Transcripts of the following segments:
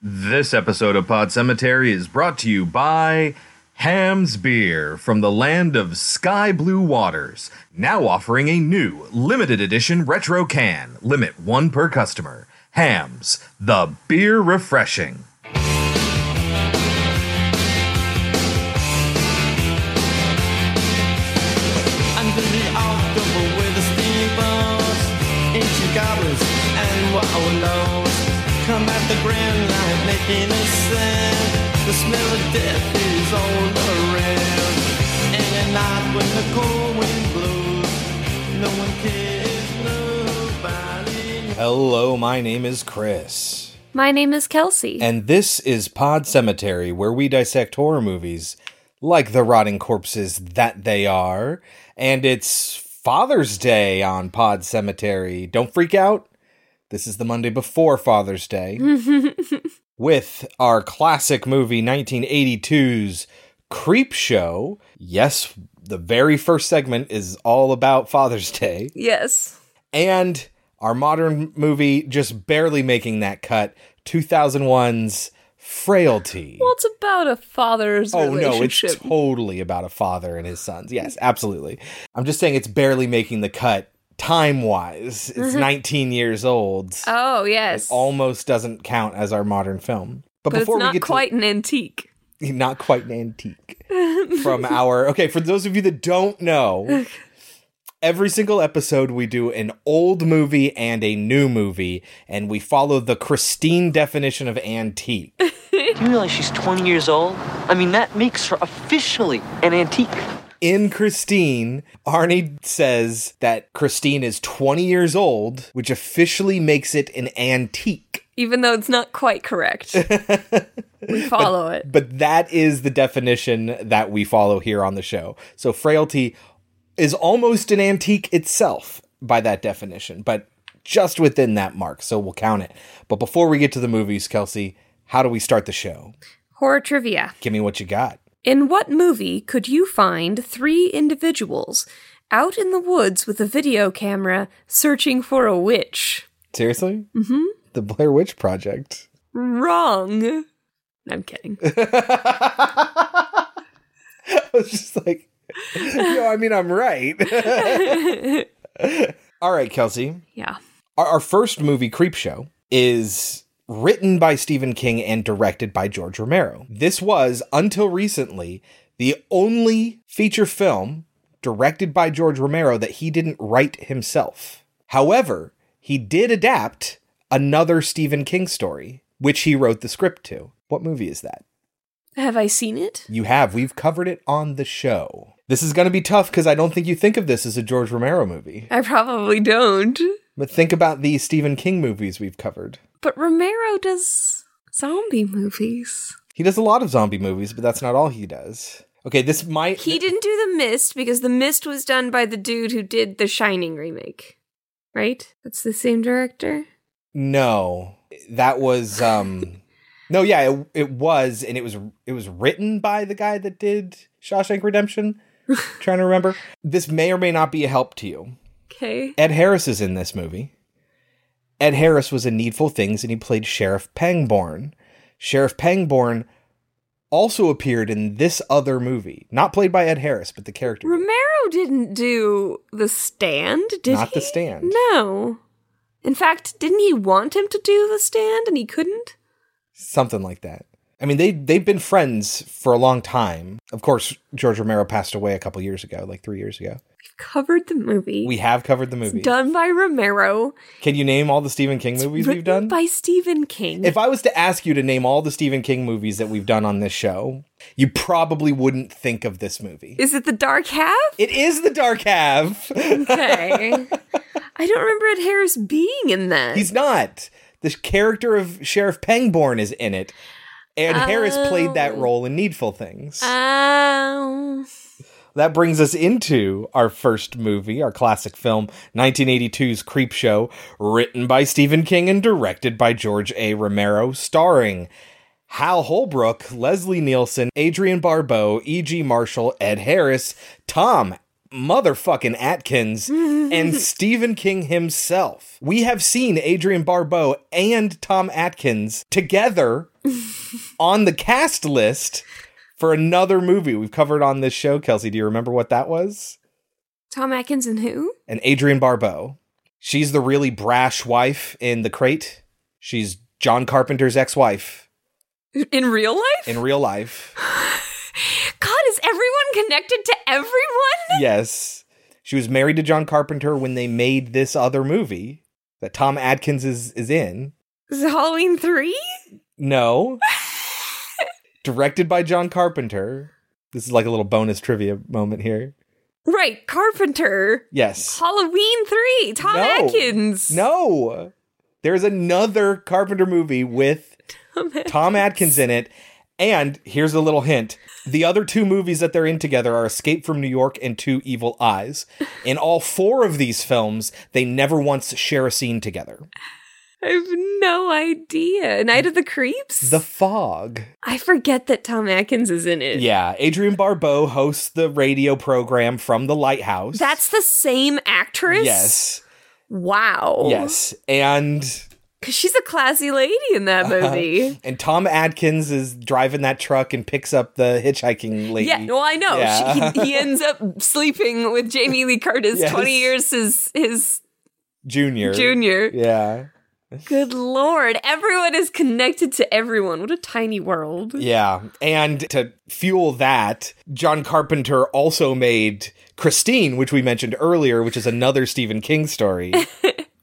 This episode of Pod Cemetery is brought to you by Ham's Beer from the land of sky blue waters, now offering a new limited edition retro can, limit one per customer. Ham's, the beer refreshing. Hello, my name is Chris. My name is Kelsey. And this is Pod Cemetery, where we dissect horror movies like the rotting corpses that they are. And it's Father's Day on Pod Cemetery. Don't freak out. This is the Monday before Father's Day. With our classic movie 1982's Creepshow. Yes, the very first segment is all about Father's Day. Yes. And our modern movie just barely making that cut, 2001's Frailty. Well, it's about a father's relationship. Oh, no, it's totally about a father and his sons. Yes, absolutely. I'm just saying it's barely making the cut. Time-wise, it's 19 years old. Oh, yes. It almost doesn't count as our modern film. But before it's not we get quite to, an antique. Not quite an antique. From our... Okay, for those of you that don't know, every single episode we do an old movie and a new movie, and we follow the Christine definition of antique. Do you realize she's 20 years old? I mean, that makes her officially an antique. In Christine, Arnie says that Christine is 20 years old, which officially makes it an antique. Even though it's not quite correct. We follow it. But that is the definition that we follow here on the show. So Frailty is almost an antique itself by that definition, but just within that mark, so we'll count it. But before we get to the movies, Kelsey, how do we start the show? Horror trivia. Give me what you got. In what movie could you find three individuals out in the woods with a video camera searching for a witch? Seriously? Mm-hmm. The Blair Witch Project. Wrong. I'm kidding. I was just like, no, I mean, I'm right. All right, Kelsey. Yeah. Our first movie, Creepshow, is... written by Stephen King and directed by George Romero. This was, until recently, the only feature film directed by George Romero that he didn't write himself. However, he did adapt another Stephen King story, which he wrote the script to. What movie is that? Have I seen it? You have. We've covered it on the show. This is going to be tough because I don't think you think of this as a George Romero movie. I probably don't. But think about the Stephen King movies we've covered. But Romero does zombie movies. He does a lot of zombie movies, but that's not all he does. Okay, this might... He didn't do The Mist, because The Mist was done by the dude who did The Shining remake. Right? That's the same director? No. That was, No, yeah, it was, and it was written by the guy that did Shawshank Redemption. I'm trying to remember. This may or may not be a help to you. Okay. Ed Harris is in this movie. Ed Harris was in Needful Things, and he played Sheriff Pangborn. Sheriff Pangborn also appeared in this other movie. Not played by Ed Harris, but the character. Romero didn't do The Stand, did he? Not The Stand. No. In fact, didn't he want him to do The Stand, and he couldn't? Something like that. I mean, they've been friends for a long time. Of course, George Romero passed away a couple years ago, like 3 years ago. Covered the movie. We have covered the movie. It's done by Romero. Can you name all the Stephen King movies we've done? By Stephen King. If I was to ask you to name all the Stephen King movies that we've done on this show, you probably wouldn't think of this movie. Is it The Dark Half? It is The Dark Half. Okay. I don't remember Ed Harris being in that. He's not. The character of Sheriff Pangborn is in it. Ed Harris played that role in Needful Things. Oh... That brings us into our first movie, our classic film, 1982's Creepshow, written by Stephen King and directed by George A. Romero, starring Hal Holbrook, Leslie Nielsen, Adrienne Barbeau, E.G. Marshall, Ed Harris, Tom motherfucking Atkins and Stephen King himself. We have seen Adrienne Barbeau and Tom Atkins together on the cast list for another movie we've covered on this show. Kelsey, do you remember what that was? Tom Atkins and who? And Adrienne Barbeau. She's the really brash wife in The Crate. She's John Carpenter's ex-wife. In real life? In real life. God, is everyone connected to everyone? Yes. She was married to John Carpenter when they made this other movie that Tom Atkins is in. Is it Halloween 3? No. Directed by John Carpenter. This is like a little bonus trivia moment here. Right, Carpenter. Yes. Halloween 3, Tom Atkins. No. There's another Carpenter movie with Tom Atkins in it. And here's a little hint. The other two movies that they're in together are Escape from New York and Two Evil Eyes. In all four of these films, they never once share a scene together. I have no idea. Night of the Creeps? The Fog. I forget that Tom Atkins is in it. Yeah. Adrienne Barbeau hosts the radio program from the lighthouse. That's the same actress? Yes. Wow. Yes. And... because she's a classy lady in that movie. And Tom Atkins is driving that truck and picks up the hitchhiking lady. Yeah, well, I know. Yeah. He ends up sleeping with Jamie Lee Curtis, yes. 20 years his... Junior. Yeah. Good Lord. Everyone is connected to everyone. What a tiny world. Yeah. And to fuel that, John Carpenter also made Christine, which we mentioned earlier, which is another Stephen King story.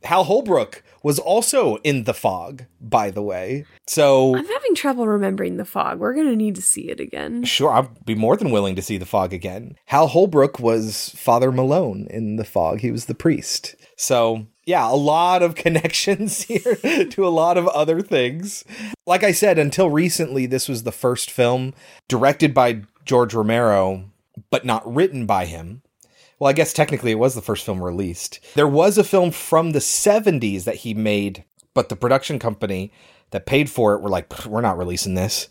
Hal Holbrook was also in The Fog, by the way. So I'm having trouble remembering The Fog. We're going to need to see it again. Sure. I'd be more than willing to see The Fog again. Hal Holbrook was Father Malone in The Fog. He was the priest. So... yeah, a lot of connections here to a lot of other things. Like I said, until recently, this was the first film directed by George Romero, but not written by him. Well, I guess technically it was the first film released. There was a film from the 70s that he made, but the production company that paid for it were like, we're not releasing this,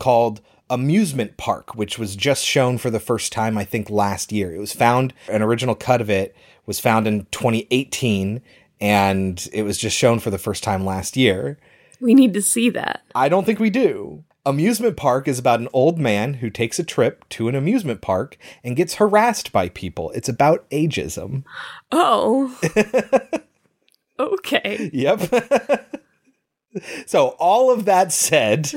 called Amusement Park, which was just shown for the first time, I think, last year. It was found, an original cut of it was found in 2018, and it was just shown for the first time last year. We need to see that. I don't think we do. Amusement Park is about an old man who takes a trip to an amusement park and gets harassed by people. It's about ageism. Oh. Okay. Yep. So all of that said,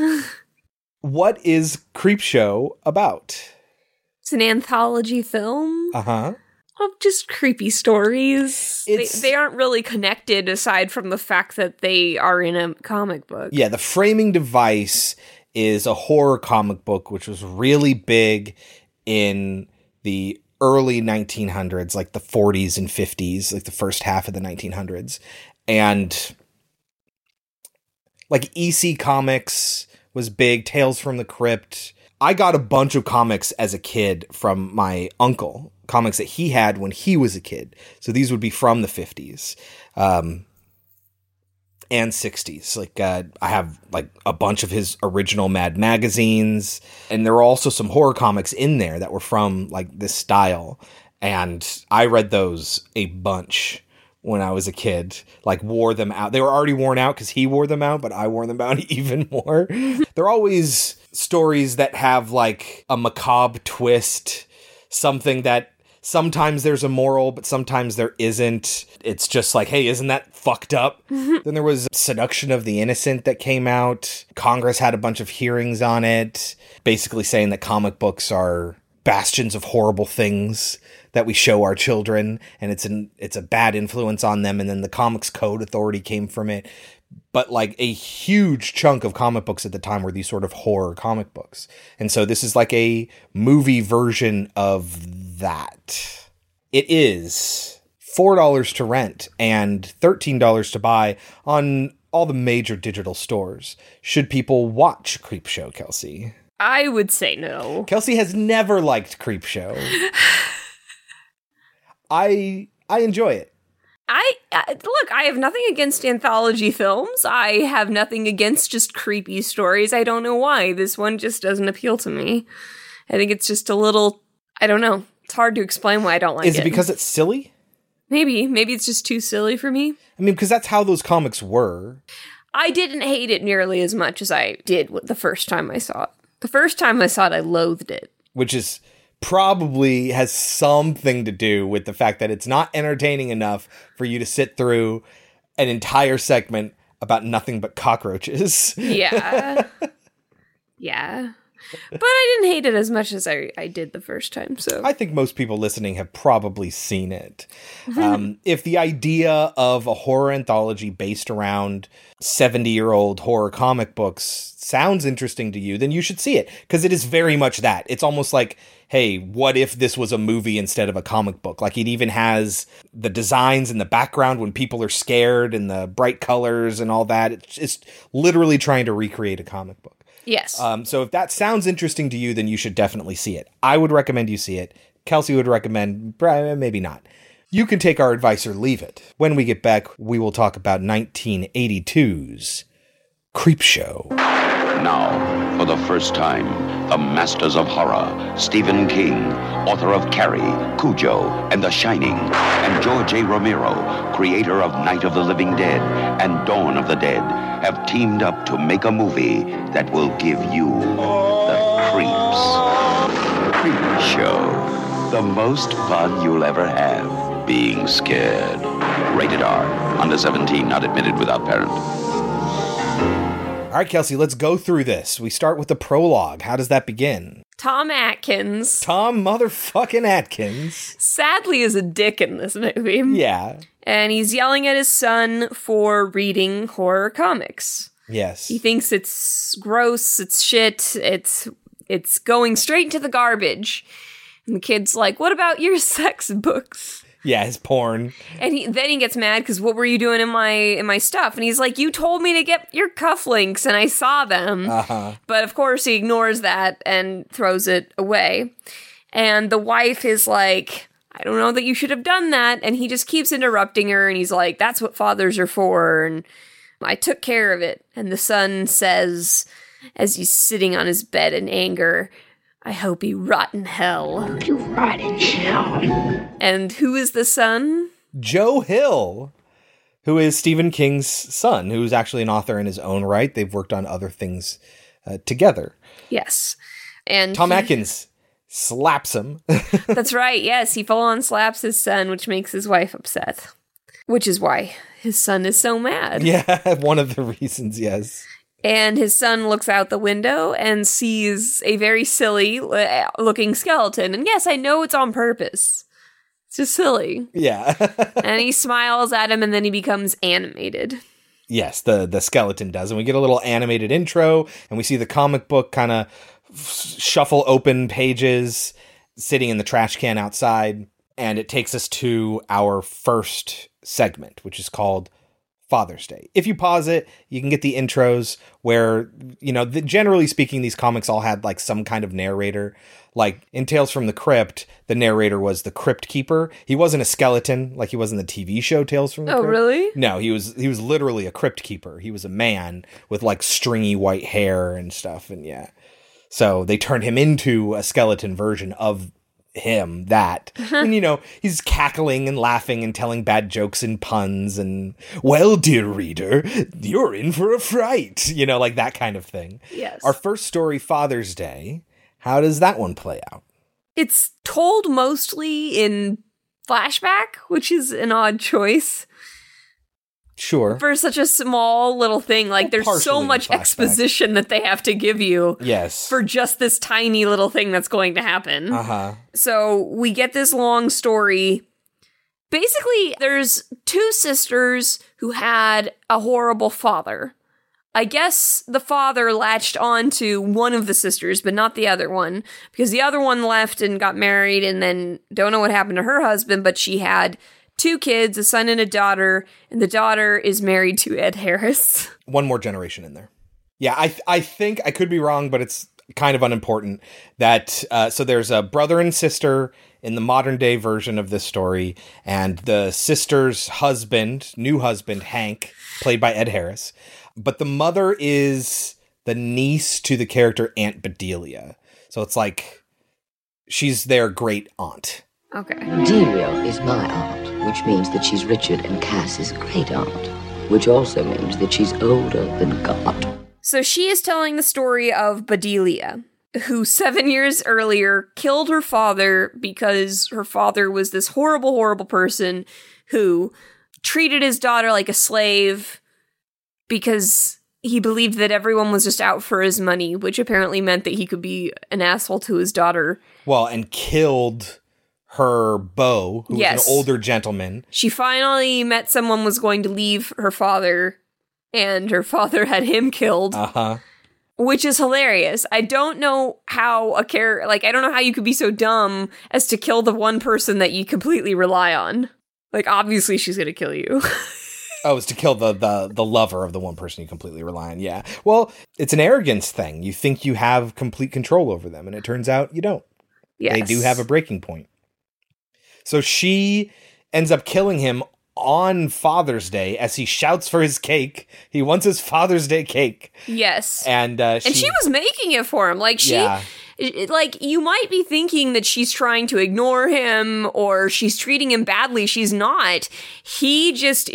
what is Creepshow about? It's an anthology film. Uh-huh. Well, just creepy stories. They aren't really connected aside from the fact that they are in a comic book. Yeah, the framing device is a horror comic book, which was really big in the early 1900s, like the 40s and 50s, like the first half of the 1900s. And like EC Comics was big, Tales from the Crypt. I got a bunch of comics as a kid from my uncle. Comics that he had when he was a kid. So these would be from the 50s and 60s. Like I have like a bunch of his original Mad magazines, and there were also some horror comics in there that were from like this style. And I read those a bunch when I was a kid, like wore them out. They were already worn out because he wore them out, but I wore them out even more. They're always stories that have like a macabre twist, something that sometimes there's a moral, but sometimes there isn't. It's just like, hey, isn't that fucked up? Then there was Seduction of the Innocent that came out. Congress had a bunch of hearings on it, basically saying that comic books are bastions of horrible things that we show our children, and it's a bad influence on them. And then the Comics Code Authority came from it. But like a huge chunk of comic books at the time were these sort of horror comic books. And so this is like a movie version of that. It is $4 to rent and $13 to buy on all the major digital stores. Should people watch Creepshow, Kelsey? I would say no. Kelsey has never liked Creepshow. I enjoy it. Look, I have nothing against anthology films. I have nothing against just creepy stories. I don't know why. This one just doesn't appeal to me. I think it's just a little, I don't know. It's hard to explain why I don't like it. Is it because it's silly? Maybe. Maybe it's just too silly for me. I mean, because that's how those comics were. I didn't hate it nearly as much as I did the first time I saw it. The first time I saw it, I loathed it. Which is probably has something to do with the fact that it's not entertaining enough for you to sit through an entire segment about nothing but cockroaches. Yeah. Yeah. But I didn't hate it as much as I did the first time. So I think most people listening have probably seen it. If the idea of a horror anthology based around 70-year-old horror comic books sounds interesting to you, then you should see it. Because it is very much that. It's almost like, hey, what if this was a movie instead of a comic book? Like, it even has the designs in the background when people are scared and the bright colors and all that. It's literally trying to recreate a comic book. Yes. So if that sounds interesting to you, then you should definitely see it. I would recommend you see it. Kelsey would recommend, maybe not. You can take our advice or leave it. When we get back, we will talk about 1982's Creepshow. Now, for the first time, the masters of horror, Stephen King, author of Carrie, Cujo, and The Shining, and George A. Romero, creator of Night of the Living Dead and Dawn of the Dead, have teamed up to make a movie that will give you the creeps. Creepshow, the most fun you'll ever have being scared. Rated R, under 17, not admitted without parent. All right, Kelsey, let's go through this. We start with the prologue. How does that begin? Tom Atkins. Tom motherfucking Atkins. Sadly is a dick in this movie. Yeah. And he's yelling at his son for reading horror comics. Yes. He thinks it's gross, it's shit, it's going straight into the garbage. And the kid's like, what about your sex books? Yeah, his porn. And then he gets mad because what were you doing in my stuff? And he's like, you told me to get your cufflinks and I saw them. Uh-huh. But of course he ignores that and throws it away. And the wife is like, I don't know that you should have done that. And he just keeps interrupting her and he's like, that's what fathers are for. And I took care of it. And the son says, as he's sitting on his bed in anger, I hope you rot in hell. You rot in hell. And who is the son? Joe Hill, who is Stephen King's son, who's actually an author in his own right. They've worked on other things together. Yes. And Tom Atkins slaps him. That's right. Yes, he full on slaps his son, which makes his wife upset, which is why his son is so mad. Yeah, one of the reasons, yes. And his son looks out the window and sees a very silly-looking skeleton. And yes, I know it's on purpose. It's just silly. Yeah. And he smiles at him, and then he becomes animated. Yes, the skeleton does. And we get a little animated intro, and we see the comic book kind of shuffle open pages, sitting in the trash can outside. And it takes us to our first segment, which is called Father's Day. If you pause it, you can get the intros where, you know, generally speaking, these comics all had like some kind of narrator. Like in Tales from the Crypt, the narrator was the Crypt Keeper. He wasn't a skeleton, like he was in the TV show Tales from the Crypt. Oh, really? No, he was literally a Crypt Keeper. He was a man with like stringy white hair and stuff. And yeah, so they turned him into a skeleton version of him that and you know he's cackling and laughing and telling bad jokes and puns and well dear reader you're in for a fright, you know, like that kind of thing. Yes. Our first story, Father's Day, how does that one play out? It's told mostly in flashback, which is an odd choice. Sure. For such a small little thing, like there's so much exposition that they have to give you. Yes. For just this tiny little thing that's going to happen. Uh-huh. So we get this long story. Basically, there's two sisters who had a horrible father. I guess the father latched on to one of the sisters, but not the other one, because the other one left and got married and then don't know what happened to her husband, but she had two kids, a son and a daughter, and the daughter is married to Ed Harris. One more generation in there. Yeah, I think, I could be wrong, but it's kind of unimportant that, so there's a brother and sister in the modern day version of this story, and the sister's husband, new husband, Hank, played by Ed Harris, but the mother is the niece to the character Aunt Bedelia. So it's like She's their great aunt. Okay. Derio is my aunt, which means that she's Richard and Cass's great aunt, which also means that she's older than God. So she is telling the story of Bedelia, who 7 years earlier killed her father because her father was this horrible, horrible person who treated his daughter like a slave because he believed that everyone was just out for his money, which apparently meant that he could be an asshole to his daughter. Well, and killed her beau, who was an older gentleman. She finally met someone was going to leave her father, and her father had him killed. Uh-huh. Which is hilarious. I don't know how a character, like, I don't know how you could be so dumb as to kill the one person that you completely rely on. Like, obviously she's going to kill you. Oh, it's to kill the lover of the one person you completely rely on. Yeah. Well, it's an arrogance thing. You think you have complete control over them, and it turns out you don't. Yes. They do have a breaking point. So she ends up killing him on Father's Day as he shouts for his cake. He wants his Father's Day cake. Yes. And she was making it for him. Like, she... Yeah. Like, you might be thinking that she's trying to ignore him or she's treating him badly. She's not. He just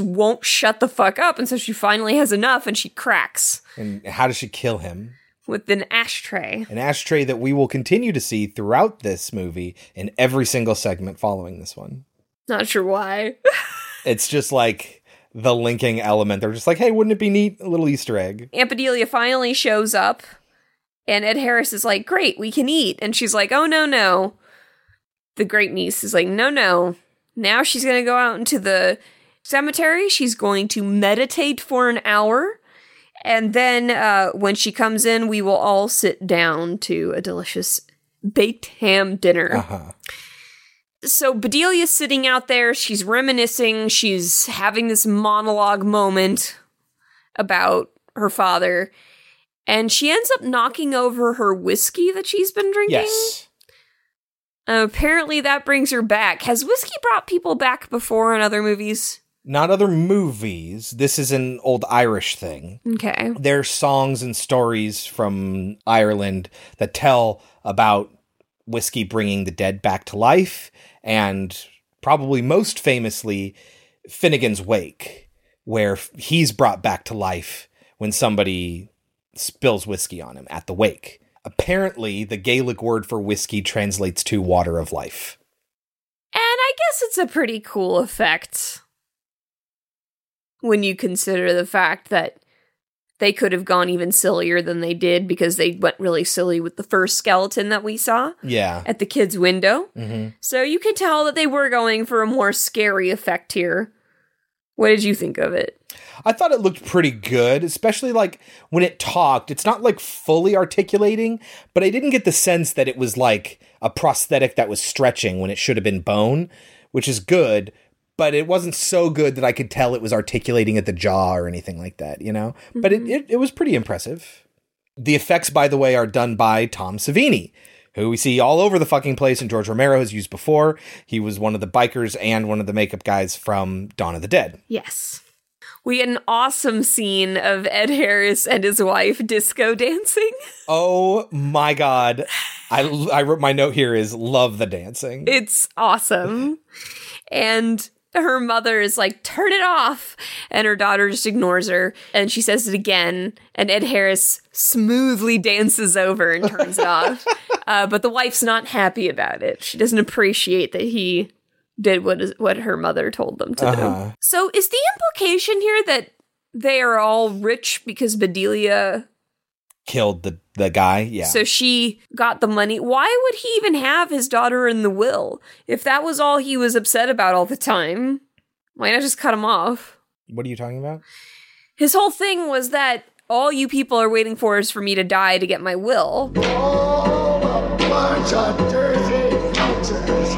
won't shut the fuck up. And so she finally has enough and she cracks. And how does she kill him? With an ashtray. An ashtray that we will continue to see throughout this movie in every single segment following this one. Not sure why. It's just like the linking element. They're just like, hey, wouldn't it be neat? A little Easter egg. Aunt Bedelia finally shows up. And Ed Harris is like, great, we can eat. And she's like, oh, no, no. The great niece is like, no, no. Now she's going to go out into the cemetery. She's going to meditate for an hour. And then when she comes in, we will all sit down to a delicious baked ham dinner. Uh-huh. So Bedelia's sitting out there. She's reminiscing. She's having this monologue moment about her father. And she ends up knocking over her whiskey that she's been drinking. Yes. Apparently that brings her back. Has whiskey brought people back before in other movies? Not other movies. This is an old Irish thing. Okay. There are songs and stories from Ireland that tell about whiskey bringing the dead back to life. And probably most famously, Finnegan's Wake, where he's brought back to life when somebody spills whiskey on him at the wake. Apparently, the Gaelic word for whiskey translates to water of life. And I guess it's a pretty cool effect when you consider the fact that they could have gone even sillier than they did because they went really silly with the first skeleton that we saw at the kid's window. Mm-hmm. So you could tell that they were going for a more scary effect here. What did you think of it? I thought it looked pretty good, especially like when it talked. It's not like fully articulating, but I didn't get the sense that it was like a prosthetic that was stretching when it should have been bone, which is good, but it wasn't so good that I could tell it was articulating at the jaw or anything like that, you know? Mm-hmm. But it was pretty impressive. The effects, by the way, are done by Tom Savini, who we see all over the fucking place, and George Romero has used before. He was one of the bikers and one of the makeup guys from Dawn of the Dead. Yes. We had an awesome scene of Ed Harris and his wife disco dancing. Oh, my God. I wrote my note here is love the dancing. It's awesome. And her mother is like, turn it off. And her daughter just ignores her. And she says it again. And Ed Harris smoothly dances over and turns it off. But the wife's not happy about it. She doesn't appreciate that he did what her mother told them to do. So is the implication here that they are all rich because Bedelia killed the guy? Yeah. So she got the money. Why would he even have his daughter in the will? If that was all he was upset about all the time, why not just cut him off? What are you talking about? His whole thing was that all you people are waiting for is for me to die to get my will. All a bunch of dirty cultures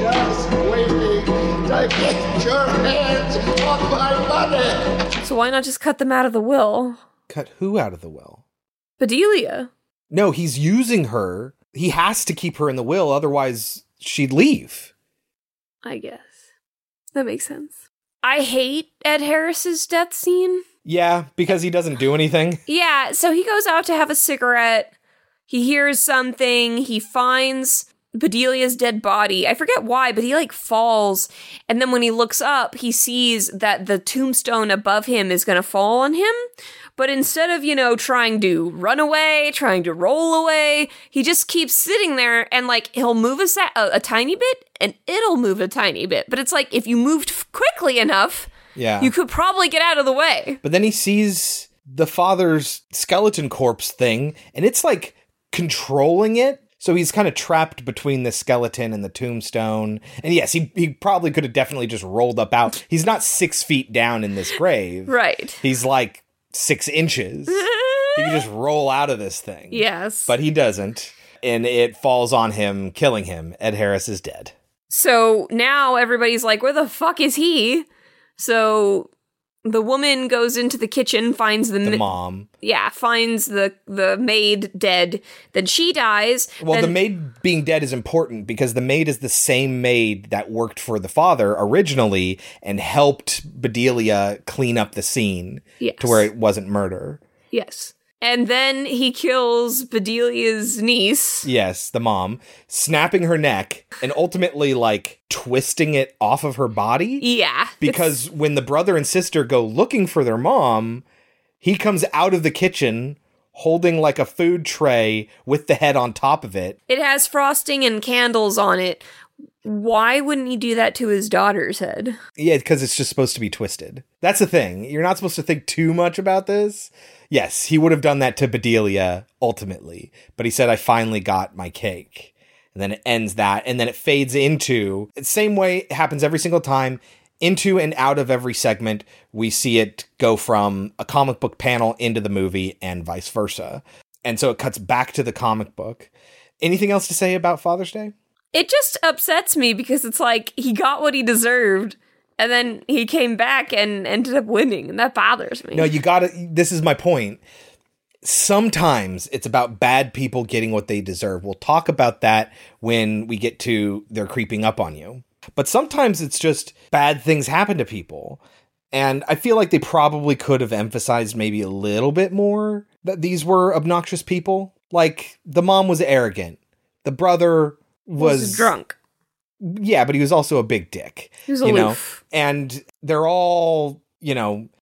just waiting to get your hands on my money. So why not just cut them out of the will? Cut who out of the will? Bedelia. No, he's using her. He has to keep her in the will, otherwise she'd leave. I guess. That makes sense. I hate Ed Harris's death scene. Yeah, because he doesn't do anything. Yeah, so he goes out to have a cigarette He hears something. He finds Bedelia's dead body. I forget why, but he falls. And then when he looks up, he sees that the tombstone above him is going to fall on him. But instead of, trying to run away, trying to roll away, he just keeps sitting there and he'll move a tiny bit and it'll move a tiny bit. But it's if you moved quickly enough, you could probably get out of the way. But then he sees the father's skeleton corpse thing and it's controlling it. So he's kind of trapped between the skeleton and the tombstone. And yes, he probably could have definitely just rolled up out. He's not 6 feet down in this grave. Right. He's 6 inches. He can just roll out of this thing. Yes. But he doesn't. And it falls on him, killing him. Ed Harris is dead. So now everybody's where the fuck is he? So the woman goes into the kitchen, finds the mom. Yeah, finds the maid dead. Then she dies. Well, the maid being dead is important because the maid is the same maid that worked for the father originally and helped Bedelia clean up the scene to where it wasn't murder. Yes. And then he kills Bedelia's niece. Yes, the mom, snapping her neck and ultimately twisting it off of her body. Yeah. Because when the brother and sister go looking for their mom, he comes out of the kitchen holding a food tray with the head on top of it. It has frosting and candles on it. Why wouldn't he do that to his daughter's head? Yeah, because it's just supposed to be twisted. That's the thing. You're not supposed to think too much about this. Yes, he would have done that to Bedelia ultimately. But he said, I finally got my cake. And then it ends that, and then it fades into, same way it happens every single time, into and out of every segment, we see it go from a comic book panel into the movie and vice versa. And so it cuts back to the comic book. Anything else to say about Father's Day? It just upsets me because it's he got what he deserved, and then he came back and ended up winning, and that bothers me. No, this is my point. Sometimes it's about bad people getting what they deserve. We'll talk about that when we get to they're creeping up on you. But sometimes it's just bad things happen to people. And I feel they probably could have emphasized maybe a little bit more that these were obnoxious people. The mom was arrogant. The brother was drunk. Yeah, but he was also a big dick. He was aloof. And they're all,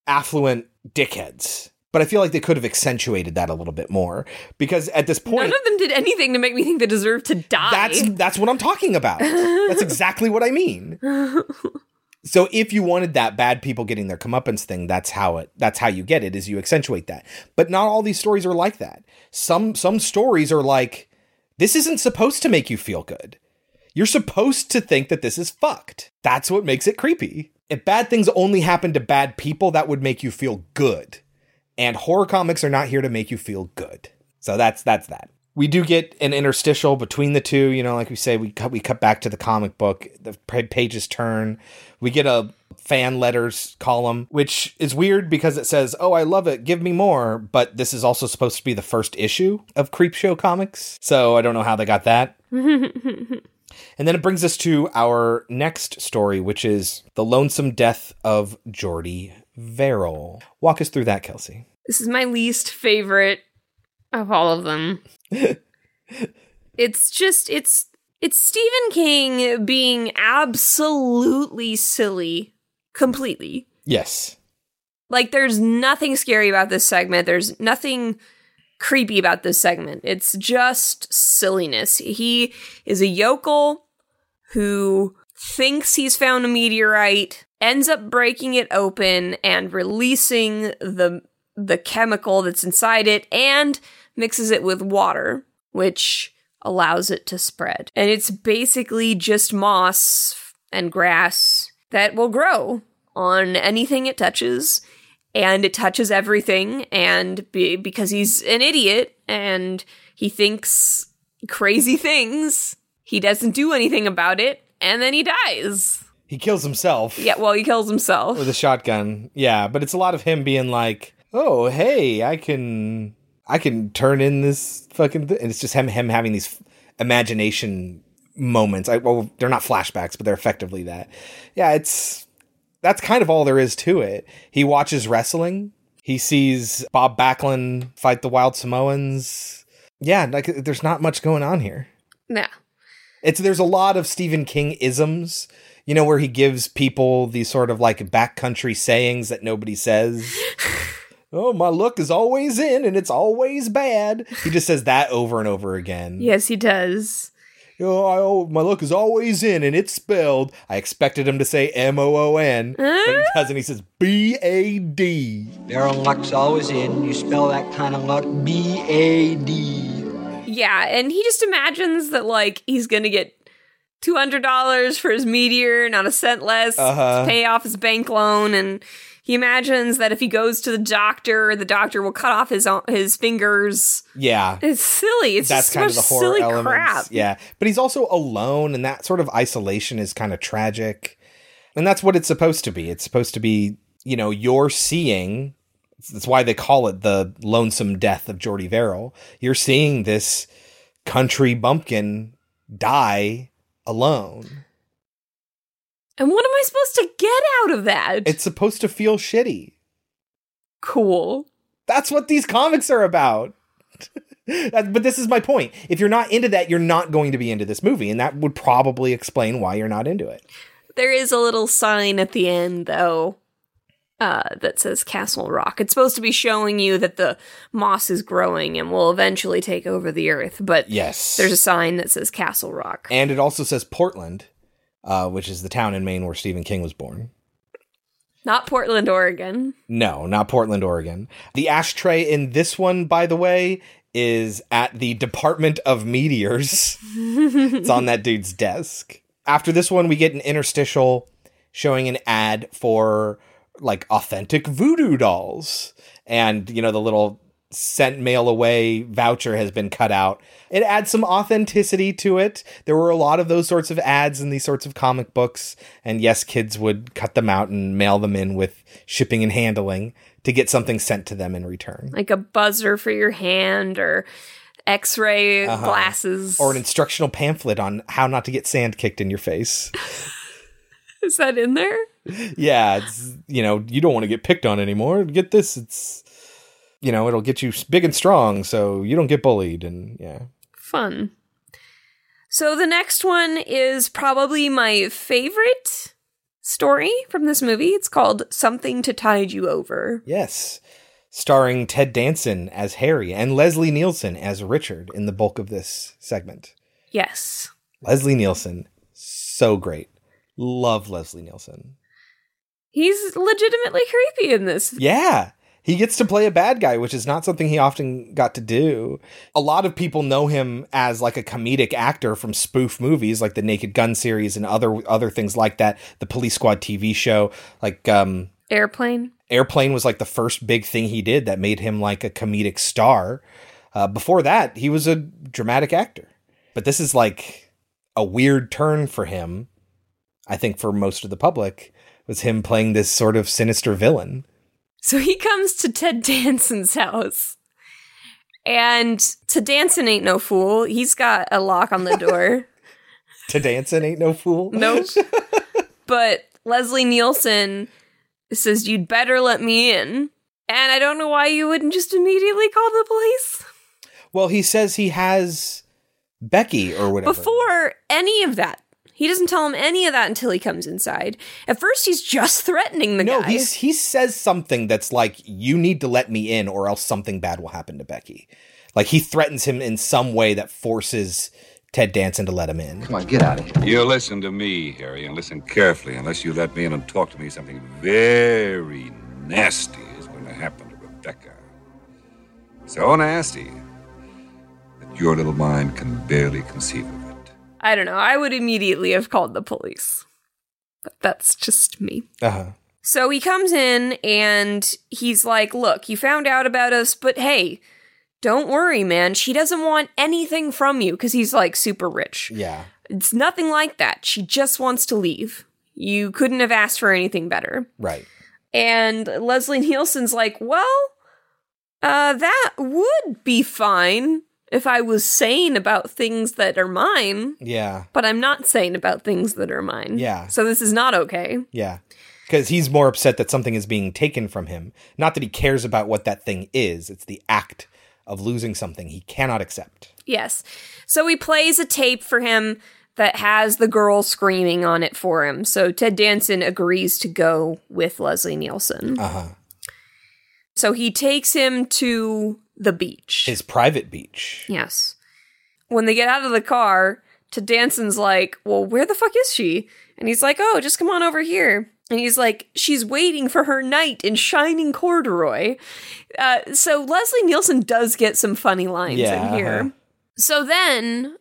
affluent dickheads. But I feel they could have accentuated that a little bit more because at this point, none of them did anything to make me think they deserved to die. That's what I'm talking about. That's exactly what I mean. So if you wanted that bad people getting their comeuppance thing, that's how you get it is you accentuate that. But not all these stories are like that. Some stories are this isn't supposed to make you feel good. You're supposed to think that this is fucked. That's what makes it creepy. If bad things only happen to bad people, that would make you feel good. And horror comics are not here to make you feel good. So that's that. We do get an interstitial between the two. Like we say, we cut back to the comic book. The pages turn. We get a fan letters column, which is weird because it says, oh, I love it. Give me more. But this is also supposed to be the first issue of Creepshow Comics. So I don't know how they got that. And then it brings us to our next story, which is The Lonesome Death of Geordie Verrill. Walk us through that, Kelsey. This is my least favorite of all of them. It's Stephen King being absolutely silly completely. Yes. There's nothing scary about this segment. There's nothing creepy about this segment. It's just silliness. He is a yokel who thinks he's found a meteorite, ends up breaking it open and releasing the chemical that's inside it and mixes it with water, which allows it to spread. And it's basically just moss and grass that will grow on anything it touches. And it touches everything. And because he's an idiot and he thinks crazy things, he doesn't do anything about it. And then he dies. He kills himself. Yeah, well, he kills himself. With a shotgun. Yeah, but it's a lot of him being oh, hey, I can turn in this fucking thing. And it's just him having these imagination moments. They're not flashbacks, but they're effectively that. Yeah, that's kind of all there is to it. He watches wrestling. He sees Bob Backlund fight the Wild Samoans. Yeah, like there's not much going on here. No. There's a lot of Stephen King isms, you know, where he gives people these sort of like backcountry sayings that nobody says. Oh, my luck is always in and it's always bad. He just says that over and over again. Yes, he does. Oh, my luck is always in and it's spelled. I expected him to say M-O-O-N, but he doesn't. He says B-A-D. Your own luck's always in. You spell that kind of luck B-A-D. Yeah, and he just imagines that, like, he's going to get $200 for his meteor, not a cent less, to pay off his bank loan. And he imagines that if he goes to the doctor will cut off his fingers. Yeah. It's silly. It's that's just kind of the horror silly elements. Crap. Yeah. But he's also alone, and that sort of isolation is kind of tragic. And that's what it's supposed to be. It's supposed to be, you know, you're seeing... That's why they call it the lonesome death of Geordie Verrill. You're seeing this country bumpkin die alone. And what am I supposed to get out of that? It's supposed to feel shitty. Cool. That's what these comics are about. But this is my point. If you're not into that, you're not going to be into this movie. And that would probably explain why you're not into it. There is a little sign at the end, though. That says Castle Rock. It's supposed to be showing you that the moss is growing and will eventually take over the earth, but yes, there's a sign that says Castle Rock. And it also says Portland, which is the town in Maine where Stephen King was born. Not Portland, Oregon. No, not Portland, Oregon. The ashtray in this one, by the way, is at the Department of Meteors. It's on that dude's desk. After this one, we get an interstitial showing an ad for... like authentic voodoo dolls, and you know the little sent mail away voucher has been cut out. It adds some authenticity to it. There were a lot of those sorts of ads in these sorts of comic books, and yes, kids would cut them out and mail them in with shipping and handling to get something sent to them in return, like a buzzer for your hand or x-ray glasses or an instructional pamphlet on how not to get sand kicked in your face. Is that in there? Yeah, it's, you know, you don't want to get picked on anymore. Get this, it's, you know, it'll get you big and strong so you don't get bullied, and yeah. Fun. So the next one is probably my favorite story from this movie. It's called Something to Tide You Over. Yes, starring Ted Danson as Harry and Leslie Nielsen as Richard in the bulk of this segment. Yes. Leslie Nielsen, so great. Love Leslie Nielsen. He's legitimately creepy in this. Yeah. He gets to play a bad guy, which is not something he often got to do. A lot of people know him as like a comedic actor from spoof movies like the Naked Gun series and other things like that. The Police Squad TV show, like Airplane. Airplane was like the first big thing he did that made him like a comedic star. Before that, he was a dramatic actor. But this is like a weird turn for him. I think for most of the public, was him playing this sort of sinister villain. So he comes to Ted Danson's house. And Ted Danson ain't no fool. He's got a lock on the door. Ted Danson ain't no fool? Nope. But Leslie Nielsen says, "You'd better let me in." And I don't know why you wouldn't just immediately call the police. Well, he says he has Becky or whatever. Before any of that. He doesn't tell him any of that until he comes inside. At first, he's just threatening the guy. No, he says something that's like, "You need to let me in or else something bad will happen to Becky." Like, he threatens him in some way that forces Ted Danson to let him in. "Come on, get out of here. You listen to me, Harry, and listen carefully. Unless you let me in and talk to me, something very nasty is going to happen to Rebecca. So nasty that your little mind can barely conceive of it." I don't know. I would immediately have called the police. But that's just me. So he comes in and he's like, "Look, you found out about us, but hey, don't worry, man. She doesn't want anything from you," because he's like super rich. Yeah. "It's nothing like that. She just wants to leave. You couldn't have asked for anything better." Right. And Leslie Nielsen's like, "Well, that would be fine. If I was sane about things that are mine." Yeah. But I'm not sane about things that are mine. Yeah. So this is not okay. Yeah. Because he's more upset that something is being taken from him. Not that he cares about what that thing is. It's the act of losing something he cannot accept. Yes. So he plays a tape for him that has the girl screaming on it for him. So Ted Danson agrees to go with Leslie Nielsen. Uh-huh. So he takes him to the beach. His private beach. Yes. When they get out of the car, Ted Danson's like, well, where the fuck is she? And he's like, oh, just come on over here. And he's like, she's waiting for her knight in shining corduroy. So Leslie Nielsen does get some funny lines in here. Uh-huh. So then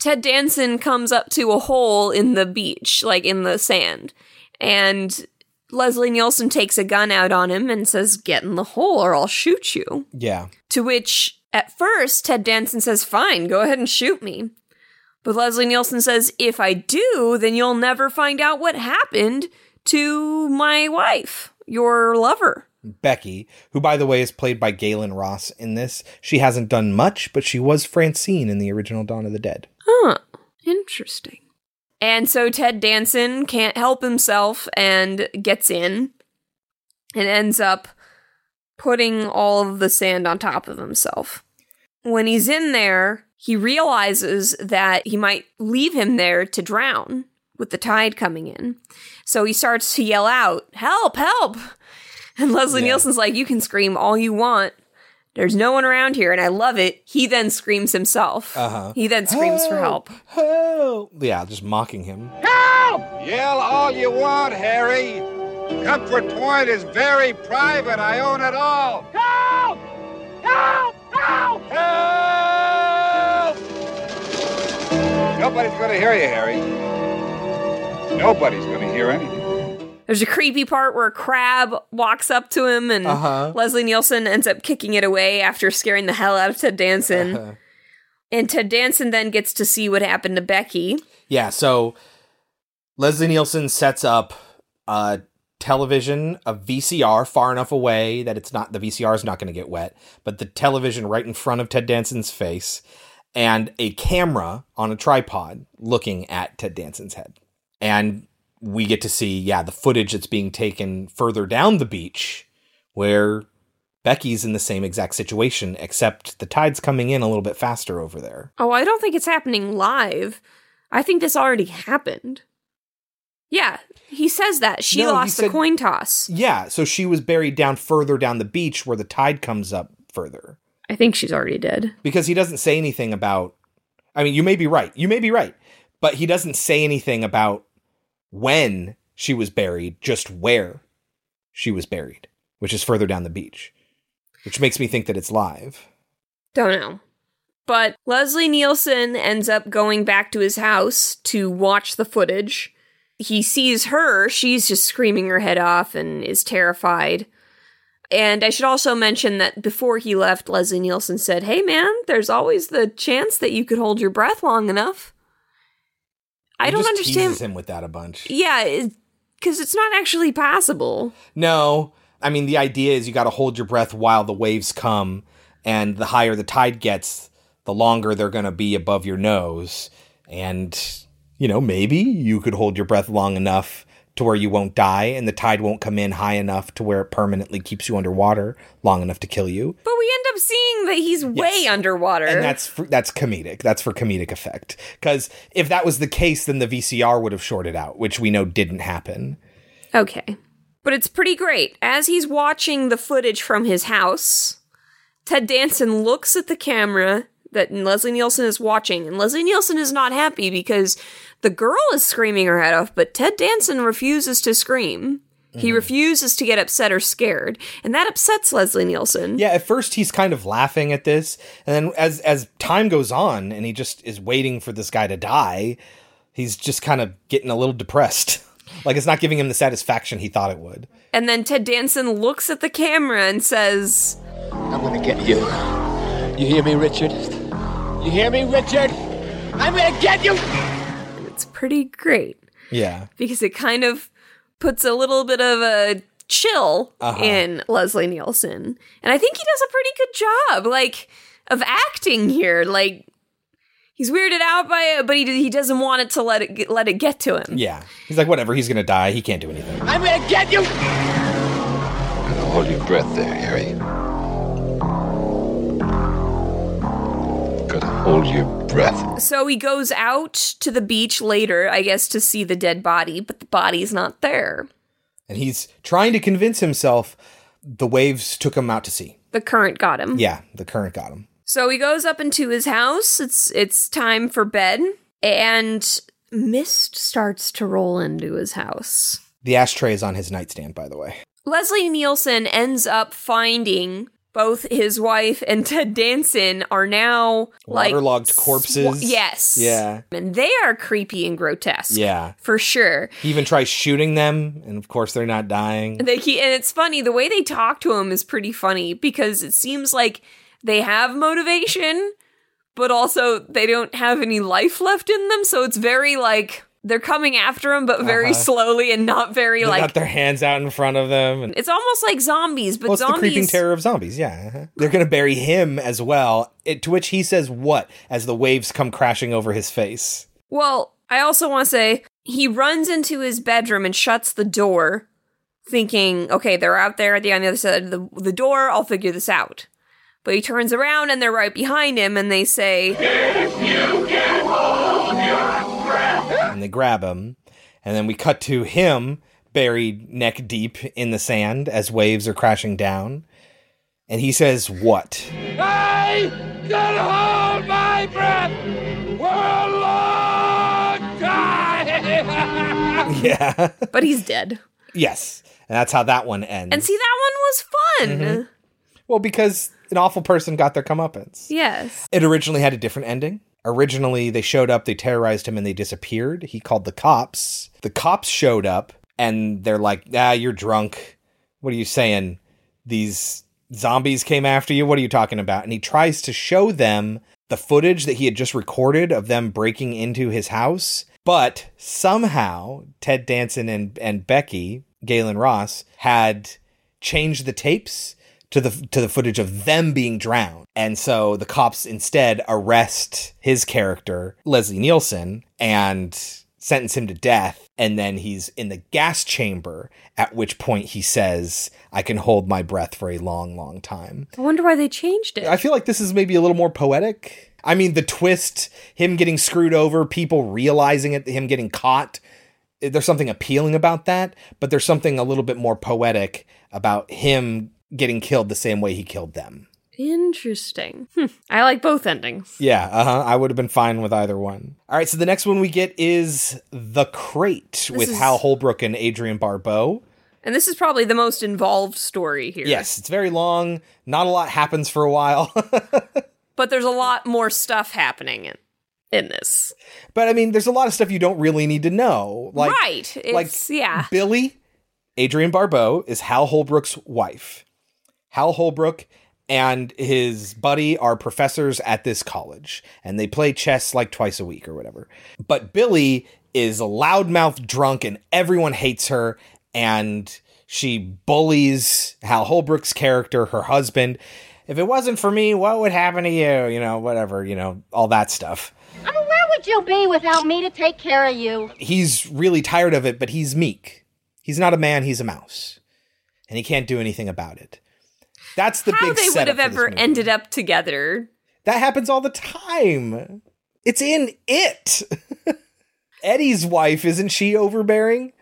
Ted Danson comes up to a hole in the beach, like in the sand. And Leslie Nielsen takes a gun out on him and says, get in the hole or I'll shoot you. Yeah. To which, at first, Ted Danson says, fine, go ahead and shoot me. But Leslie Nielsen says, if I do, then you'll never find out what happened to my wife, your lover. Becky, who, by the way, is played by Galen Ross in this. She hasn't done much, but she was Francine in the original Dawn of the Dead. Huh. Interesting. And so Ted Danson can't help himself and gets in and ends up putting all of the sand on top of himself. When he's in there, he realizes that he might leave him there to drown with the tide coming in. So he starts to yell out, help, help. And Leslie Nielsen's like, you can scream all you want. There's no one around here, and I love it. He then screams himself. Uh-huh. He then screams for help. Help! Yeah, just mocking him. Help! Yell all you want, Harry. Comfort Point is very private. I own it all. Help! Help! Help! Help! Nobody's going to hear you, Harry. Nobody's going to hear anything. There's a creepy part where a crab walks up to him, and Leslie Nielsen ends up kicking it away after scaring the hell out of Ted Danson. Uh-huh. And Ted Danson then gets to see what happened to Becky. Yeah, so Leslie Nielsen sets up a television, a VCR far enough away that it's not the VCR is not going to get wet, but the television right in front of Ted Danson's face. And a camera on a tripod looking at Ted Danson's head. And we get to see, the footage that's being taken further down the beach where Becky's in the same exact situation, except the tide's coming in a little bit faster over there. Oh, I don't think it's happening live. I think this already happened. Yeah, he says that. She lost the coin toss. Yeah, so she was buried down further down the beach where the tide comes up further. I think she's already dead. Because he doesn't say anything about... I mean, you may be right. You may be right. But he doesn't say anything about when she was buried, just where she was buried, which is further down the beach, which makes me think that it's live. Don't know. But Leslie Nielsen ends up going back to his house to watch the footage. He sees her. She's just screaming her head off and is terrified. And I should also mention that before he left, Leslie Nielsen said, hey, man, there's always the chance that you could hold your breath long enough. I don't understand. He teases him with that a bunch. Yeah, because it's not actually possible. No. I mean, the idea is you got to hold your breath while the waves come. And the higher the tide gets, the longer they're going to be above your nose. And, you know, maybe you could hold your breath long enough to where you won't die, and the tide won't come in high enough to where it permanently keeps you underwater long enough to kill you. But we end up seeing that he's way underwater. And that's comedic. That's for comedic effect. Because if that was the case, then the VCR would have shorted out, which we know didn't happen. Okay. But it's pretty great. As he's watching the footage from his house, Ted Danson looks at the camera that Leslie Nielsen is watching, and Leslie Nielsen is not happy because the girl is screaming her head off, but Ted Danson refuses to scream. Mm. He refuses to get upset or scared, and that upsets Leslie Nielsen. Yeah, at first he's kind of laughing at this, and then as time goes on, and he just is waiting for this guy to die, he's just kind of getting a little depressed. Like, it's not giving him the satisfaction he thought it would. And then Ted Danson looks at the camera and says, I'm gonna get you. You hear me, Richard? You hear me, Richard? I'm gonna get you! And it's pretty great. Yeah. Because it kind of puts a little bit of a chill in Leslie Nielsen. And I think he does a pretty good job, like, of acting here. Like, he's weirded out by it, but he doesn't want it to let it get to him. Yeah. He's like, whatever, he's gonna die. He can't do anything. I'm gonna get you! Hold your breath there, Harry. Hold your breath. So he goes out to the beach later, I guess, to see the dead body, but the body's not there. And he's trying to convince himself the waves took him out to sea. The current got him. Yeah, the current got him. So he goes up into his house. It's time for bed. And mist starts to roll into his house. The ashtray is on his nightstand, by the way. Leslie Nielsen ends up finding both his wife and Ted Danson are now like waterlogged corpses. Yes. Yeah. And they are creepy and grotesque. Yeah. For sure. He even tries shooting them, and of course they're not dying. And it's funny, the way they talk to him is pretty funny because it seems like they have motivation, but also they don't have any life left in them, so it's very like they're coming after him, but very slowly and not very like. They got their hands out in front of them. And it's almost like zombies, but zombies. It's the creeping terror of zombies, yeah. Uh-huh. They're going to bury him as well, to which he says what as the waves come crashing over his face. Well, I also want to say he runs into his bedroom and shuts the door, thinking, okay, they're out there at on the other side of the door. I'll figure this out. But he turns around and they're right behind him and they say, if you can hold your breath. And they grab him. And then we cut to him buried neck deep in the sand as waves are crashing down. And he says, what? I can hold my breath for a long time. Yeah. But he's dead. Yes. And that's how that one ends. And see, that one was fun. Mm-hmm. Well, because an awful person got their comeuppance. Yes. It originally had a different ending. Originally, they showed up, they terrorized him, and they disappeared. He called the cops. The cops showed up, and they're like, you're drunk. What are you saying? These zombies came after you? What are you talking about? And he tries to show them the footage that he had just recorded of them breaking into his house. But somehow, Ted Danson and Becky, Galen Ross, had changed the tapes to the footage of them being drowned. And so the cops instead arrest his character, Leslie Nielsen, and sentence him to death. And then he's in the gas chamber, at which point he says, I can hold my breath for a long, long time. I wonder why they changed it. I feel like this is maybe a little more poetic. I mean, the twist, him getting screwed over, people realizing it, him getting caught. There's something appealing about that, but there's something a little bit more poetic about him getting killed the same way he killed them. Interesting. I like both endings. Yeah, I would have been fine with either one. All right, so the next one we get is The Crate with Hal Holbrook and Adrienne Barbeau. And this is probably the most involved story here. Yes, it's very long. Not a lot happens for a while. But there's a lot more stuff happening in this. But, I mean, there's a lot of stuff you don't really need to know. Like, right. Billy, Adrienne Barbeau, is Hal Holbrook's wife. Hal Holbrook and his buddy are professors at this college, and they play chess like twice a week or whatever. But Billy is a loudmouth drunk, and everyone hates her, and she bullies Hal Holbrook's character, her husband. If it wasn't for me, what would happen to you? You know, whatever, you know, all that stuff. I mean, where would you be without me to take care of you? He's really tired of it, but he's meek. He's not a man, he's a mouse. And he can't do anything about it. That's the big setup. How they would have ever ended up together. That happens all the time. It's in it. Eddie's wife, isn't she overbearing?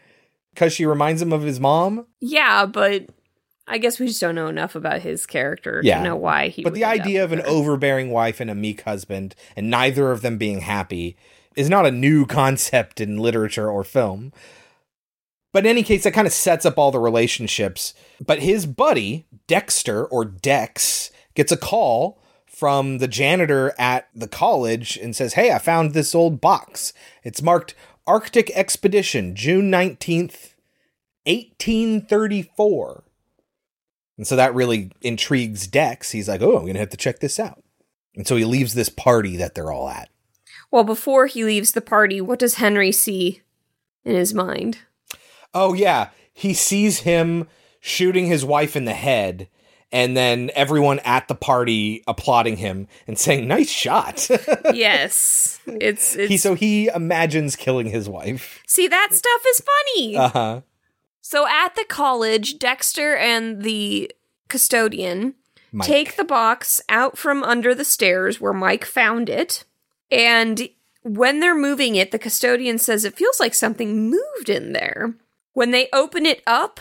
Because she reminds him of his mom? Yeah, but I guess we just don't know enough about his character to know why he But the idea of an overbearing wife and a meek husband, and neither of them being happy, is not a new concept in literature or film. But in any case, that kind of sets up all the relationships. But his buddy, Dexter, or Dex, gets a call from the janitor at the college and says, hey, I found this old box. It's marked Arctic Expedition, June 19th, 1834. And so that really intrigues Dex. He's like, oh, I'm going to have to check this out. And so he leaves this party that they're all at. Well, before he leaves the party, what does Henry see in his mind? Oh, yeah. He sees him shooting his wife in the head and then everyone at the party applauding him and saying, nice shot. Yes. So he imagines killing his wife. See, that stuff is funny. Uh-huh. So at the college, Dexter and the custodian Mike. Take the box out from under the stairs where Mike found it. And when they're moving it, the custodian says it feels like something moved in there. When they open it up,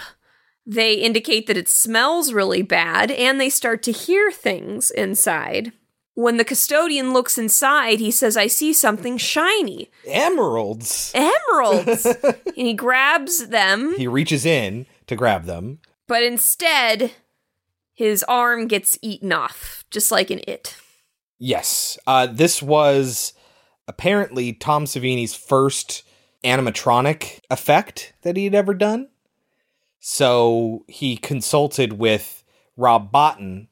they indicate that it smells really bad and they start to hear things inside. When the custodian looks inside, he says, I see something shiny. Emeralds. Emeralds. And he grabs them. He reaches in to grab them. But instead, his arm gets eaten off, just like in It. Yes. This was apparently Tom Savini's first animatronic effect that he'd ever done. So he consulted with Rob Bottin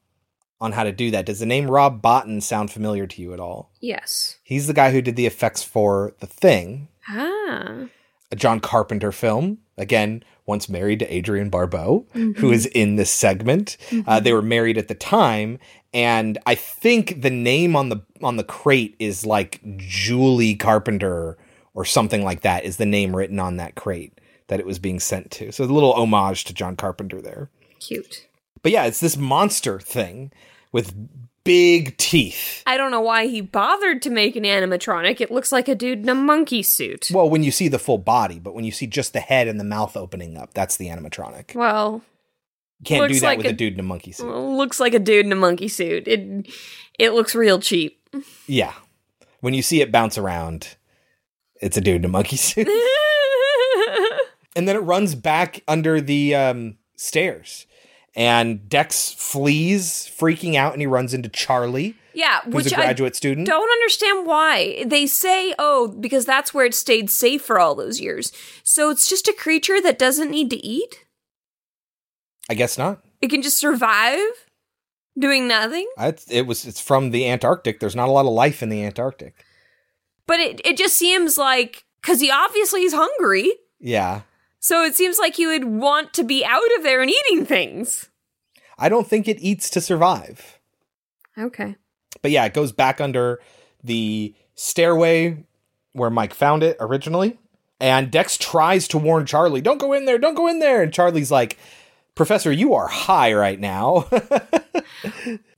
on how to do that. Does the name Rob Bottin sound familiar to you at all? Yes. He's the guy who did the effects for The Thing. Ah. A John Carpenter film. Again, once married to Adrienne Barbeau, mm-hmm. who is in this segment. Mm-hmm. They were married at the time. And I think the name on the crate is like Julie Carpenter or something like that is the name written on that crate that it was being sent to. So a little homage to John Carpenter there. Cute. But yeah, it's this monster thing with big teeth. I don't know why he bothered to make an animatronic. It looks like a dude in a monkey suit. Well, when you see the full body, but when you see just the head and the mouth opening up, that's the animatronic. Well, you can't do that like with a dude in a monkey suit. Looks like a dude in a monkey suit. It looks real cheap. Yeah. When you see it bounce around, it's a dude in a monkey suit. And then it runs back under the stairs. And Dex flees, freaking out, and he runs into Charlie, who's a graduate student. Don't understand why. They say, because that's where it stayed safe for all those years. So it's just a creature that doesn't need to eat? I guess not. It can just survive doing nothing? It's from the Antarctic. There's not a lot of life in the Antarctic. But it just seems like, because he obviously is hungry. Yeah. So it seems like he would want to be out of there and eating things. I don't think it eats to survive. Okay. But yeah, it goes back under the stairway where Mike found it originally. And Dex tries to warn Charlie, don't go in there, don't go in there. And Charlie's like, Professor, you are high right now.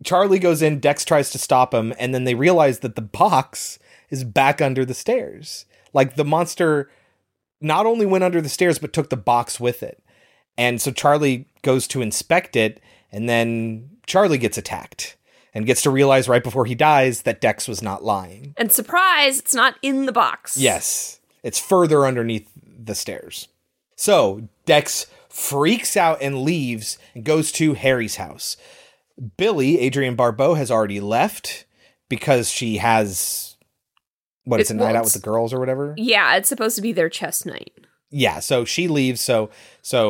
Charlie goes in, Dex tries to stop him. And then they realize that the box is back under the stairs. Like the monster not only went under the stairs, but took the box with it. And so Charlie goes to inspect it, and then Charlie gets attacked and gets to realize right before he dies that Dex was not lying. And surprise, it's not in the box. Yes, it's further underneath the stairs. So Dex freaks out and leaves and goes to Harry's house. Billy, Adrienne Barbeau, has already left because she has... night out with the girls or whatever? Yeah, it's supposed to be their chess night. Yeah, so she leaves so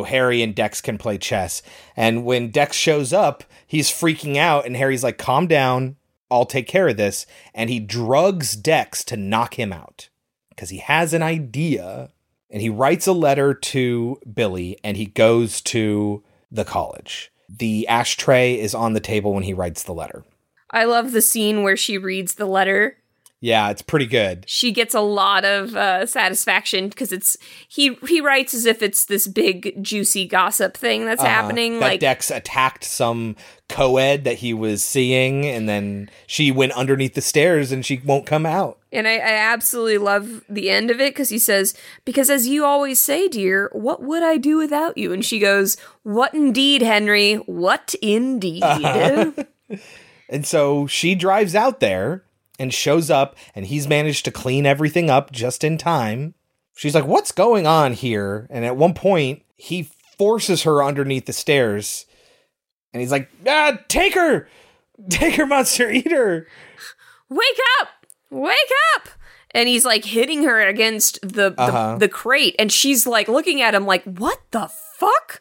Harry and Dex can play chess. And when Dex shows up, he's freaking out, and Harry's like, calm down, I'll take care of this. And he drugs Dex to knock him out because he has an idea. And he writes a letter to Billy, and he goes to the college. The ashtray is on the table when he writes the letter. I love the scene where she reads the letter. Yeah, it's pretty good. She gets a lot of satisfaction because it's he writes as if it's this big, juicy gossip thing that's happening. That like Dex attacked some co-ed that he was seeing, and then she went underneath the stairs and she won't come out. And I absolutely love the end of it because he says, because as you always say, dear, what would I do without you? And she goes, what indeed, Henry? What indeed? Uh-huh. And so she drives out there. And shows up, and he's managed to clean everything up just in time. She's like, what's going on here? And at one point, he forces her underneath the stairs. And he's like, take her! Take her, monster, eat her! Wake up! Wake up! And he's like hitting her against the crate. And she's like looking at him like, what the fuck?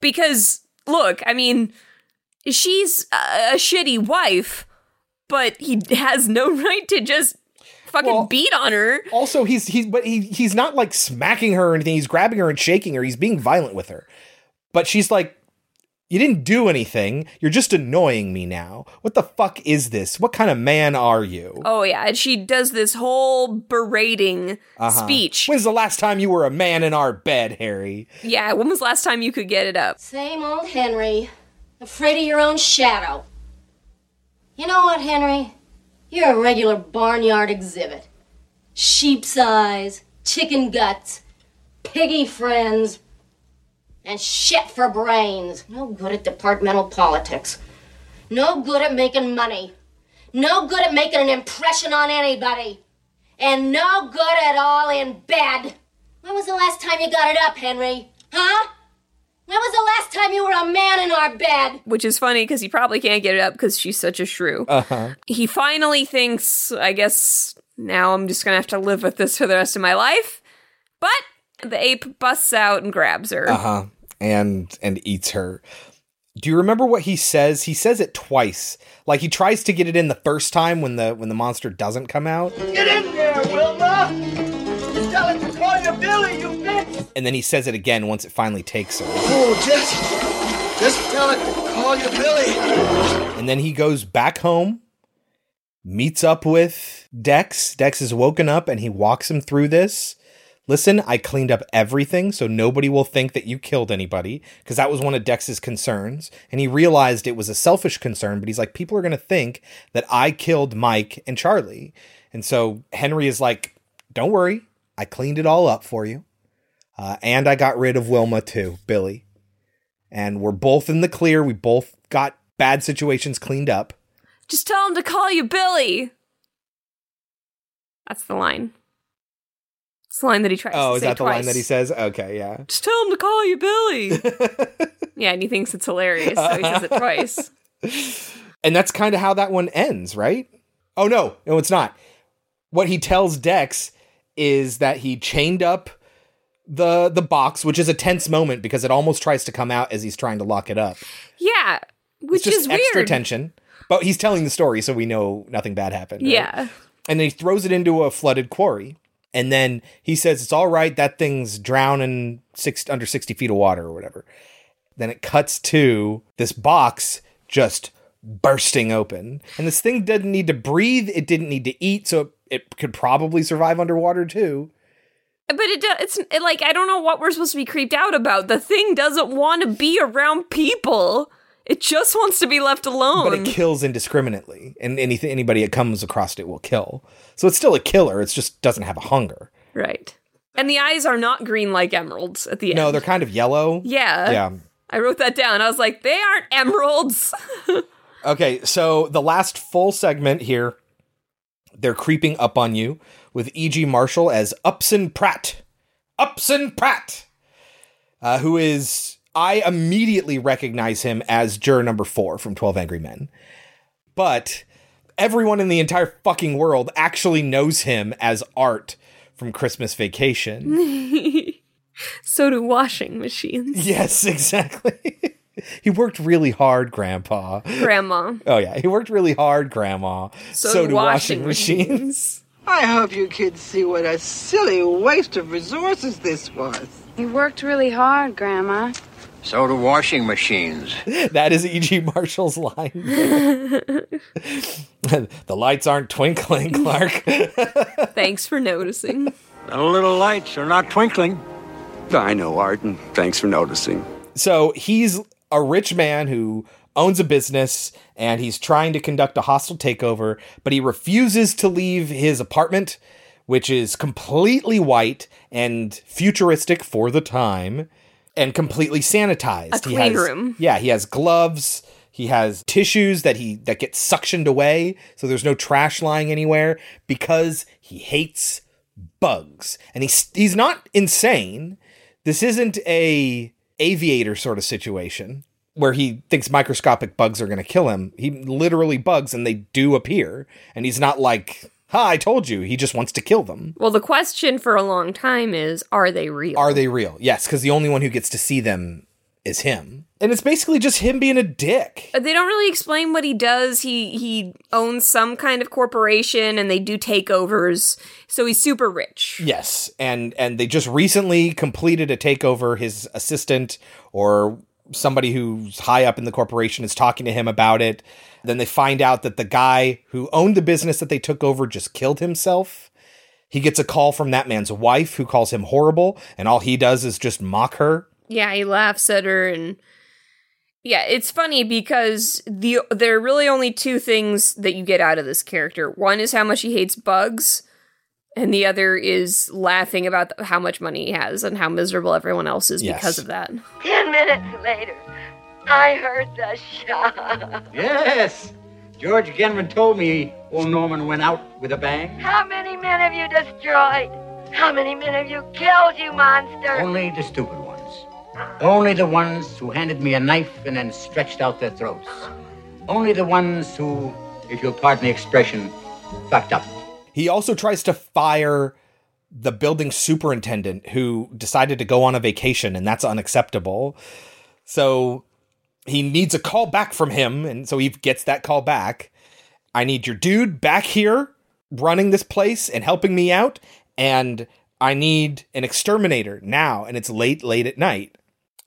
Because, look, I mean, she's a shitty wife. But he has no right to just fucking beat on her. Also, he's not like smacking her or anything. He's grabbing her and shaking her. He's being violent with her. But she's like, you didn't do anything. You're just annoying me now. What the fuck is this? What kind of man are you? Oh, yeah. And she does this whole berating speech. When's the last time you were a man in our bed, Harry? Yeah. When was the last time you could get it up? Same old Henry. Afraid of your own shadow. You know what, Henry? You're a regular barnyard exhibit. Sheep's eyes, chicken guts, piggy friends, and shit for brains. No good at departmental politics. No good at making money. No good at making an impression on anybody. And no good at all in bed. When was the last time you got it up, Henry? Huh? When was the last time you were a man in our bed? Which is funny, because he probably can't get it up because she's such a shrew. Uh-huh. He finally thinks, I guess, now I'm just going to have to live with this for the rest of my life. But the ape busts out and grabs her. Uh-huh. And eats her. Do you remember what he says? He says it twice. Like, he tries to get it in the first time when the monster doesn't come out. Get in there, Wilma! You tell him to call you Billy, you bitch! And then he says it again once it finally takes her. Oh, just tell it to call you Billy! And then he goes back home, meets up with Dex. Dex is woken up, and he walks him through this. Listen, I cleaned up everything so nobody will think that you killed anybody, because that was one of Dex's concerns. And he realized it was a selfish concern, but he's like, people are going to think that I killed Mike and Charlie. And so Henry is like, don't worry, I cleaned it all up for you. And I got rid of Wilma too, Billy. And we're both in the clear. We both got bad situations cleaned up. Just tell him to call you Billy. That's the line. It's the line that he tries to say. Oh, is that the line that he says? Okay, yeah. Just tell him to call you Billy. Yeah, and he thinks it's hilarious, so he says it twice. And that's kind of how that one ends, right? Oh, no, it's not. What he tells Dex is that he chained up the box, which is a tense moment because it almost tries to come out as he's trying to lock it up. Yeah, which is weird. It's just extra tension. But he's telling the story, so we know nothing bad happened. Right? Yeah. And then he throws it into a flooded quarry. And then he says, it's all right, that thing's drowning under 60 feet of water or whatever. Then it cuts to this box just bursting open. And this thing didn't need to breathe. It didn't need to eat. So it could probably survive underwater, too. But it's like, I don't know what we're supposed to be creeped out about. The thing doesn't want to be around people. It just wants to be left alone. But it kills indiscriminately, and anybody it comes across it will kill. So it's still a killer, it just doesn't have a hunger. Right. And the eyes are not green like emeralds at the end. No, they're kind of yellow. Yeah. Yeah. I wrote that down. I was like, they aren't emeralds. Okay, so the last full segment here, they're creeping up on you with E.G. Marshall as Upson Pratt. Upson Pratt! Who is... I immediately recognize him as juror number 4 from 12 Angry Men. But everyone in the entire fucking world actually knows him as Art from Christmas Vacation. So do washing machines. Yes, exactly. He worked really hard, Grandpa. Grandma. Oh, yeah. He worked really hard, Grandma. So do washing machines. I hope you kids see what a silly waste of resources this was. He worked really hard, Grandma. So do washing machines. That is E.G. Marshall's line. The lights aren't twinkling, Clark. Thanks for noticing. The little lights are not twinkling. I know, Art, and thanks for noticing. So he's a rich man who owns a business, and he's trying to conduct a hostile takeover, but he refuses to leave his apartment, which is completely white and futuristic for the time. And completely sanitized. A clean room. Yeah, he has gloves. He has tissues that get suctioned away, so there's no trash lying anywhere, because he hates bugs. And he's not insane. This isn't a aviator sort of situation where he thinks microscopic bugs are going to kill him. He literally bugs, and they do appear. And he's not like... Ha, I told you. He just wants to kill them. Well, the question for a long time is, are they real? Are they real? Yes, because the only one who gets to see them is him. And it's basically just him being a dick. They don't really explain what he does. He owns some kind of corporation, and they do takeovers. So he's super rich. Yes, and they just recently completed a takeover. His assistant or somebody who's high up in the corporation is talking to him about it. Then they find out that the guy who owned the business that they took over just killed himself. He gets a call from that man's wife, who calls him horrible, and all he does is just mock her. Yeah, he laughs at her, and Yeah, it's funny because there are really only two things that you get out of this character. One is how much he hates bugs, and the other is laughing about how much money he has and how miserable everyone else is because of that. 10 minutes later, I heard the shot. Yes! George Cameron told me old Norman went out with a bang. How many men have you destroyed? How many men have you killed, you monster? Only the stupid ones. Only the ones who handed me a knife and then stretched out their throats. Only the ones who, if you'll pardon the expression, fucked up. He also tries to fire the building superintendent who decided to go on a vacation, and that's unacceptable. So he needs a call back from him, and so he gets that call back. I need your dude back here running this place and helping me out, and I need an exterminator now, and it's late at night.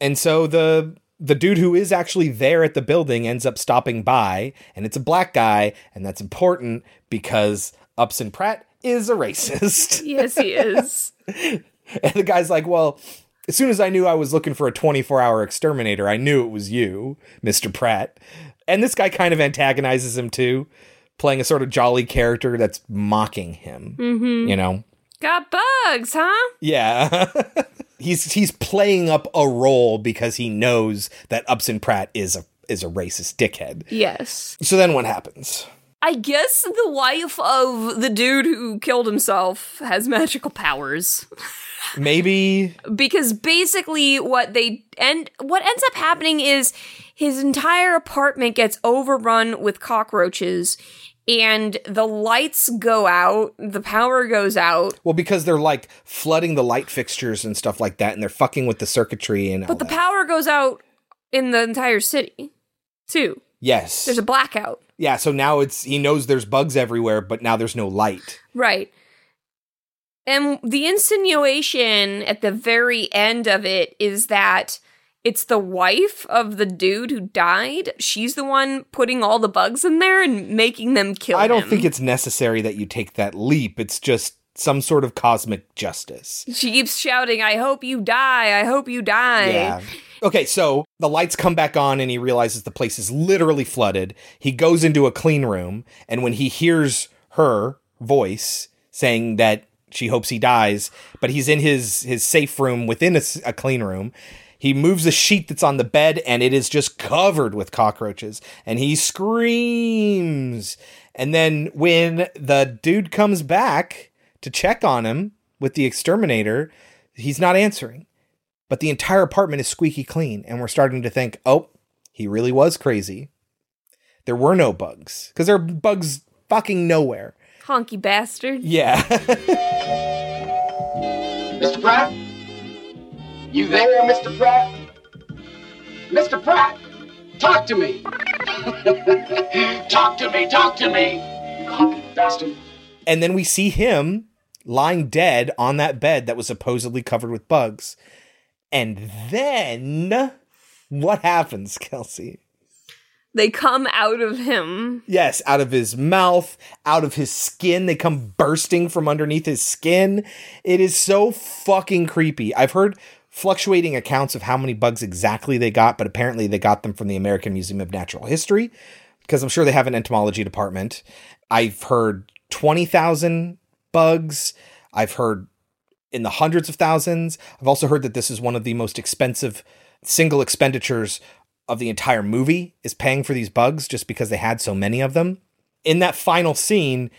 And so the dude who is actually there at the building ends up stopping by, and it's a black guy, and that's important because Upson Pratt is a racist. Yes, he is. And the guy's like, well, as soon as I knew I was looking for a 24-hour exterminator, I knew it was you, Mr. Pratt. And this guy kind of antagonizes him too, playing a sort of jolly character that's mocking him, you know? Got bugs, huh? Yeah. He's playing up a role because he knows that Upson Pratt is a racist dickhead. Yes. So then what happens? I guess the wife of the dude who killed himself has magical powers. Maybe. Because basically what ends up happening is his entire apartment gets overrun with cockroaches. And the lights go out, the power goes out. Well, because they're, like, flooding the light fixtures and stuff like that, and they're fucking with the circuitry and all that. But the power goes out in the entire city, too. Yes. There's a blackout. Yeah, so now he knows there's bugs everywhere, but now there's no light. Right. And the insinuation at the very end of it is that it's the wife of the dude who died. She's the one putting all the bugs in there and making them kill him. I don't think it's necessary that you take that leap. It's just some sort of cosmic justice. She keeps shouting, I hope you die. I hope you die. Yeah. Okay, so the lights come back on and he realizes the place is literally flooded. He goes into a clean room. And when he hears her voice saying that she hopes he dies, but he's in his safe room within a clean room, he moves a sheet that's on the bed, and it is just covered with cockroaches. And he screams. And then when the dude comes back to check on him with the exterminator, he's not answering. But the entire apartment is squeaky clean, and we're starting to think, oh, he really was crazy. There were no bugs. Because there are bugs fucking nowhere. Honky bastard. Yeah. Mr. Pratt? You there, Mr. Pratt? Mr. Pratt, talk to me. Talk to me. Honky bastard. And then we see him lying dead on that bed that was supposedly covered with bugs. And then what happens, Kelsey? They come out of him. Yes, out of his mouth, out of his skin. They come bursting from underneath his skin. It is so fucking creepy. I've heard fluctuating accounts of how many bugs exactly they got, but apparently they got them from the American Museum of Natural History, because I'm sure they have an entomology department. I've heard 20,000 bugs. I've heard in the hundreds of thousands. I've also heard that this is one of the most expensive single expenditures of the entire movie, is paying for these bugs, just because they had so many of them. In that final scene,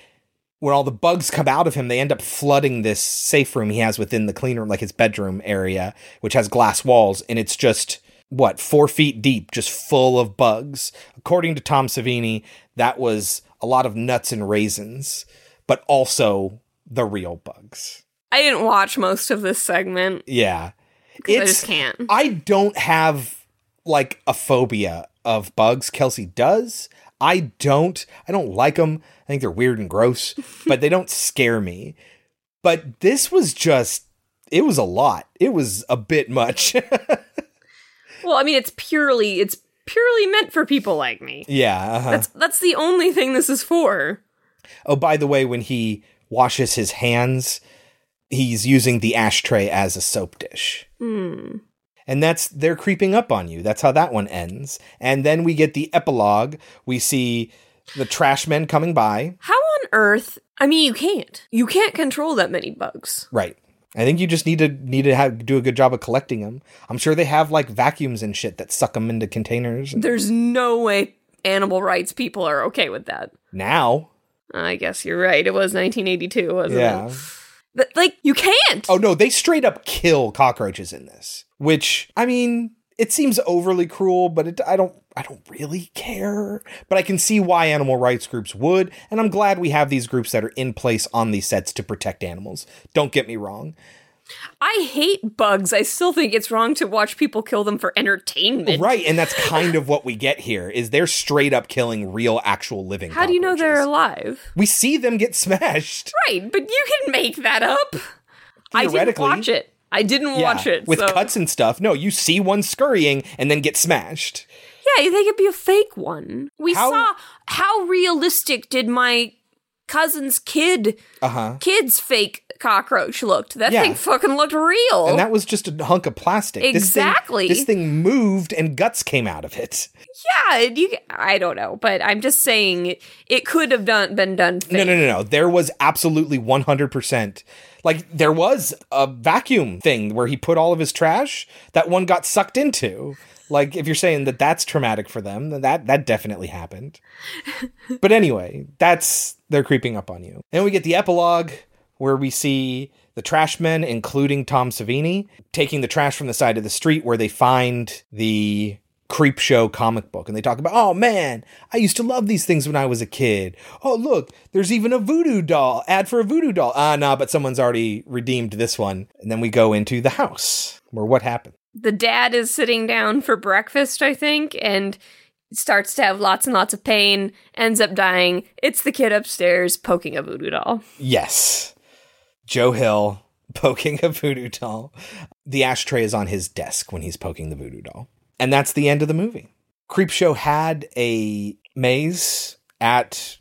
when all the bugs come out of him, they end up flooding this safe room he has within the clean room, like his bedroom area, which has glass walls. And it's just, 4 feet deep, just full of bugs. According to Tom Savini, that was a lot of nuts and raisins, but also the real bugs. I didn't watch most of this segment. Yeah. I just can't. I don't have, a phobia of bugs. Kelsey does. I don't like them. I think they're weird and gross, but they don't scare me. But this was it was a lot. It was a bit much. Well, I mean, it's purely meant for people like me. Yeah. Uh-huh. That's the only thing this is for. Oh, by the way, when he washes his hands, he's using the ashtray as a soap dish. And that's, they're creeping up on you. That's how that one ends. And then we get the epilogue. We see the trash men coming by. How on earth? I mean, you can't control that many bugs. Right. I think you just need to do a good job of collecting them. I'm sure they have like vacuums and shit that suck them into containers. There's no way animal rights people are okay with that. Now. I guess you're right. It was 1982, wasn't it? But, like, you can't. Oh, no, they straight up kill cockroaches in this, which, I mean, it seems overly cruel, but I don't really care. But I can see why animal rights groups would. And I'm glad we have these groups that are in place on these sets to protect animals. Don't get me wrong. I hate bugs. I still think it's wrong to watch people kill them for entertainment. Right, and that's kind of what we get here, is they're straight up killing real, actual living cockroaches. How do you know they're alive? We see them get smashed. Right, but you can make that up. Theoretically. I didn't watch it. With cuts and stuff. No, you see one scurrying and then get smashed. Yeah, you think it'd be a fake one. How realistic did my cousin's kid's fake cockroach looked? That thing fucking looked real. And that was just a hunk of plastic. Exactly. This thing moved and guts came out of it. Yeah, I don't know, but I'm just saying it could have been done fake. No. There was absolutely 100%. Like, there was a vacuum thing where he put all of his trash. That one got sucked into. Like, if you're saying that that's traumatic for them, then that definitely happened. But anyway, they're creeping up on you. And we get the epilogue, where we see the trash men, including Tom Savini, taking the trash from the side of the street, where they find the Creep Show comic book. And they talk about, oh man, I used to love these things when I was a kid. Oh look, there's even a voodoo doll. Ad for a voodoo doll. But someone's already redeemed this one. And then we go into the house, where what happened? The dad is sitting down for breakfast, I think, and starts to have lots and lots of pain, ends up dying. It's the kid upstairs poking a voodoo doll. Yes. Joe Hill poking a voodoo doll. The ashtray is on his desk when he's poking the voodoo doll. And that's the end of the movie. Creepshow had a maze at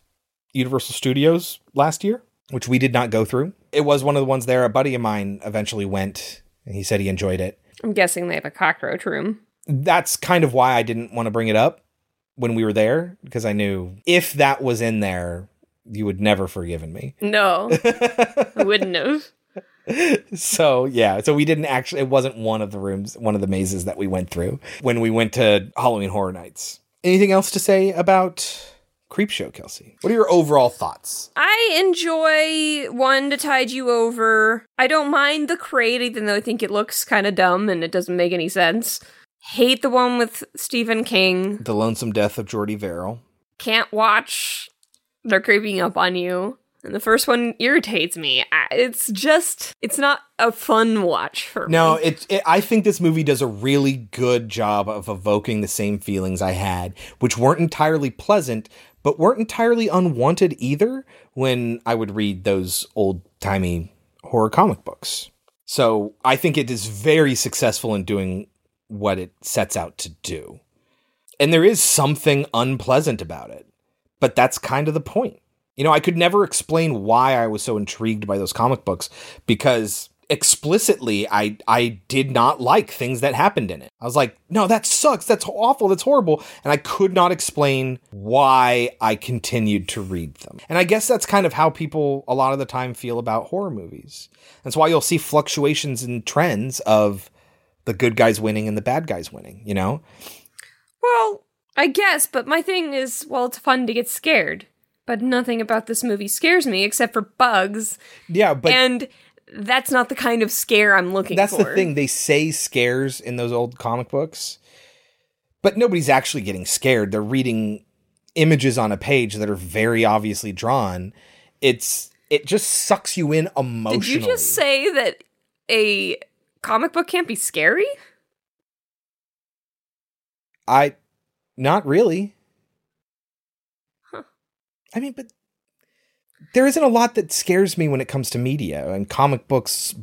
Universal Studios last year, which we did not go through. It was one of the ones there. A buddy of mine eventually went, and he said he enjoyed it. I'm guessing they have a cockroach room. That's kind of why I didn't want to bring it up when we were there, because I knew if that was in there, you would never forgiven me. No, I wouldn't have. So we didn't actually, it wasn't one of the mazes that we went through when we went to Halloween Horror Nights. Anything else to say about Creepshow, Kelsey? What are your overall thoughts? I enjoy one to tide you over. I don't mind the crate, even though I think it looks kind of dumb and it doesn't make any sense. Hate the one with Stephen King. The Lonesome Death of Geordie Verrill. Can't watch. They're creeping up on you. And the first one irritates me. It's not a fun watch for me. No, I think this movie does a really good job of evoking the same feelings I had, which weren't entirely pleasant, but weren't entirely unwanted either when I would read those old-timey horror comic books. So I think it is very successful in doing what it sets out to do. And there is something unpleasant about it. But that's kind of the point. You know, I could never explain why I was so intrigued by those comic books, because explicitly I did not like things that happened in it. I was like, no, that sucks. That's awful. That's horrible. And I could not explain why I continued to read them. And I guess that's kind of how people a lot of the time feel about horror movies. That's why you'll see fluctuations in trends of the good guys winning and the bad guys winning, you know? Well, I guess, but my thing is, well, it's fun to get scared, but nothing about this movie scares me except for bugs. Yeah, but... And that's not the kind of scare I'm looking for. That's the thing. They say scares in those old comic books, but nobody's actually getting scared. They're reading images on a page that are very obviously drawn. It just sucks you in emotionally. Did you just say that a comic book can't be scary? Not really. Huh. I mean, but there isn't a lot that scares me when it comes to media and comic books,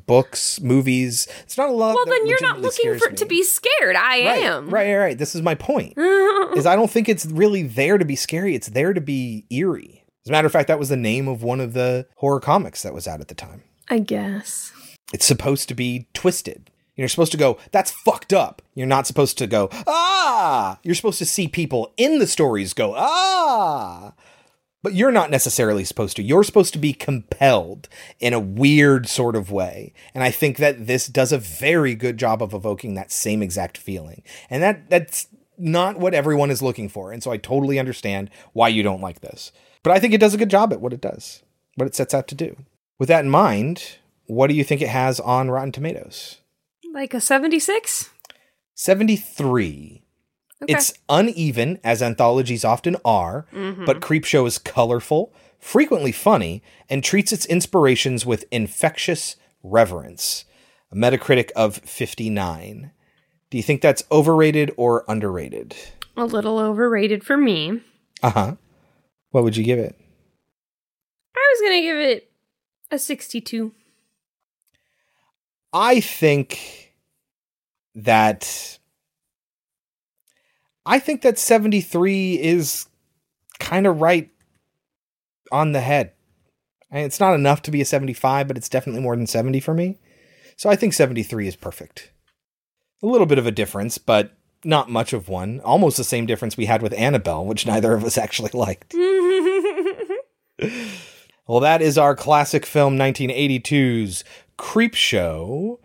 movies. It's not a lot. Well, then you're not looking for it to be scared. I am. Right. This is my point. Is I don't think it's really there to be scary. It's there to be eerie. As a matter of fact, that was the name of one of the horror comics that was out at the time. I guess. It's supposed to be Twisted. You're supposed to go, that's fucked up. You're not supposed to go, ah! You're supposed to see people in the stories go, ah! But you're not necessarily supposed to. You're supposed to be compelled in a weird sort of way. And I think that this does a very good job of evoking that same exact feeling. And that's not what everyone is looking for. And so I totally understand why you don't like this. But I think it does a good job at what it does, what it sets out to do. With that in mind, what do you think it has on Rotten Tomatoes? Like a 76? 73. Okay. It's uneven, as anthologies often are, but Creepshow is colorful, frequently funny, and treats its inspirations with infectious reverence. A Metacritic of 59. Do you think that's overrated or underrated? A little overrated for me. Uh-huh. What would you give it? I was going to give it a 62. I think that 73 is kind of right on the head. And it's not enough to be a 75, but it's definitely more than 70 for me. So I think 73 is perfect. A little bit of a difference, but not much of one. Almost the same difference we had with Annabelle, which neither of us actually liked. Well, that is our classic film 1982's Creepshow.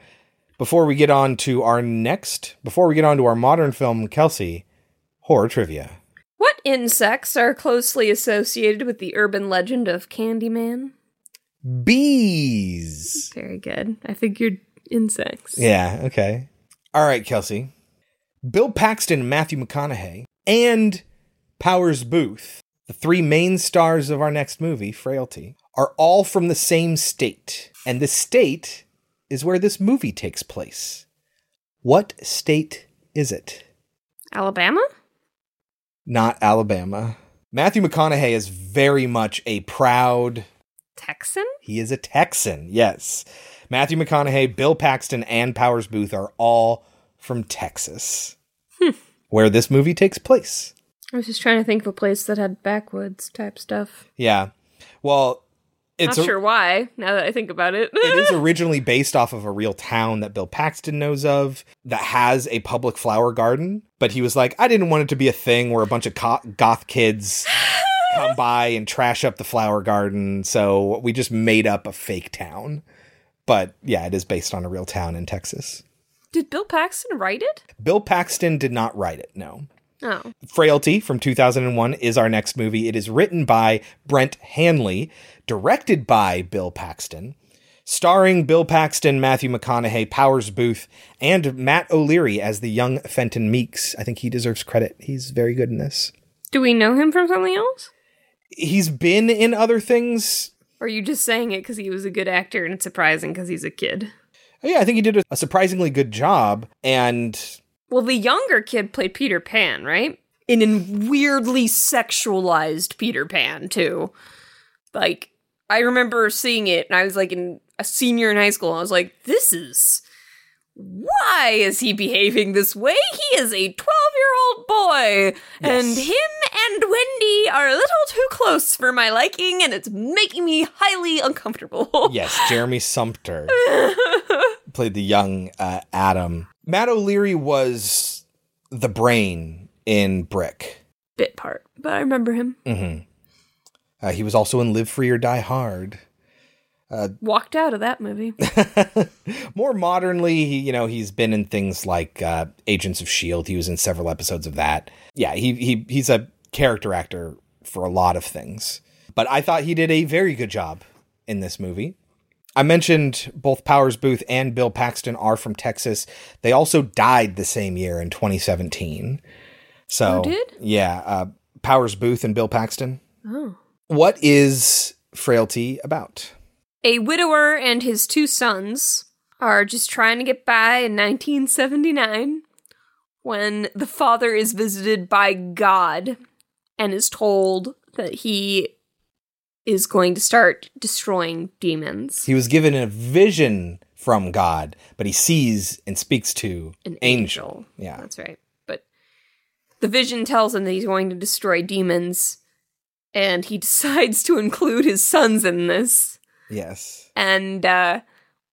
Before we get on to our modern film, Kelsey, horror trivia. What insects are closely associated with the urban legend of Candyman? Bees. Very good. I figured insects. Yeah, okay. All right, Kelsey. Bill Paxton, Matthew McConaughey, and Powers Boothe, the three main stars of our next movie, Frailty, are all from the same state. And the state is where this movie takes place. What state is it? Alabama? Not Alabama. Matthew McConaughey is very much a proud... Texan? He is a Texan, yes. Matthew McConaughey, Bill Paxton, and Powers Boothe are all from Texas, where this movie takes place. I was just trying to think of a place that had backwoods type stuff. Yeah. Well, it's... Not sure why, now that I think about it. It is originally based off of a real town that Bill Paxton knows of that has a public flower garden. But he was like, I didn't want it to be a thing where a bunch of goth kids come by and trash up the flower garden. So we just made up a fake town. But yeah, it is based on a real town in Texas. Did Bill Paxton write it? Bill Paxton did not write it, no. Oh. Frailty from 2001 is our next movie. It is written by Brent Hanley, directed by Bill Paxton, starring Bill Paxton, Matthew McConaughey, Powers Boothe, and Matt O'Leary as the young Fenton Meeks. I think he deserves credit. He's very good in this. Do we know him from something else? He's been in other things. Or are you just saying it because he was a good actor and it's surprising because he's a kid? Oh, yeah, I think he did a surprisingly good job, and... Well, the younger kid played Peter Pan, right? And in weirdly sexualized Peter Pan, too. Like, I remember seeing it, and I was, like, in a senior in high school, and I was like, this is... Why is he behaving this way? He is a 12-year-old boy, yes. And him and Wendy are a little too close for my liking, and it's making me highly uncomfortable. Yes, Jeremy Sumpter played the young Adam. Matt O'Leary was the brain in Brick. Bit part, but I remember him. Mm-hmm. He was also in Live Free or Die Hard. Walked out of that movie. More modernly, he's been in things like Agents of S.H.I.E.L.D. He was in several episodes of that. Yeah, he's a character actor for a lot of things. But I thought he did a very good job in this movie. I mentioned both Powers Boothe and Bill Paxton are from Texas. They also died the same year in 2017. So, who did? Yeah, Powers Boothe and Bill Paxton. Oh. What is Frailty about? A widower and his two sons are just trying to get by in 1979 when the father is visited by God and is told that he is going to start destroying demons. He was given a vision from God, but he sees and speaks to an angel. Yeah, that's right. But the vision tells him that he's going to destroy demons, and he decides to include his sons in this. Yes. And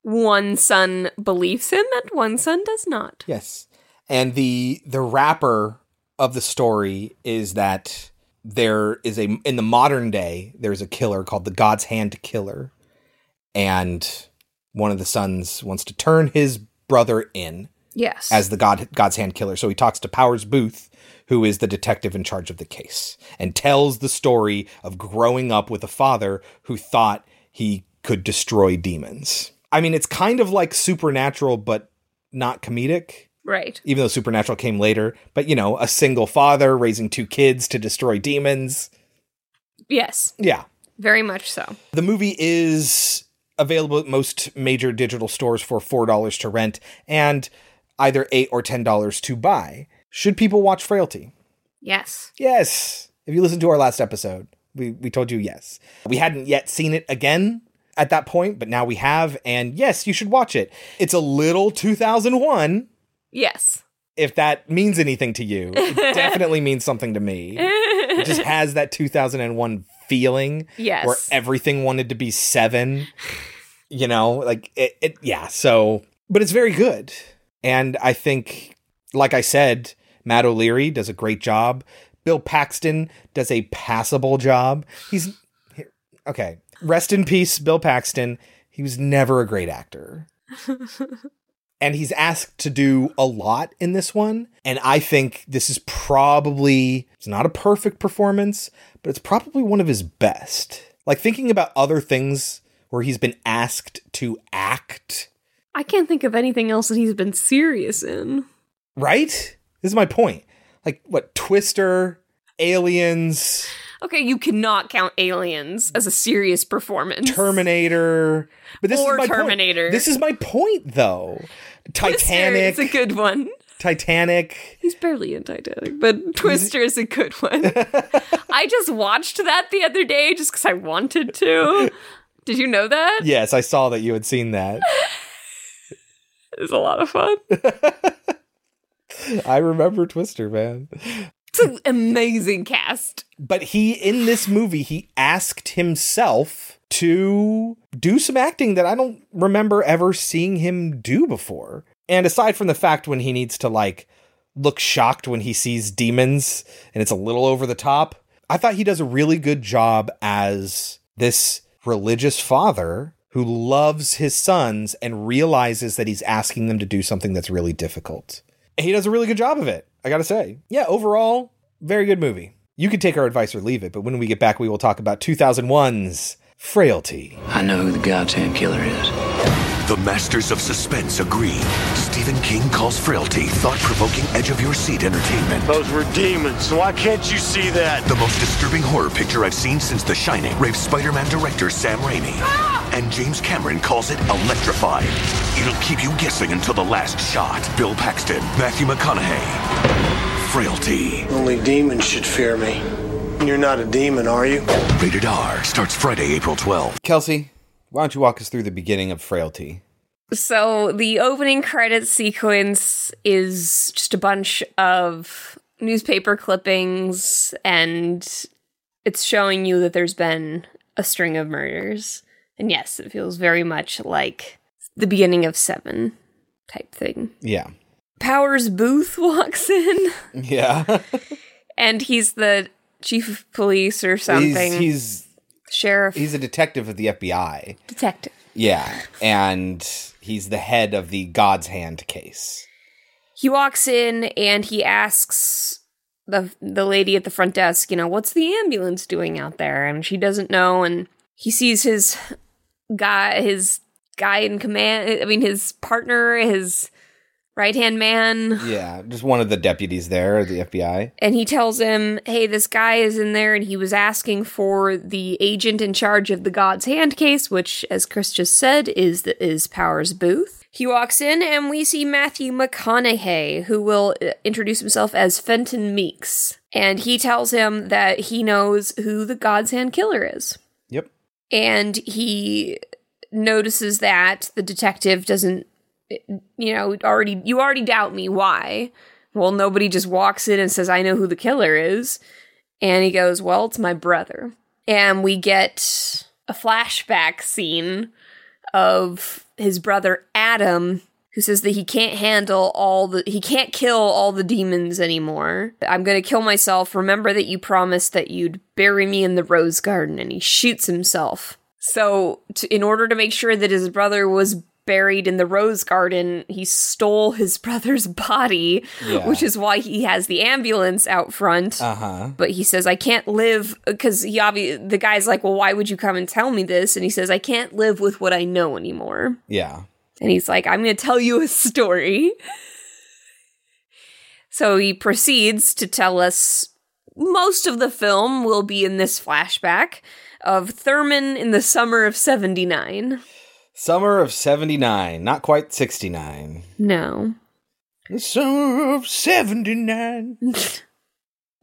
one son believes him and one son does not. Yes. And the wrapper of the story is that there is a, in the modern day, there's a killer called the God's Hand Killer. And one of the sons wants to turn his brother in. Yes. As the God's Hand Killer. So he talks to Powers Boothe, who is the detective in charge of the case, and tells the story of growing up with a father who thought he could destroy demons. I mean, it's kind of like Supernatural, but not comedic. Right. Even though Supernatural came later. But, you know, a single father raising two kids to destroy demons. Yes. Yeah. Very much so. The movie is available at most major digital stores for $4 to rent and either $8 or $10 to buy. Should people watch Frailty? Yes. Yes. If you listen to our last episode, we told you yes. We hadn't yet seen it again at that point, but now we have. And yes, you should watch it. It's a little 2001. Yes. If that means anything to you, it definitely means something to me. It just has that 2001 feeling. Yes. Where everything wanted to be 7, you know, like it. Yeah. So, but it's very good. And I think, like I said, Matt O'Leary does a great job. Bill Paxton does a passable job. He's okay. Rest in peace, Bill Paxton. He was never a great actor. And he's asked to do a lot in this one. And I think this is probably, it's not a perfect performance, but it's probably one of his best. Like thinking about other things where he's been asked to act. I can't think of anything else that he's been serious in. Right? This is my point. Like what, Twister, Aliens. Okay, you cannot count Aliens as a serious performance. Terminator. But this or is my Terminator. Point. This is my point, though. Titanic. Twister is a good one. Titanic. He's barely in Titanic, but Twister is a good one. I just watched that the other day just because I wanted to. Did you know that? Yes, I saw that you had seen that. It was a lot of fun. I remember Twister, man. It's an amazing cast. But he, in this movie, he asked himself to do some acting that I don't remember ever seeing him do before. And aside from the fact when he needs to, like, look shocked when he sees demons and it's a little over the top, I thought he does a really good job as this religious father who loves his sons and realizes that he's asking them to do something that's really difficult. He does a really good job of it, I gotta say. Yeah, overall, very good movie. You can take our advice or leave it, but when we get back, we will talk about 2001's Frailty. I know who the God's Hand Killer is. The masters of suspense agree. Stephen King calls Frailty thought-provoking, edge-of-your-seat entertainment. Those were demons, so why can't you see that? The most disturbing horror picture I've seen since The Shining. Rave Spider-Man director Sam Raimi. Ah! And James Cameron calls it electrified. It'll keep you guessing until the last shot. Bill Paxton, Matthew McConaughey, Frailty. Only demons should fear me. You're not a demon, are you? Rated R starts Friday, April 12th. Kelsey, why don't you walk us through the beginning of Frailty? So the opening credits sequence is just a bunch of newspaper clippings, and it's showing you that there's been a string of murders. And yes, it feels very much like the beginning of 7 type thing. Yeah. Powers Boothe walks in. Yeah. And he's the chief of police or something. He's sheriff. He's a detective of the FBI. Detective. Yeah. And he's the head of the God's Hand case. He walks in and he asks the lady at the front desk, you know, what's the ambulance doing out there? And she doesn't know. And he sees his guy in command, I mean, his partner, his right-hand man. Yeah, just one of the deputies there at the FBI. And he tells him, hey, this guy is in there, and he was asking for the agent in charge of the God's Hand case, which, as Chris just said, is Powers Boothe. He walks in, and we see Matthew McConaughey, who will introduce himself as Fenton Meeks. And he tells him that he knows who the God's Hand Killer is. Yep. And he notices that the detective doesn't, you know, you already doubt me. Why? Well, nobody just walks in and says, I know who the killer is. And he goes, well, it's my brother. And we get a flashback scene of his brother Adam, who says that he can't handle he can't kill all the demons anymore. I'm gonna kill myself. Remember that you promised that you'd bury me in the rose garden, and he shoots himself. So in order to make sure that his brother was buried in the rose garden, he stole his brother's body, which is why he has the ambulance out front. But he says, I can't live, because the guy's like, well, why would you come and tell me this? And he says, I can't live with what I know anymore. Yeah. And he's like, I'm going to tell you a story. So he proceeds to tell us most of the film will be in this flashback of Thurman in the summer of 79. Summer of 79, not quite 69. No. The summer of 79.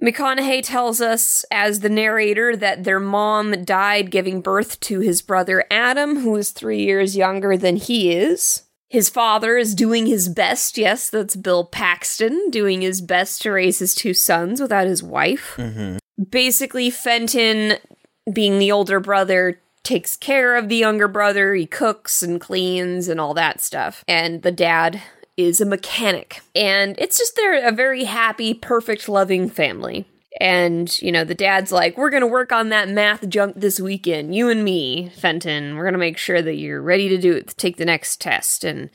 McConaughey tells us as the narrator that their mom died giving birth to his brother Adam, who is 3 years younger than he is. His father is doing his best. Yes, that's Bill Paxton doing his best to raise his two sons without his wife. Mm-hmm. Basically, Fenton, being the older brother, takes care of the younger brother. He cooks and cleans and all that stuff. And the dad is a mechanic. And it's just they're a very happy, perfect, loving family. And, you know, the dad's like, we're going to work on that math junk this weekend. You and me, Fenton. We're going to make sure that you're ready to do it, to take the next test. And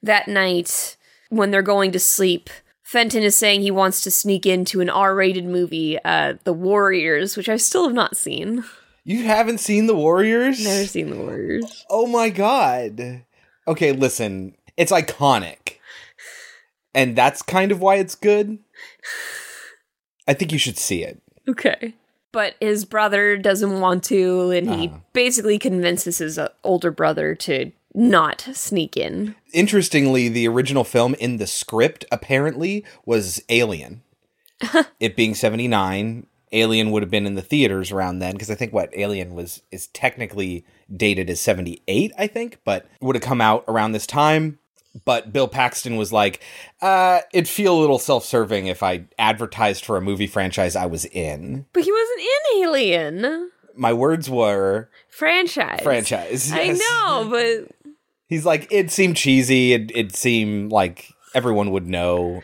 that night, when they're going to sleep, Fenton is saying he wants to sneak into an R-rated movie, The Warriors, which I still have not seen. You haven't seen The Warriors? Never seen The Warriors. Oh my god. Okay, listen. It's iconic. And that's kind of why it's good. I think you should see it. Okay. But his brother doesn't want to, and he basically convinces his older brother to not sneak in. Interestingly, the original film in the script, apparently, was Alien. It being 79... Alien would have been in the theaters around then, because I think what Alien is technically dated as 78, I think, but would have come out around this time. But Bill Paxton was like, it'd feel a little self-serving if I advertised for a movie franchise I was in. But he wasn't in Alien. My words were... Franchise. Yes. I know, but... He's like, it seemed cheesy. It seemed like everyone would know.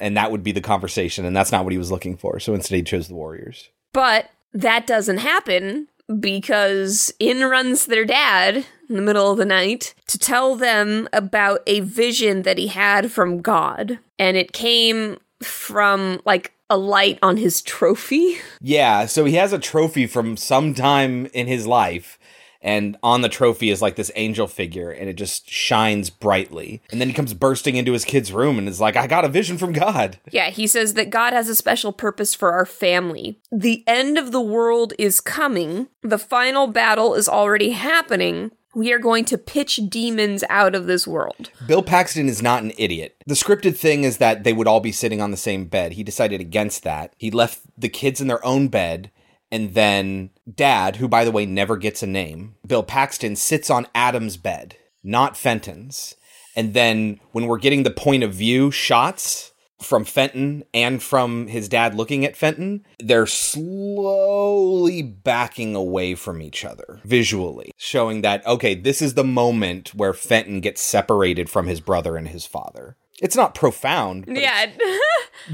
And that would be the conversation, and that's not what he was looking for. So instead, he chose The Warriors. But that doesn't happen, because in runs their dad in the middle of the night to tell them about a vision that he had from God. And it came from, like, a light on his trophy. Yeah, so he has a trophy from some time in his life. And on the trophy is like this angel figure, and it just shines brightly. And then he comes bursting into his kid's room and is like, I got a vision from God. Yeah, he says that God has a special purpose for our family. The end of the world is coming. The final battle is already happening. We are going to pitch demons out of this world. Bill Paxton is not an idiot. The scripted thing is that they would all be sitting on the same bed. He decided against that. He left the kids in their own bed. And then Dad, who, by the way, never gets a name, Bill Paxton, sits on Adam's bed, not Fenton's. And then when we're getting the point of view shots from Fenton and from his dad looking at Fenton, they're slowly backing away from each other visually, showing that, okay, this is the moment where Fenton gets separated from his brother and his father. It's not profound. But yeah.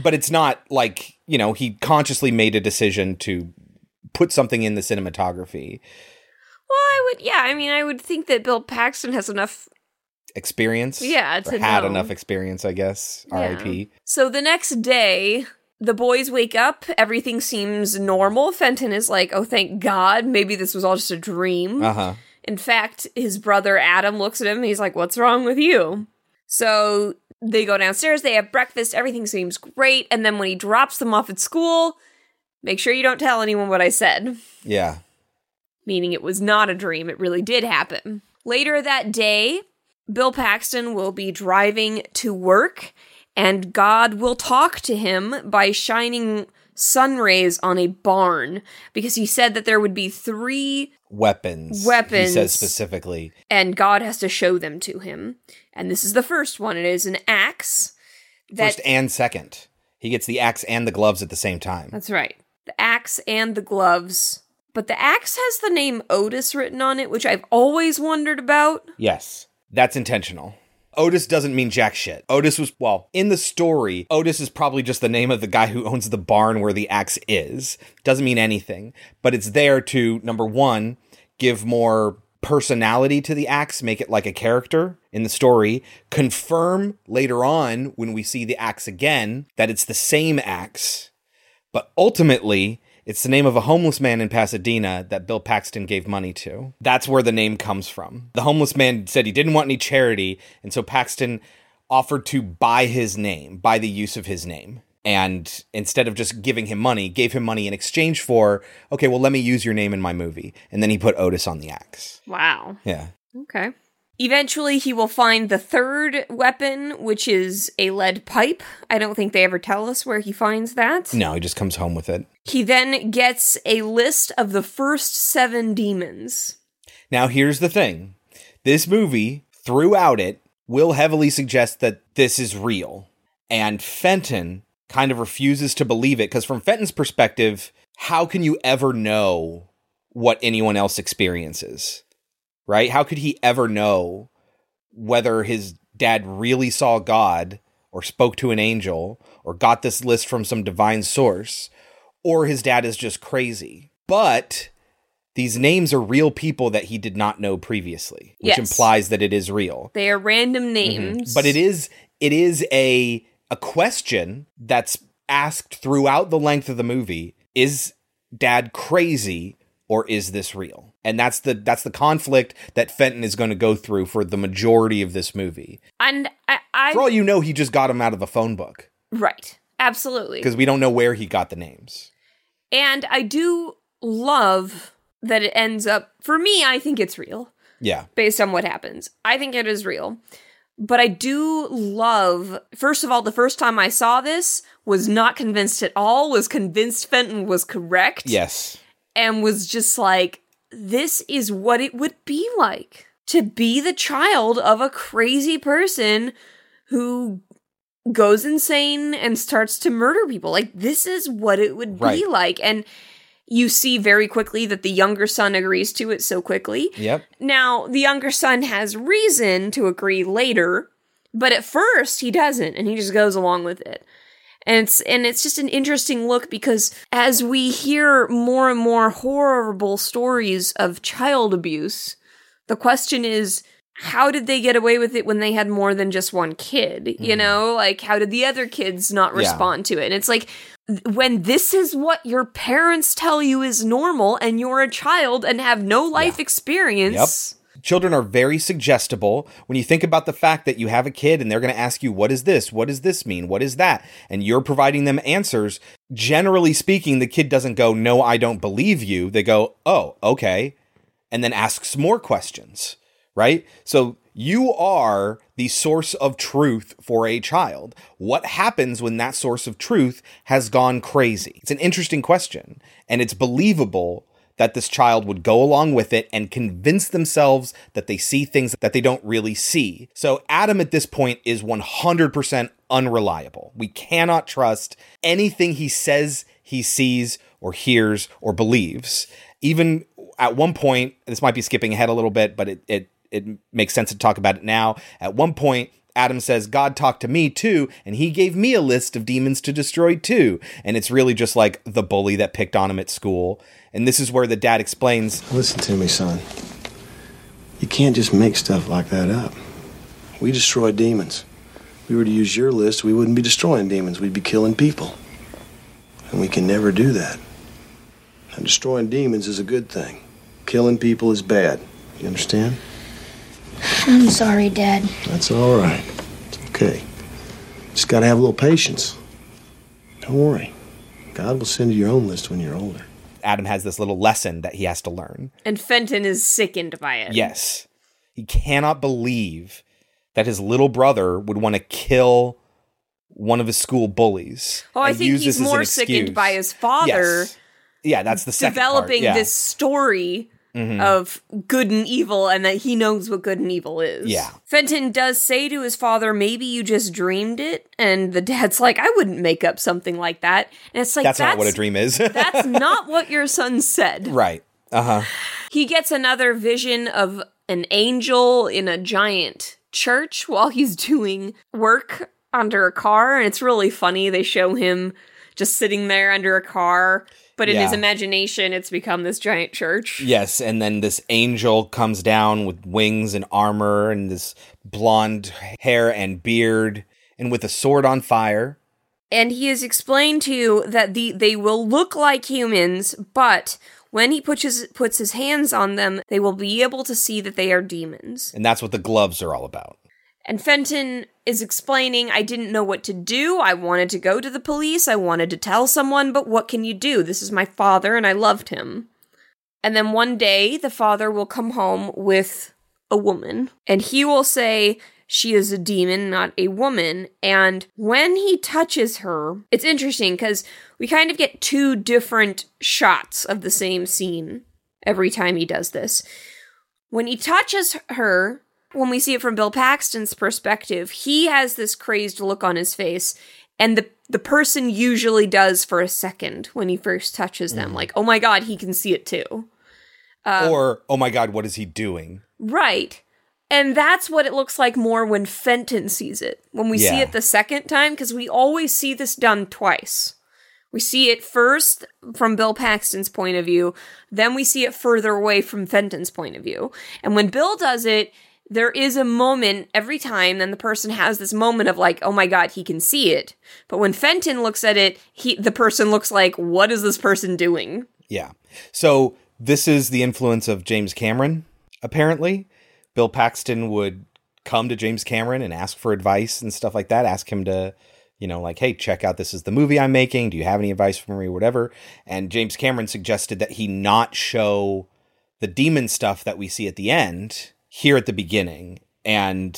But it's not like, you know, he consciously made a decision to... put something in the cinematography. Well, I would think that Bill Paxton has enough... experience? Yeah, to know. Had enough experience, I guess. Yeah. R.I.P. So the next day, the boys wake up. Everything seems normal. Fenton is like, oh, thank God. Maybe this was all just a dream. In fact, his brother Adam looks at him and he's like, what's wrong with you? So they go downstairs. They have breakfast. Everything seems great. And then when he drops them off at school... Make sure you don't tell anyone what I said. Yeah. Meaning it was not a dream. It really did happen. Later that day, Bill Paxton will be driving to work, and God will talk to him by shining sun rays on a barn, because he said that there would be three... Weapons. He says specifically. And God has to show them to him. And this is the first one. It is an axe. First and second. He gets the axe and the gloves at the same time. That's right. The axe and the gloves, But the axe has the name Otis written on it, which I've always wondered about. Yes, that's intentional. Otis doesn't mean jack shit. Otis was, well, in the story, Otis is probably just the name of the guy who owns the barn where the axe is. Doesn't mean anything, but it's there to, number one, give more personality to the axe, make it like a character in the story, confirm later on when we see the axe again that it's the same axe, but ultimately it's the name of a homeless man in Pasadena that Bill Paxton gave money to. That's where the name comes from. The homeless man said he didn't want any charity, and so Paxton offered to buy his name, buy the use of his name. And instead of just giving him money, gave him money in exchange for, okay, well, let me use your name in my movie. And then he put Otis on the axe. Wow. Yeah. Okay. Eventually, he will find the third weapon, which is a lead pipe. I don't think they ever tell us where he finds that. No, he just comes home with it. He then gets a list of the first 7 demons. Now, here's the thing. This movie, throughout it, will heavily suggest that this is real. And Fenton kind of refuses to believe it, because from Fenton's perspective, how can you ever know what anyone else experiences, right? How could he ever know whether his dad really saw God or spoke to an angel or got this list from some divine source, or his dad is just crazy? But these names are real people that he did not know previously, which implies that it is real. They are random names. Mm-hmm. But it is a question that's asked throughout the length of the movie: is dad crazy or is this real? And that's the conflict that Fenton is going to go through for the majority of this movie. And I for all you know, he just got him out of a phone book. Right. Absolutely. Because we don't know where he got the names. And I do love that it ends up, for me, I think it's real. Yeah. Based on what happens. I think it is real. But I do love, first of all, the first time I saw this, was not convinced at all, was convinced Fenton was correct. Yes. And was just like, this is what it would be like to be the child of a crazy person who goes insane and starts to murder people. Like, this is what it would be like. And you see very quickly that the younger son agrees to it so quickly. Yep. Now, the younger son has reason to agree later, but at first he doesn't, and he just goes along with it. And it's just an interesting look, because as we hear more and more horrible stories of child abuse, the question is, how did they get away with it when they had more than just one kid? Mm. You know, like, how did the other kids not respond to it? And it's like, when this is what your parents tell you is normal and you're a child and have no life experience. Yep. Children are very suggestible. When you think about the fact that you have a kid and they're going to ask you, what is this? What does this mean? What is that? And you're providing them answers. Generally speaking, the kid doesn't go, no, I don't believe you. They go, oh, okay. And then asks more questions, right? So you are the source of truth for a child. What happens when that source of truth has gone crazy? It's an interesting question, and it's believable that this child would go along with it and convince themselves that they see things that they don't really see. So Adam at this point is 100% unreliable. We cannot trust anything he says, he sees, or hears, or believes. Even at one point, this might be skipping ahead a little bit, but it makes sense to talk about it now. At one point, Adam says, God talked to me too, and he gave me a list of demons to destroy too. And it's really just like the bully that picked on him at school. And this is where the dad explains, listen to me, son. You can't just make stuff like that up. We destroy demons. If we were to use your list, we wouldn't be destroying demons. We'd be killing people. And we can never do that. Now, destroying demons is a good thing. Killing people is bad. You understand? I'm sorry, Dad. That's all right. It's okay. Just gotta have a little patience. Don't worry. God will send you your own list when you're older. Adam has this little lesson that he has to learn. And Fenton is sickened by it. Yes. He cannot believe that his little brother would want to kill one of his school bullies. Oh, I think he's more sickened by his father. Yes. Yeah, that's the second part. Developing this story mm-hmm. of good and evil, and that he knows what good and evil is. Yeah. Fenton does say to his father, maybe you just dreamed it. And the dad's like, I wouldn't make up something like that. And it's like, that's not what a dream is. That's not what your son said. Right. Uh-huh. He gets another vision of an angel in a giant church while he's doing work under a car. And it's really funny. They show him just sitting there under a car. But in his imagination, it's become this giant church. Yes, and then this angel comes down with wings and armor and this blonde hair and beard and with a sword on fire. And he is explained to you that they will look like humans, but when he puts his hands on them, they will be able to see that they are demons. And that's what the gloves are all about. And Fenton is explaining, I didn't know what to do. I wanted to go to the police. I wanted to tell someone, but what can you do? This is my father, and I loved him. And then one day, the father will come home with a woman. And he will say, she is a demon, not a woman. And when he touches her, it's interesting, because we kind of get two different shots of the same scene every time he does this. When he touches her, when we see it from Bill Paxton's perspective, he has this crazed look on his face, and the person usually does for a second when he first touches them. Mm. Like, oh my god, he can see it too. Or, oh my god, what is he doing? Right. And that's what it looks like more when Fenton sees it. When we see it the second time, because we always see this done twice. We see it first from Bill Paxton's point of view, then we see it further away from Fenton's point of view. And when Bill does it, there is a moment every time, then the person has this moment of like, oh my god, he can see it. But when Fenton looks at it, the person looks like, what is this person doing? Yeah. So this is the influence of James Cameron, apparently. Bill Paxton would come to James Cameron and ask for advice and stuff like that. Ask him to, like, hey, check out, this is the movie I'm making. Do you have any advice for me or whatever? And James Cameron suggested that he not show the demon stuff that we see at the end here at the beginning. And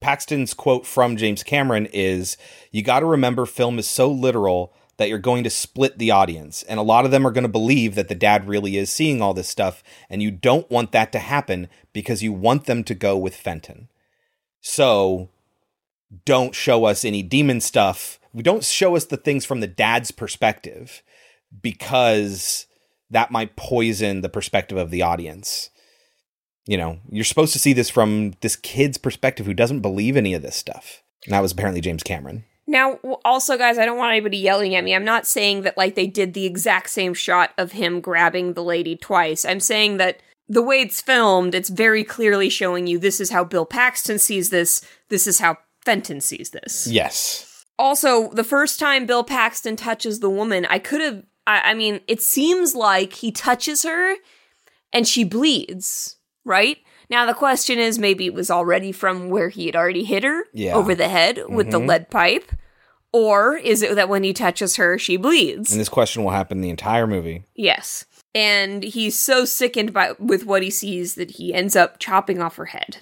Paxton's quote from James Cameron is, you got to remember film is so literal that you're going to split the audience. And a lot of them are going to believe that the dad really is seeing all this stuff. And you don't want that to happen because you want them to go with Fenton. So don't show us any demon stuff. Don't show us the things from the dad's perspective, because that might poison the perspective of the audience. You're supposed to see this from this kid's perspective who doesn't believe any of this stuff. And that was apparently James Cameron. Now, also, guys, I don't want anybody yelling at me. I'm not saying that, they did the exact same shot of him grabbing the lady twice. I'm saying that the way it's filmed, it's very clearly showing you this is how Bill Paxton sees this. This is how Fenton sees this. Yes. Also, the first time Bill Paxton touches the woman, it seems like he touches her and she bleeds. Right? Now, the question is, maybe it was already from where he had already hit her over the head with the lead pipe, or is it that when he touches her, she bleeds? And this question will happen the entire movie. Yes. And he's so sickened with what he sees that he ends up chopping off her head.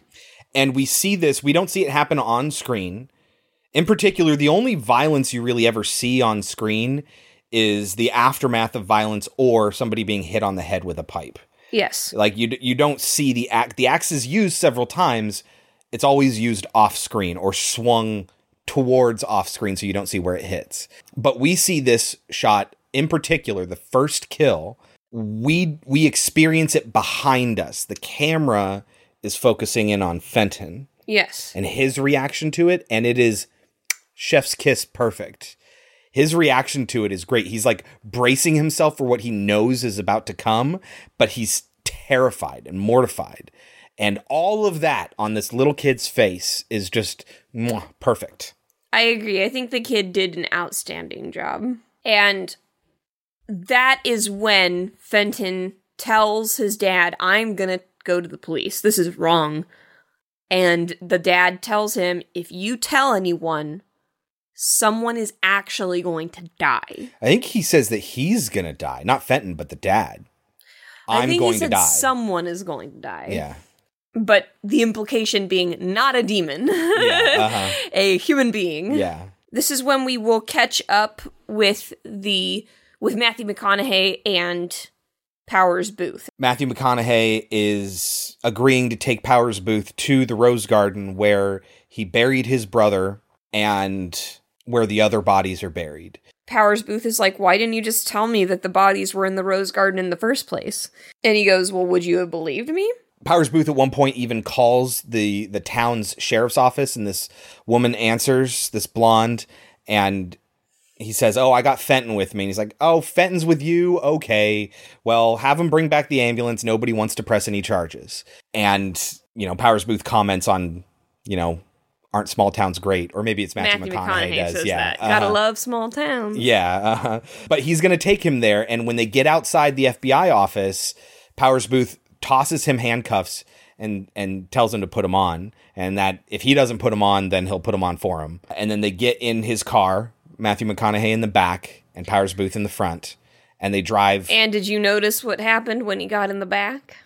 And we see this, we don't see it happen on screen. In particular, the only violence you really ever see on screen is the aftermath of violence or somebody being hit on the head with a pipe. Yes. You don't see the axe. The axe is used several times. It's always used off screen or swung towards off screen, so you don't see where it hits. But we see this shot in particular, the first kill. We experience it behind us. The camera is focusing in on Fenton. Yes. And his reaction to it, and it is chef's kiss perfect. His reaction to it is great. He's bracing himself for what he knows is about to come, but he's terrified and mortified. And all of that on this little kid's face is just perfect. I agree. I think the kid did an outstanding job. And that is when Fenton tells his dad, I'm going to go to the police. This is wrong. And the dad tells him, if you tell anyone, someone is actually going to die. I think he says that he's going to die. Not Fenton, but the dad. I think he said someone is going to die. Yeah. But the implication being not a demon. A human being. Yeah. This is when we will catch up with Matthew McConaughey and Powers Boothe. Matthew McConaughey is agreeing to take Powers Boothe to the Rose Garden where he buried his brother and where the other bodies are buried. Powers Boothe is like, why didn't you just tell me that the bodies were in the Rose Garden in the first place? And he goes, well, would you have believed me? Powers Boothe at one point even calls the town's sheriff's office, and this woman answers, this blonde, and he says, oh, I got Fenton with me. And he's like, oh, Fenton's with you? Okay. Well, have him bring back the ambulance. Nobody wants to press any charges. And, you know, Powers Boothe comments on, you know, aren't small towns great? Or maybe it's Matthew McConaughey does. Yeah, gotta love small towns. Yeah. But he's going to take him there. And when they get outside the FBI office, Powers Boothe tosses him handcuffs and tells him to put him on. And that if he doesn't put him on, then he'll put him on for him. And then they get in his car, Matthew McConaughey in the back and Powers Boothe in the front, and they drive. And did you notice what happened when he got in the back?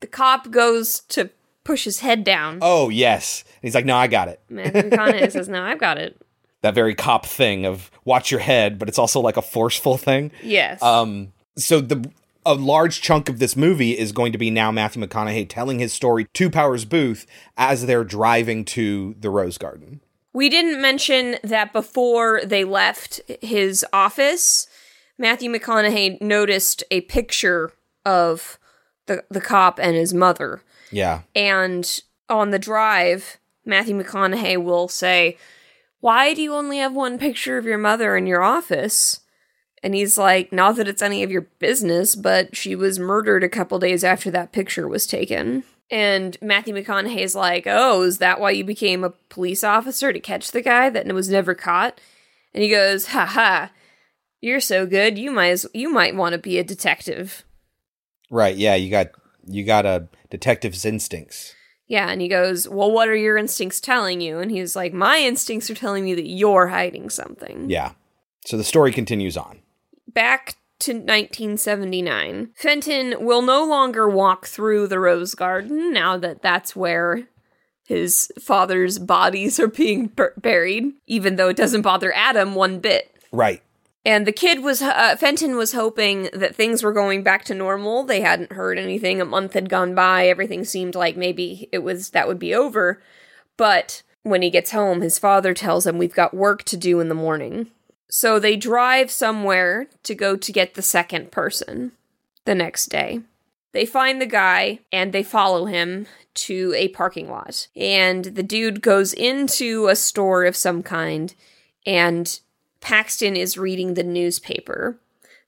The cop goes to push his head down. Oh, yes. And he's like, no, I got it. Matthew McConaughey says, no, I've got it. That very cop thing of watch your head, but it's also like a forceful thing. Yes. So a large chunk of this movie is going to be now Matthew McConaughey telling his story to Powers Boothe as they're driving to the Rose Garden. We didn't mention that before they left his office, Matthew McConaughey noticed a picture of the cop and his mother. Yeah. And on the drive, Matthew McConaughey will say, why do you only have one picture of your mother in your office? And he's like, not that it's any of your business, but she was murdered a couple days after that picture was taken. And Matthew McConaughey's like, oh, is that why you became a police officer, to catch the guy that was never caught? And he goes, ha ha, you're so good, you might want to be a detective. Right, yeah, you got a detective's instincts. Yeah, and he goes, well, what are your instincts telling you? And he's like, my instincts are telling me that you're hiding something. Yeah, so the story continues on. Back to 1979. Fenton will no longer walk through the Rose Garden now that that's where his father's bodies are being buried, even though it doesn't bother Adam one bit. Right. And the kid was, Fenton was hoping that things were going back to normal. They hadn't heard anything. A month had gone by. Everything seemed like maybe that would be over. But when he gets home, his father tells him, we've got work to do in the morning. So they drive somewhere to go to get the second person the next day. They find the guy, and they follow him to a parking lot. And the dude goes into a store of some kind, and Paxton is reading the newspaper.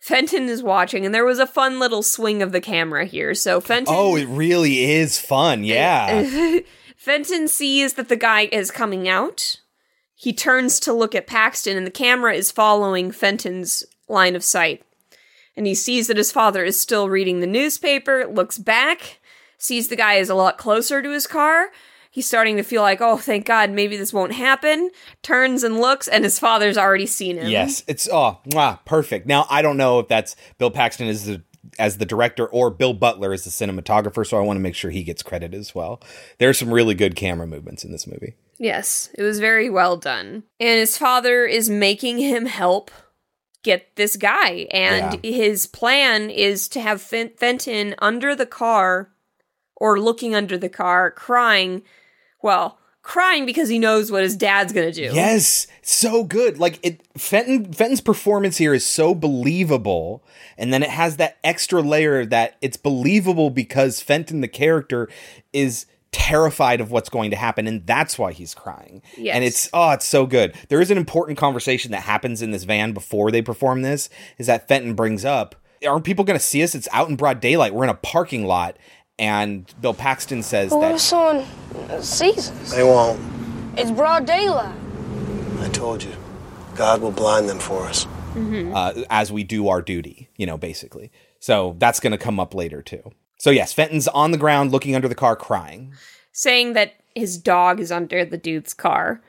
Fenton is watching, and there was a fun little swing of the camera here. So Fenton... Oh, it really is fun, yeah. Fenton sees that the guy is coming out. He turns to look at Paxton, and the camera is following Fenton's line of sight. And he sees that his father is still reading the newspaper, looks back, sees the guy is a lot closer to his car. He's starting to feel like, oh, thank God, maybe this won't happen. Turns and looks, and his father's already seen him. Yes, it's, oh, mwah, perfect. Now, I don't know if that's Bill Paxton as the director or Bill Butler as the cinematographer, so I want to make sure he gets credit as well. There are some really good camera movements in this movie. Yes, it was very well done. And his father is making him help get this guy. And his plan is to have Fenton under the car, or looking under the car, crying because he knows what his dad's going to do. Yes, so good. Like, Fenton's performance here is so believable, and then it has that extra layer that it's believable because Fenton, the character, is terrified of what's going to happen, and that's why he's crying. Yes. And it's so good. There is an important conversation that happens in this van before they perform this, is that Fenton brings up, aren't people going to see us? It's out in broad daylight. We're in a parking lot. And Bill Paxton says that... What if someone sees us? They won't. It's broad daylight. I told you. God will blind them for us. Mm-hmm. As we do our duty, you know, basically. So that's going to come up later, too. So yes, Fenton's on the ground, looking under the car, crying. Saying that his dog is under the dude's car.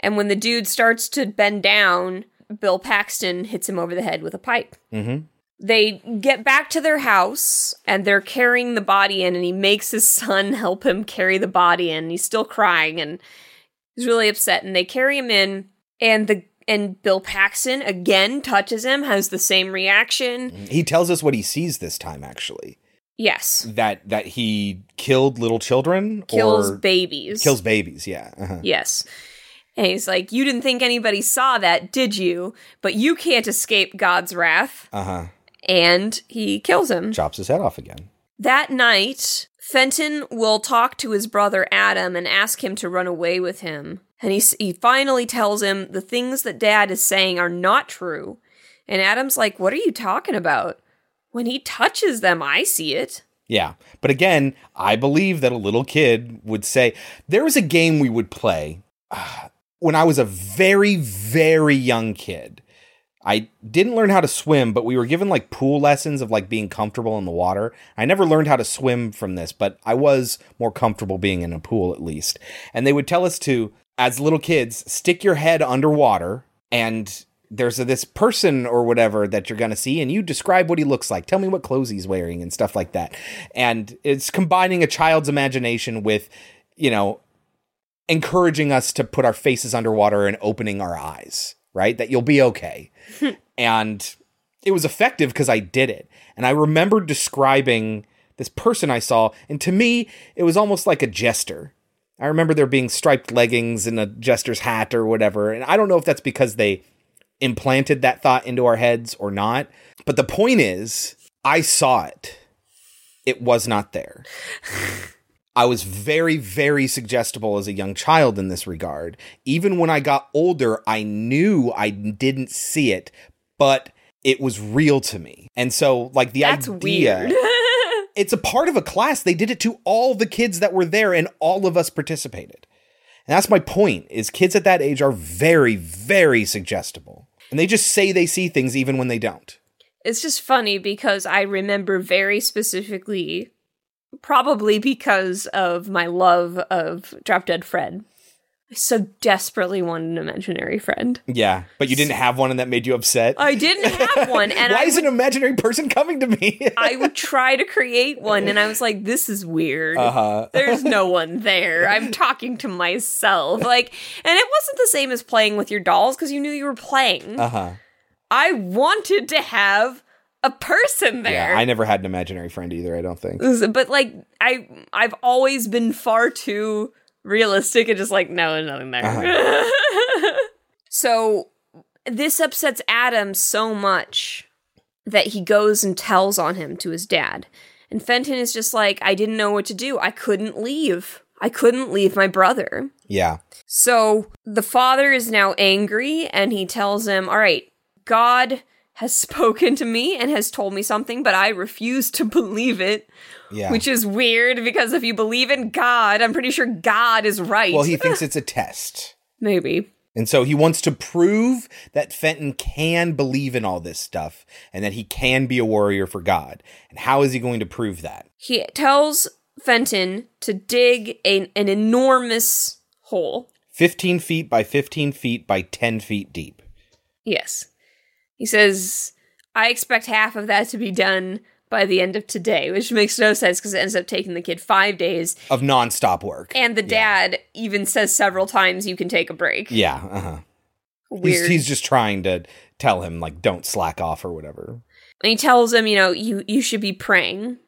And when the dude starts to bend down, Bill Paxton hits him over the head with a pipe. Mm-hmm. They get back to their house, and they're carrying the body in, and he makes his son help him carry the body in. He's still crying, and he's really upset, and they carry him in, and the and Bill Paxton again touches him, has the same reaction. He tells us what he sees this time, actually. Yes. That he killed little children? Kills babies. Kills babies, yeah. Uh-huh. Yes. And he's like, you didn't think anybody saw that, did you? But you can't escape God's wrath. Uh-huh. And he kills him. Chops his head off again. That night, Fenton will talk to his brother Adam and ask him to run away with him. And he finally tells him the things that Dad is saying are not true. And Adam's like, what are you talking about? When he touches them, I see it. Yeah. But again, I believe that a little kid would say, there was a game we would play when I was a very, very young kid. I didn't learn how to swim, but we were given like pool lessons of like being comfortable in the water. I never learned how to swim from this, but I was more comfortable being in a pool at least. And they would tell us to, as little kids, stick your head underwater and there's this person or whatever that you're going to see and you describe what he looks like. Tell me what clothes he's wearing and stuff like that. And it's combining a child's imagination with, you know, encouraging us to put our faces underwater and opening our eyes, right? That you'll be okay. And it was effective because I did it. And I remember describing this person I saw. And to me, it was almost like a jester. I remember there being striped leggings and a jester's hat or whatever. And I don't know if that's because they implanted that thought into our heads or not. But the point is, I saw it. It was not there. I was very, very suggestible as a young child in this regard. Even when I got older, I knew I didn't see it, but it was real to me. And so, like, that's idea... Weird. It's a part of a class. They did it to all the kids that were there and all of us participated. And that's my point is kids at that age are very, very suggestible. And they just say they see things even when they don't. It's just funny because I remember very specifically, probably because of my love of Drop Dead Fred. I so desperately wanted an imaginary friend. Yeah, but you didn't have one and that made you upset? I didn't have one. And why is an imaginary person coming to me? I would try to create one and I was like, this is weird. Uh-huh. There's no one there. I'm talking to myself. Like, and it wasn't the same as playing with your dolls because you knew you were playing. Uh-huh. I wanted to have a person there. Yeah, I never had an imaginary friend either, I don't think. But like, I've always been far too... realistic and just like, no, there's nothing there. Uh-huh. So this upsets Adam so much that he goes and tells on him to his dad. And Fenton is just like, I didn't know what to do. I couldn't leave. I couldn't leave my brother. Yeah. So the father is now angry and he tells him, all right, God has spoken to me and has told me something, but I refuse to believe it. Yeah. Which is weird, because if you believe in God, I'm pretty sure God is right. Well, he thinks it's a test. Maybe. And so he wants to prove that Fenton can believe in all this stuff and that he can be a warrior for God. And how is he going to prove that? He tells Fenton to dig an enormous hole. 15 feet by 15 feet by 10 feet deep. Yes. He says, I expect half of that to be done by the end of today, which makes no sense because it ends up taking the kid 5 days. Of nonstop work. And the dad even says several times, you can take a break. Yeah, uh-huh. Weird. He's just trying to tell him, like, don't slack off or whatever. And he tells him, you know, you should be praying.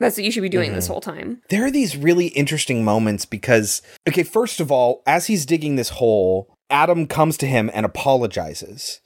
That's what you should be doing this whole time. There are these really interesting moments because, okay, first of all, as he's digging this hole, Adam comes to him and apologizes.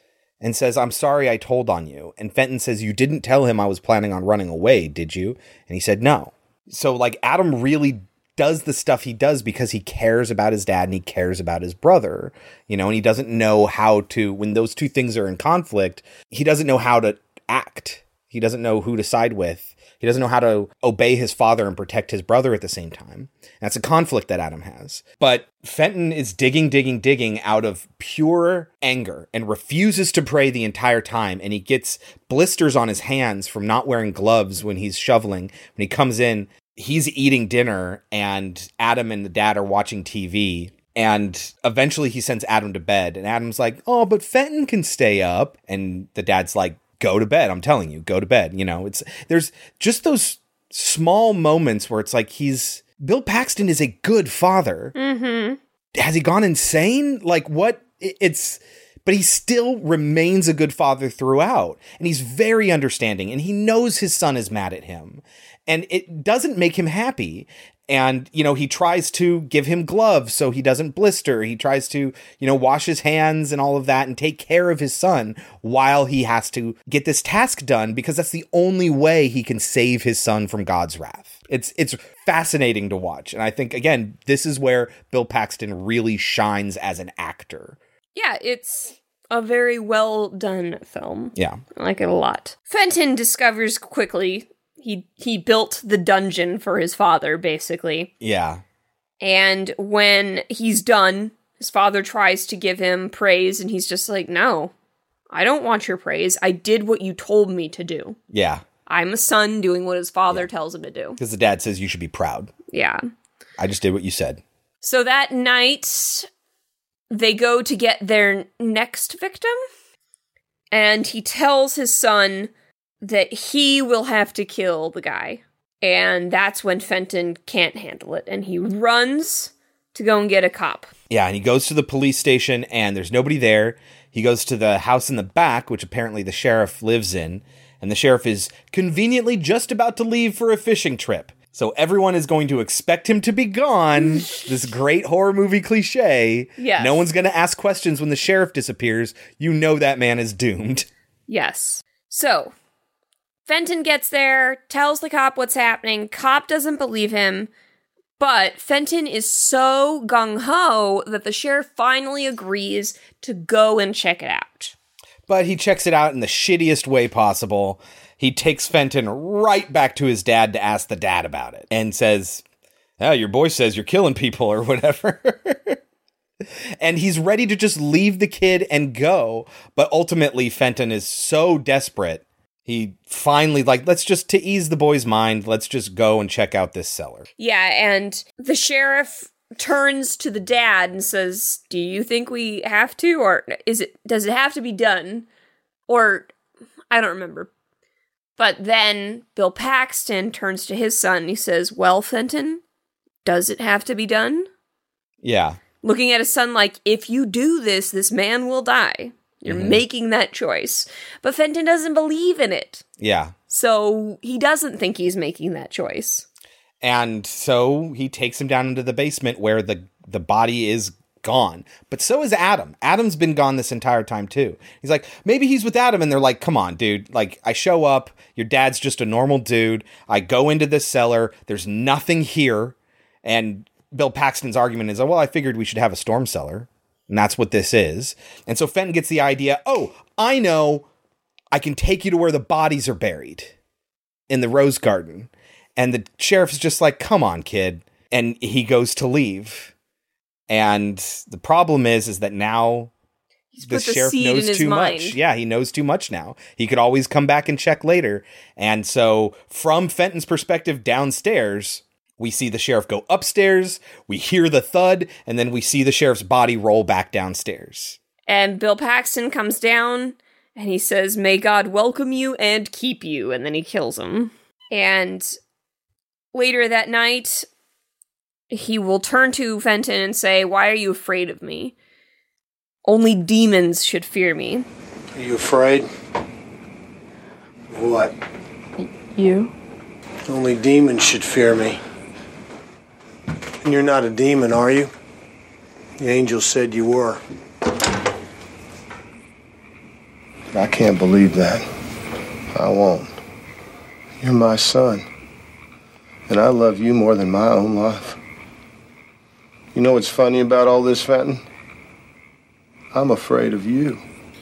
And says, I'm sorry I told on you. And Fenton says, you didn't tell him I was planning on running away, did you? And he said, no. So, like, Adam really does the stuff he does because he cares about his dad and he cares about his brother. You know, and he doesn't know how to, when those two things are in conflict, he doesn't know how to act. He doesn't know who to side with. He doesn't know how to obey his father and protect his brother at the same time. That's a conflict that Adam has. But Fenton is digging out of pure anger and refuses to pray the entire time. And he gets blisters on his hands from not wearing gloves when he's shoveling. When he comes in, he's eating dinner and Adam and the dad are watching TV. And eventually he sends Adam to bed. And Adam's like, oh, but Fenton can stay up. And the dad's like, go to bed. I'm telling you, go to bed. You know, there's just those small moments where it's like Bill Paxton is a good father. Mm-hmm. Has he gone insane? Like what? It's but he still remains a good father throughout. And he's very understanding, and he knows his son is mad at him, and it doesn't make him happy. And, you know, he tries to give him gloves so he doesn't blister. He tries to, you know, wash his hands and all of that and take care of his son while he has to get this task done, because that's the only way he can save his son from God's wrath. It's fascinating to watch. And I think, again, this is where Bill Paxton really shines as an actor. Yeah, it's a very well done film. Yeah. I like it a lot. Fenton discovers quickly he built the dungeon for his father, basically. Yeah. And when he's done, his father tries to give him praise, and he's just like, no, I don't want your praise. I did what you told me to do. Yeah. I'm a son doing what his father tells him to do. Because the dad says you should be proud. Yeah. I just did what you said. So that night, they go to get their next victim, and he tells his son that he will have to kill the guy. And that's when Fenton can't handle it, and he runs to go and get a cop. Yeah, and he goes to the police station, and there's nobody there. He goes to the house in the back, which apparently the sheriff lives in, and the sheriff is conveniently just about to leave for a fishing trip. So everyone is going to expect him to be gone, this great horror movie cliche. Yes. No one's going to ask questions when the sheriff disappears. You know that man is doomed. Yes. So Fenton gets there, tells the cop what's happening. Cop doesn't believe him, but Fenton is so gung-ho that the sheriff finally agrees to go and check it out. But he checks it out in the shittiest way possible. He takes Fenton right back to his dad to ask the dad about it, and says, oh, your boy says you're killing people or whatever. And he's ready to just leave the kid and go. But ultimately, Fenton is so desperate. He finally, let's just, to ease the boy's mind, let's just go and check out this cellar. Yeah, and the sheriff turns to the dad and says, do you think we have to, or does it have to be done? Or, I don't remember. But then Bill Paxton turns to his son and he says, well, Fenton, does it have to be done? Yeah. Looking at his son like, if you do this, this man will die. You're making that choice. But Fenton doesn't believe in it. Yeah. So he doesn't think he's making that choice. And so he takes him down into the basement where the body is gone. But so is Adam. Adam's been gone this entire time, too. He's like, maybe he's with Adam. And they're like, come on, dude. Like, I show up. Your dad's just a normal dude. I go into this cellar. There's nothing here. And Bill Paxton's argument is, well, I figured we should have a storm cellar. And that's what this is. And so Fenton gets the idea, oh, I know, I can take you to where the bodies are buried in the rose garden. And the sheriff's just like, come on, kid. And he goes to leave. And the problem is that now the sheriff knows too much. Yeah, he knows too much now. He could always come back and check later. And so from Fenton's perspective downstairs, we see the sheriff go upstairs, we hear the thud, and then we see the sheriff's body roll back downstairs. And Bill Paxton comes down, and he says, may God welcome you and keep you, and then he kills him. And later that night, he will turn to Fenton and say, why are you afraid of me? Only demons should fear me. Are you afraid? What? You? Only demons should fear me. And you're not a demon, are you? The angel said you were. I can't believe that. I won't. You're my son. And I love you more than my own life. You know what's funny about all this, Fenton? I'm afraid of you.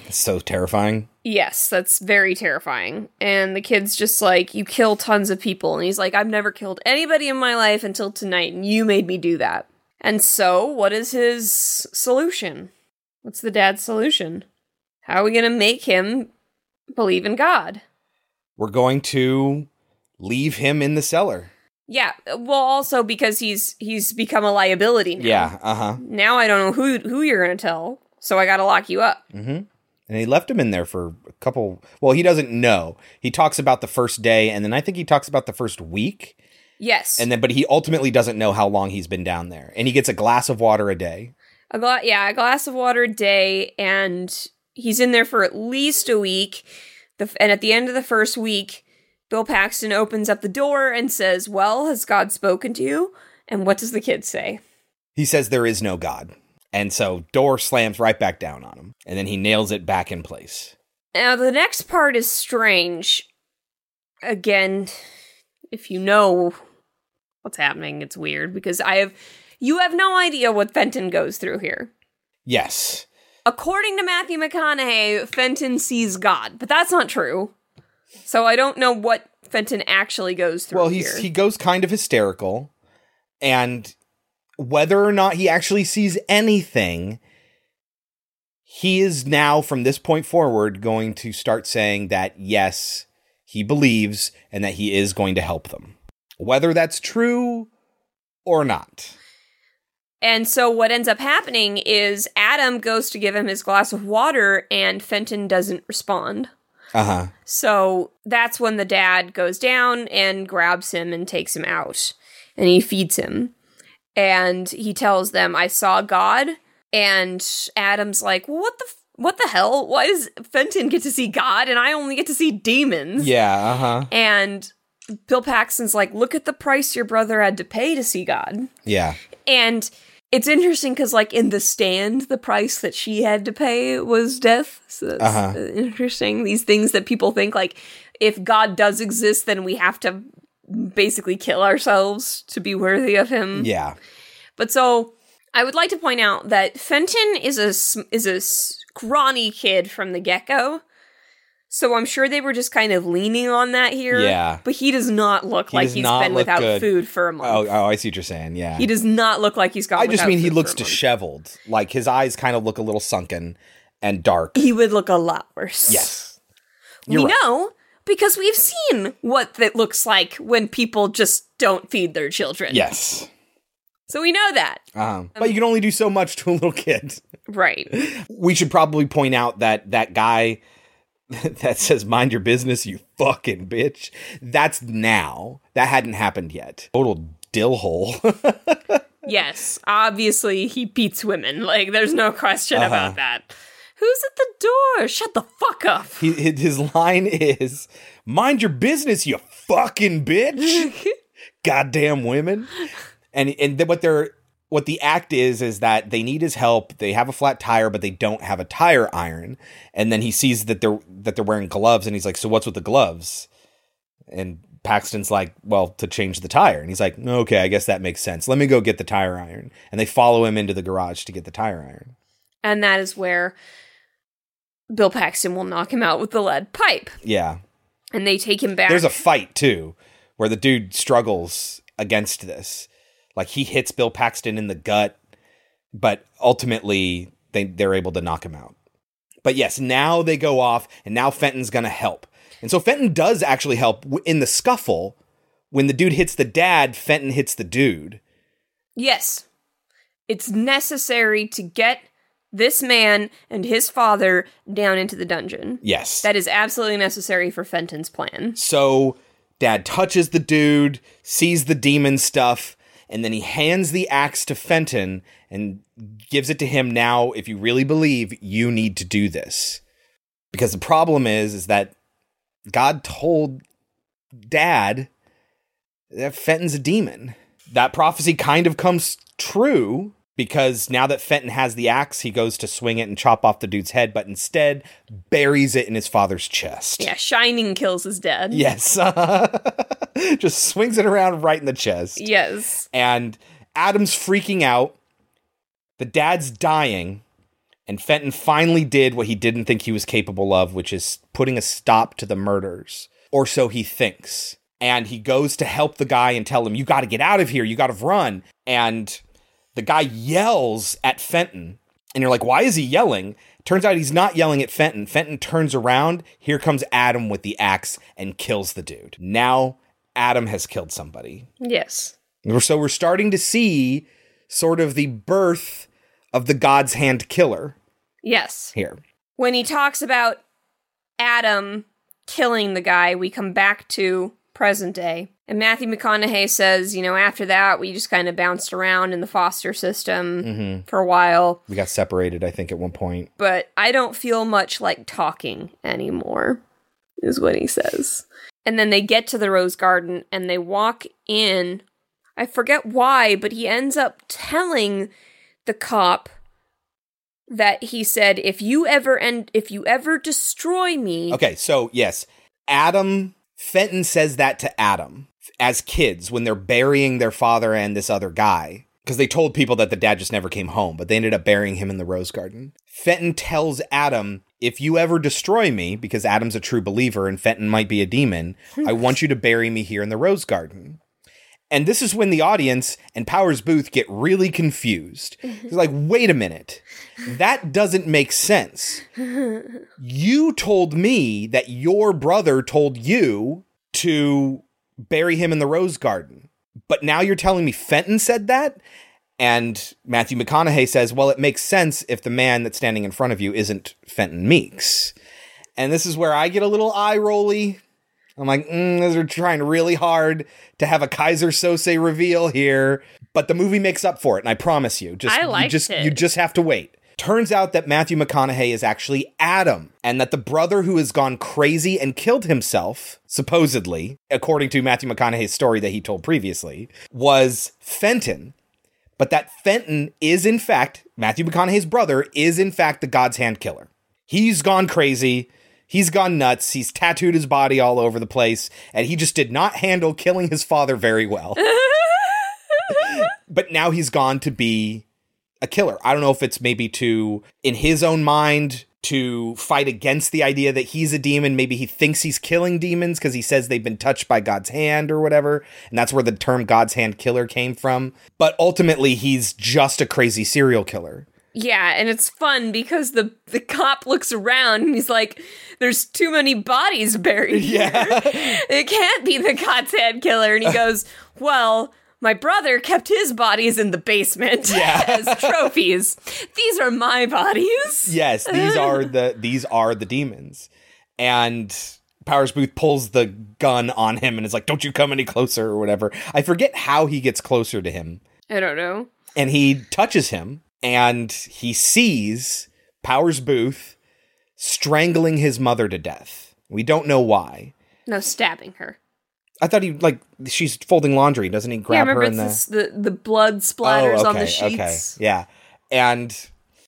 It's so terrifying. Yes, that's very terrifying. And the kid's just like, you kill tons of people. And he's like, I've never killed anybody in my life until tonight, and you made me do that. And so, what is his solution? What's the dad's solution? How are we going to make him believe in God? We're going to leave him in the cellar. Yeah, well, also because he's become a liability now. Yeah, uh-huh. Now I don't know who you're going to tell, so I got to lock you up. Mm-hmm. And he left him in there for a couple. Well, he doesn't know. He talks about the first day, and then I think he talks about the first week. Yes. And then, but he ultimately doesn't know how long he's been down there. And he gets a glass of water a day. A glass of water a day, and he's in there for at least a week. And at the end of the first week, Bill Paxton opens up the door and says, well, has God spoken to you? And what does the kid say? He says there is no God. And so door slams right back down on him. And then he nails it back in place. Now, the next part is strange. Again, if you know what's happening, it's weird, because you have no idea what Fenton goes through here. Yes. According to Matthew McConaughey, Fenton sees God, but that's not true. So I don't know what Fenton actually goes through. Well, he goes kind of hysterical, and whether or not he actually sees anything, he is now, from this point forward, going to start saying that, yes, he believes, and that he is going to help them. Whether that's true or not. And so what ends up happening is Adam goes to give him his glass of water, and Fenton doesn't respond. Uh-huh. So that's when the dad goes down and grabs him and takes him out, and he feeds him. And he tells them, I saw God. And Adam's like, well, what the hell? Why does Fenton get to see God and I only get to see demons? Yeah, uh-huh. And Bill Paxton's like, look at the price your brother had to pay to see God. Yeah. And it's interesting because, like, in The Stand, the price that she had to pay was death. So that's interesting. These things that people think, like, if God does exist, then we have to basically kill ourselves to be worthy of him. Yeah. But so I would like to point out that Fenton is a scrawny kid from the get-go. So I'm sure they were just kind of leaning on that here. Yeah. But he does not look like he's been without food for a month. Oh, I see what you're saying, yeah. He does not look like he's gone without food. I just mean he looks disheveled. Like, his eyes kind of look a little sunken and dark. He would look a lot worse. Yes. You know, because we've seen what it looks like when people just don't feed their children. Yes. So we know that. But you can only do so much to a little kid. Right. We should probably point out that that guy that says, mind your business, you fucking bitch. That's now. That hadn't happened yet. Total dill hole. Yes. Obviously, he beats women. Like, there's no question about that. Who's at the door? Shut the fuck up. His line is, mind your business, you fucking bitch. Goddamn women. And what the act is that they need his help. They have a flat tire, but they don't have a tire iron. And then he sees that they're wearing gloves, and he's like, "So what's with the gloves?" And Paxton's like, "Well, to change the tire." And he's like, "Okay, I guess that makes sense. Let me go get the tire iron." And they follow him into the garage to get the tire iron. And that is where Bill Paxton will knock him out with the lead pipe. Yeah. And they take him back. There's a fight too, where the dude struggles against this. Like, he hits Bill Paxton in the gut, but ultimately they're able to knock him out. But yes, now they go off, and now Fenton's going to help. And so Fenton does actually help in the scuffle. When the dude hits the dad, Fenton hits the dude. Yes. It's necessary to get this man and his father down into the dungeon. Yes. That is absolutely necessary for Fenton's plan. So dad touches the dude, sees the demon stuff, and then he hands the axe to Fenton and gives it to him. Now, if you really believe, you need to do this. Because the problem is that God told Dad that Fenton's a demon. That prophecy kind of comes true, because now that Fenton has the axe, he goes to swing it and chop off the dude's head, but instead buries it in his father's chest. Yeah, Shining kills his dad. Yes. Just swings it around right in the chest. Yes. And Adam's freaking out. The dad's dying. And Fenton finally did what he didn't think he was capable of, which is putting a stop to the murders. Or so he thinks. And he goes to help the guy and tell him, you got to get out of here. You got to run. And the guy yells at Fenton. And you're like, why is he yelling? Turns out he's not yelling at Fenton. Fenton turns around. Here comes Adam with the axe and kills the dude. Now Adam has killed somebody. Yes. So we're starting to see sort of the birth of the God's Hand killer. Yes. Here. When he talks about Adam killing the guy, we come back to present day. And Matthew McConaughey says, you know, after that, we just kind of bounced around in the foster system for a while. We got separated, I think, at one point. But I don't feel much like talking anymore, is what he says. And then they get to the Rose Garden and they walk in. I forget why, but he ends up telling the cop that he said, if you ever destroy me. Okay, so yes, Fenton says that to Adam as kids when they're burying their father and this other guy, because they told people that the dad just never came home, but they ended up burying him in the Rose Garden. Fenton tells Adam, if you ever destroy me, because Adam's a true believer and Fenton might be a demon, I want you to bury me here in the Rose Garden. And this is when the audience and Powers Boothe get really confused. It's like, wait a minute. That doesn't make sense. You told me that your brother told you to bury him in the Rose Garden. But now you're telling me Fenton said that? And Matthew McConaughey says, well, it makes sense if the man that's standing in front of you isn't Fenton Meeks. And this is where I get a little eye-rolly. I'm like, they're trying really hard to have a Kaiser Sose reveal here, but the movie makes up for it, and I promise you. You just have to wait. Turns out that Matthew McConaughey is actually Adam, and that the brother who has gone crazy and killed himself, supposedly, according to Matthew McConaughey's story that he told previously, was Fenton, but that Fenton is in fact, Matthew McConaughey's brother, is in fact the God's Hand Killer. He's gone crazy. He's gone nuts. He's tattooed his body all over the place. And he just did not handle killing his father very well. But now he's gone to be a killer. I don't know if it's maybe to, in his own mind, to fight against the idea that he's a demon. Maybe he thinks he's killing demons because he says they've been touched by God's hand or whatever. And that's where the term God's Hand Killer came from. But ultimately, he's just a crazy serial killer. Yeah, and it's fun because the cop looks around and he's like, there's too many bodies buried here. It can't be the God's Hand Killer. And he goes, well, my brother kept his bodies in the basement as trophies. These are my bodies. Yes, these are the demons. And Powers Boothe pulls the gun on him and is like, don't you come any closer or whatever. I forget how he gets closer to him. I don't know. And he touches him. And he sees Powers Boothe strangling his mother to death. We don't know why. No, stabbing her. I thought he, like, she's folding laundry. Doesn't he grab her in the... Yeah, remember, it's the blood splatters on the sheets. Okay, yeah. And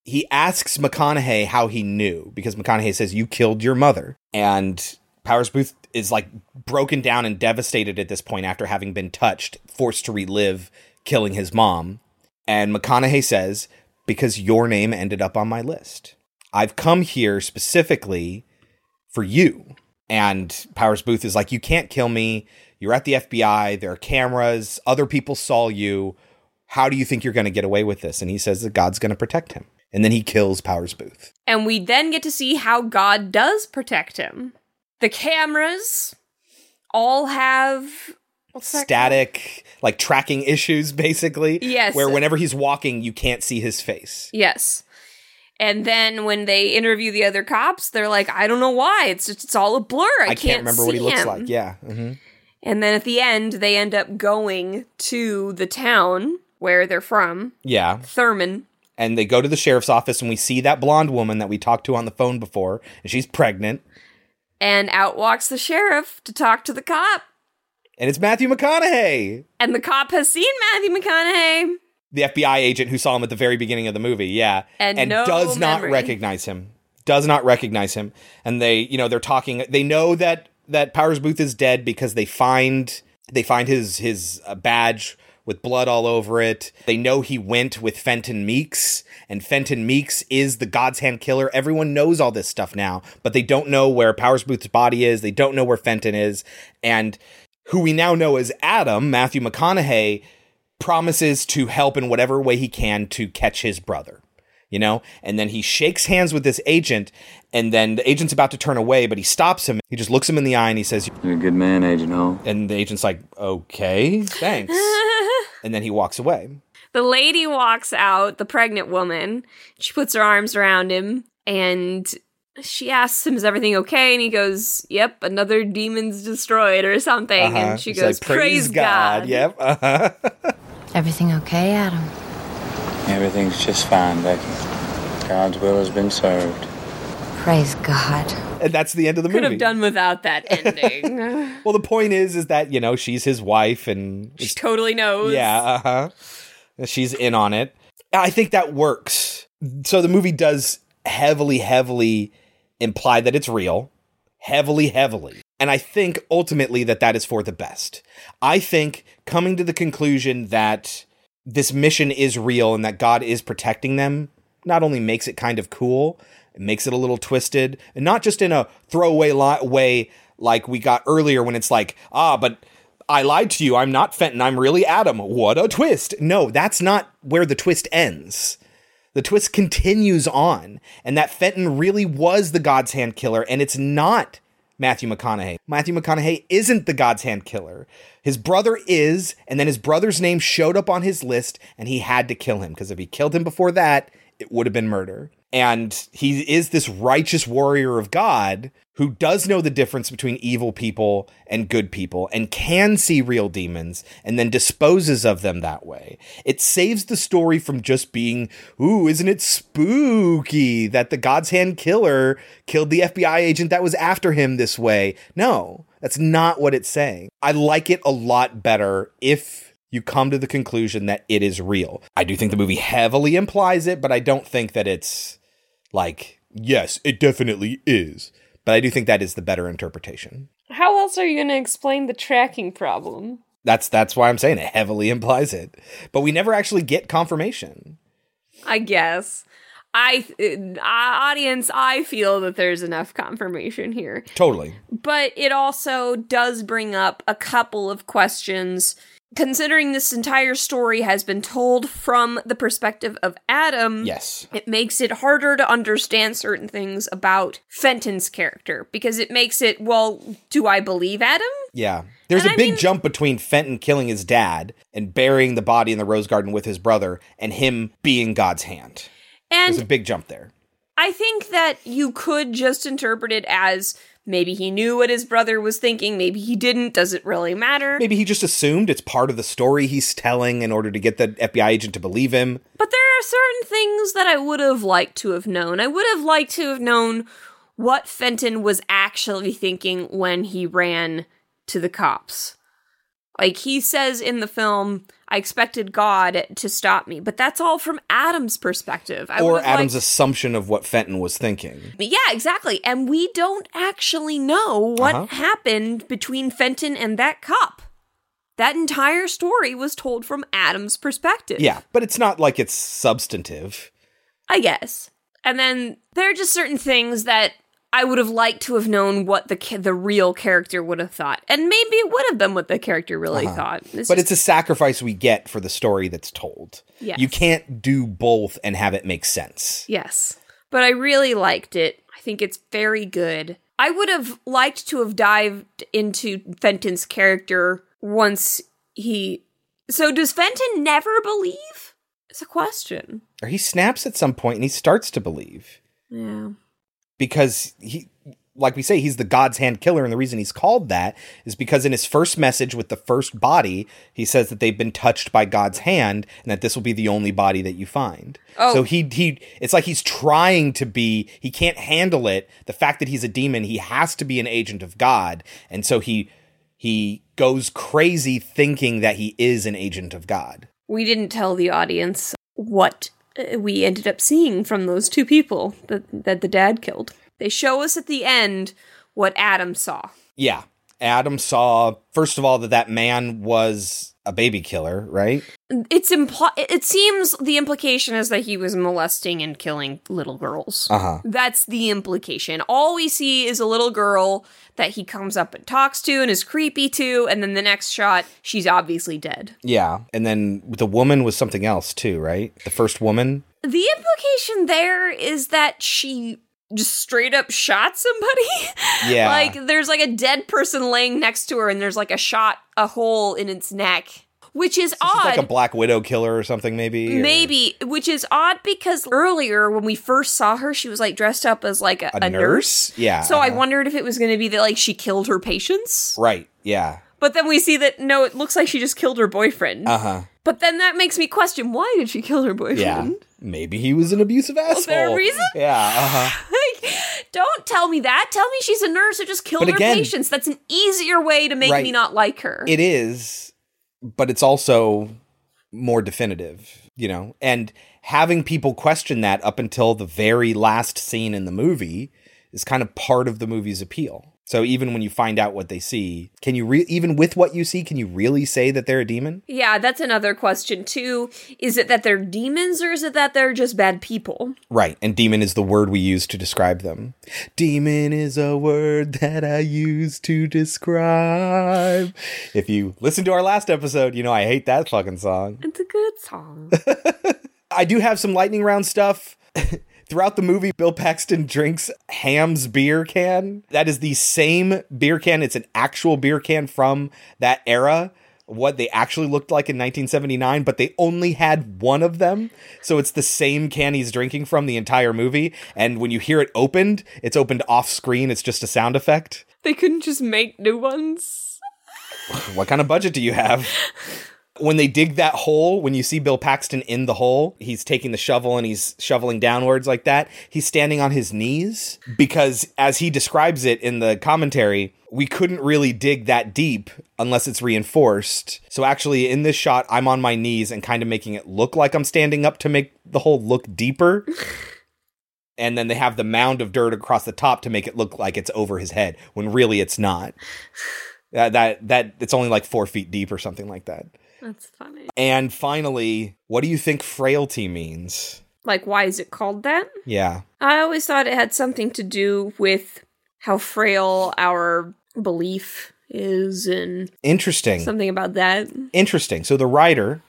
he asks McConaughey how he knew, because McConaughey says, you killed your mother. And Powers Boothe is, like, broken down and devastated at this point after having been touched, forced to relive killing his mom. And McConaughey says... because your name ended up on my list. I've come here specifically for you. And Powers Boothe is like, you can't kill me. You're at the FBI. There are cameras. Other people saw you. How do you think you're going to get away with this? And he says that God's going to protect him. And then he kills Powers Boothe. And we then get to see how God does protect him. The cameras all have... static, like tracking issues, basically. Yes. Where whenever he's walking, you can't see his face. Yes. And then when they interview the other cops, they're like, I don't know why. It's just, it's all a blur. I can't remember what he looks like. Yeah. Mm-hmm. And then at the end, they end up going to the town where they're from. Yeah. Thurman. And they go to the sheriff's office and we see that blonde woman that we talked to on the phone before. And she's pregnant. And out walks the sheriff to talk to the cop. And it's Matthew McConaughey. And the cop has seen Matthew McConaughey. The FBI agent who saw him at the very beginning of the movie, yeah. And no does memory. Not recognize him. Does not recognize him. And they, you know, they're talking. They know that Powers Boothe is dead because they find his badge with blood all over it. They know he went with Fenton Meeks. And Fenton Meeks is the God's Hand Killer. Everyone knows all this stuff now. But they don't know where Powers Booth's body is. They don't know where Fenton is. And... who we now know as Adam, Matthew McConaughey, promises to help in whatever way he can to catch his brother, you know? And then he shakes hands with this agent, and then the agent's about to turn away, but he stops him. He just looks him in the eye, and he says, you're a good man, Agent Hall. And the agent's like, okay, thanks. And then he walks away. The lady walks out, the pregnant woman. She puts her arms around him, and she asks him, is everything okay? And he goes, yep, another demon's destroyed or something. Uh-huh. And she goes, like, praise God. Yep. Uh-huh. Everything okay, Adam? Everything's just fine, Becky. God's will has been served. Praise God. And that's the end of the movie. Could have done without that ending. Well, the point is that, you know, she's his wife and... She totally knows. Yeah, uh-huh. She's in on it. I think that works. So the movie does heavily imply that it's real. Heavily. And I think ultimately that is for the best. I think coming to the conclusion that this mission is real and that God is protecting them not only makes it kind of cool... It makes it a little twisted, and not just in a throwaway way like we got earlier when it's like, but I lied to you. I'm not Fenton. I'm really Adam. What a twist. No, that's not where the twist ends. The twist continues on, and that Fenton really was the God's Hand Killer, and it's not Matthew McConaughey. Matthew McConaughey isn't the God's Hand Killer. His brother is, and then his brother's name showed up on his list, and he had to kill him, because if he killed him before that, it would have been murder. And he is this righteous warrior of God who does know the difference between evil people and good people and can see real demons and then disposes of them that way. It saves the story from just being, ooh, isn't it spooky that the God's Hand Killer killed the FBI agent that was after him this way? No, that's not what it's saying. I like it a lot better if... You come to the conclusion that it is real. I do think the movie heavily implies it, but I don't think that it's like, yes, it definitely is. But I do think that is the better interpretation. How else are you going to explain the tracking problem? That's why I'm saying it heavily implies it. But we never actually get confirmation. I guess. I feel that there's enough confirmation here. Totally. But it also does bring up a couple of questions. Considering this entire story has been told from the perspective of Adam, yes, it makes it harder to understand certain things about Fenton's character, because it makes it, well, do I believe Adam? Yeah. There's a big jump between Fenton killing his dad and burying the body in the Rose Garden with his brother and him being God's hand. And there's a big jump there. I think that you could just interpret it as... Maybe he knew what his brother was thinking. Maybe he didn't. Does it really matter? Maybe he just assumed it's part of the story he's telling in order to get the FBI agent to believe him. But there are certain things that I would have liked to have known. I would have liked to have known what Fenton was actually thinking when he ran to the cops. Like he says in the film, I expected God to stop me. But that's all from Adam's perspective. Or Adam's assumption of what Fenton was thinking. Yeah, exactly. And we don't actually know what happened between Fenton and that cop. That entire story was told from Adam's perspective. Yeah, but it's not like it's substantive. I guess. And then there are just certain things that I would have liked to have known what the real character would have thought. And maybe it would have been what the character really thought. It's a sacrifice we get for the story that's told. Yes. You can't do both and have it make sense. Yes. But I really liked it. I think it's very good. I would have liked to have dived into Fenton's character once he... So does Fenton never believe? It's a question. Or he snaps at some point and he starts to believe. Yeah. Because he, like we say, he's the God's Hand Killer, and the reason he's called that is because in his first message with the first body, he says that they've been touched by God's hand, and that this will be the only body that you find. Oh. So he, it's like he's trying to be. He can't handle it. The fact that he's a demon, he has to be an agent of God, and so he goes crazy thinking that he is an agent of God. We didn't tell the audience what we ended up seeing from those two people that the dad killed. They show us at the end what Adam saw. Yeah. Adam saw, first of all, that man was a baby killer, right? It seems the implication is that he was molesting and killing little girls. Uh-huh. That's the implication. All we see is a little girl that he comes up and talks to and is creepy to, and then the next shot, she's obviously dead. Yeah, and then the woman was something else too, right? The first woman? The implication there is that she... just straight up shot somebody? Yeah. Like, there's like a dead person laying next to her, and there's like a hole in its neck. which is odd. It's like a Black Widow killer or something, maybe? Maybe, which is odd because earlier when we first saw her, she was like dressed up as like a nurse. Yeah. So I wondered if it was going to be that like she killed her patients. Right, yeah. But then we see that, no, it looks like she just killed her boyfriend. Uh-huh. But then that makes me question, why did she kill her boyfriend? Yeah, maybe he was an abusive asshole. Was there a reason? Yeah, uh-huh. Like, don't tell me that. Tell me she's a nurse who just killed her patients. That's an easier way to make me not like her. It is, but it's also more definitive, you know? And having people question that up until the very last scene in the movie is kind of part of the movie's appeal. So even when you find out what they see, can you even with what you see, can you really say that they're a demon? Yeah, that's another question too. Is it that they're demons or is it that they're just bad people? Right, and demon is the word we use to describe them. Demon is a word that I use to describe. If you listen to our last episode, you know I hate that fucking song. It's a good song. I do have some lightning round stuff. Throughout the movie, Bill Paxton drinks Ham's beer can. That is the same beer can. It's an actual beer can from that era, what they actually looked like in 1979, but they only had one of them. So it's the same can he's drinking from the entire movie. And when you hear it opened, it's opened off screen. It's just a sound effect. They couldn't just make new ones. What kind of budget do you have? When they dig that hole, when you see Bill Paxton in the hole, he's taking the shovel and he's shoveling downwards like that. He's standing on his knees because as he describes it in the commentary, we couldn't really dig that deep unless it's reinforced. So actually in this shot, I'm on my knees and kind of making it look like I'm standing up to make the hole look deeper. And then they have the mound of dirt across the top to make it look like it's over his head when really it's not. That it's only like 4 feet deep or something like that. That's funny. And finally, what do you think frailty means? Like, why is it called that? Yeah. I always thought it had something to do with how frail our belief is and... Interesting. Something about that. Interesting. So the writer,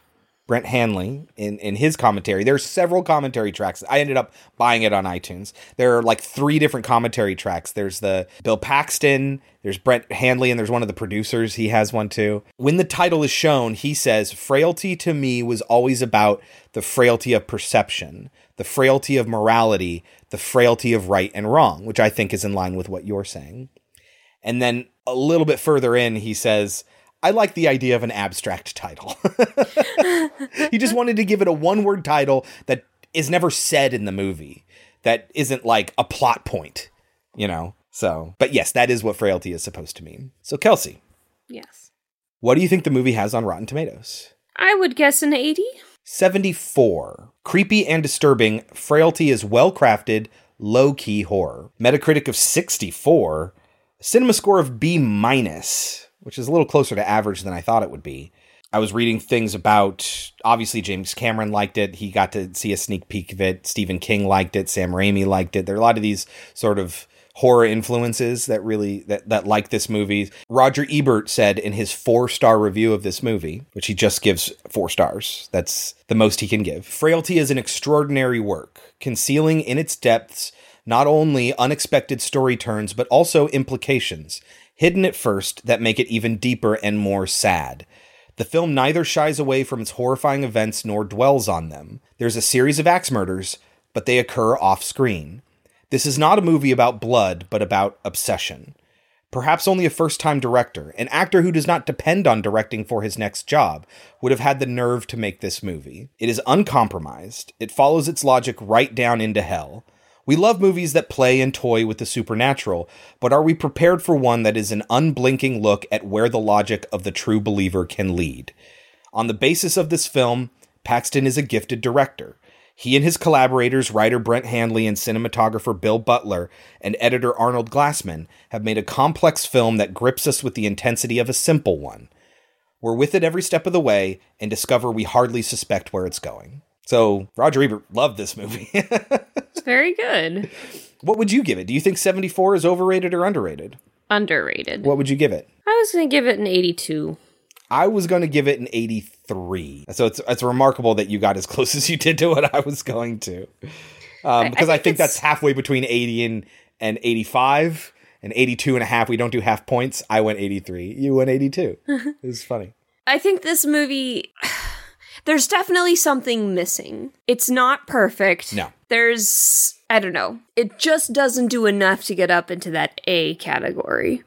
Brent Hanley, in his commentary, there are several commentary tracks. I ended up buying it on iTunes. There are like 3 different commentary tracks. There's the Bill Paxton... There's Brent Hanley, and there's one of the producers. He has one, too. When the title is shown, he says, frailty to me was always about the frailty of perception, the frailty of morality, the frailty of right and wrong, which I think is in line with what you're saying. And then a little bit further in, he says, I like the idea of an abstract title. He just wanted to give it a one-word title that is never said in the movie, that isn't like a plot point, you know? So, but yes, that is what frailty is supposed to mean. So, Kelsey. Yes. What do you think the movie has on Rotten Tomatoes? I would guess an 80. 74. Creepy and disturbing, frailty is well-crafted, low-key horror. Metacritic of 64. Cinema score of B-, which is a little closer to average than I thought it would be. I was reading things about, obviously, James Cameron liked it. He got to see a sneak peek of it. Stephen King liked it. Sam Raimi liked it. There are a lot of these sort of horror influences that really that like this movie. Roger Ebert said in his 4-star review of this movie, which he just gives 4 stars. That's the most he can give. Frailty is an extraordinary work, concealing in its depths not only unexpected story turns, but also implications, hidden at first, that make it even deeper and more sad. The film neither shies away from its horrifying events nor dwells on them. There's a series of axe murders, but they occur off screen. This is not a movie about blood, but about obsession. Perhaps only a first-time director, an actor who does not depend on directing for his next job, would have had the nerve to make this movie. It is uncompromised. It follows its logic right down into hell. We love movies that play and toy with the supernatural, but are we prepared for one that is an unblinking look at where the logic of the true believer can lead? On the basis of this film, Paxton is a gifted director. He and his collaborators, writer Brent Hanley and cinematographer Bill Butler and editor Arnold Glassman, have made a complex film that grips us with the intensity of a simple one. We're with it every step of the way and discover we hardly suspect where it's going. So Roger Ebert loved this movie. It's very good. What would you give it? Do you think 74 is overrated or underrated? Underrated. What would you give it? I was going to give it an 82. I was going to give it an 83. So it's remarkable that you got as close as you did to what I was going to. Because I think that's halfway between 80 and 85 and 82 and a half. We don't do half points. I went 83. You went 82. It was funny. I think this movie, there's definitely something missing. It's not perfect. No. There's, I don't know. It just doesn't do enough to get up into that A category.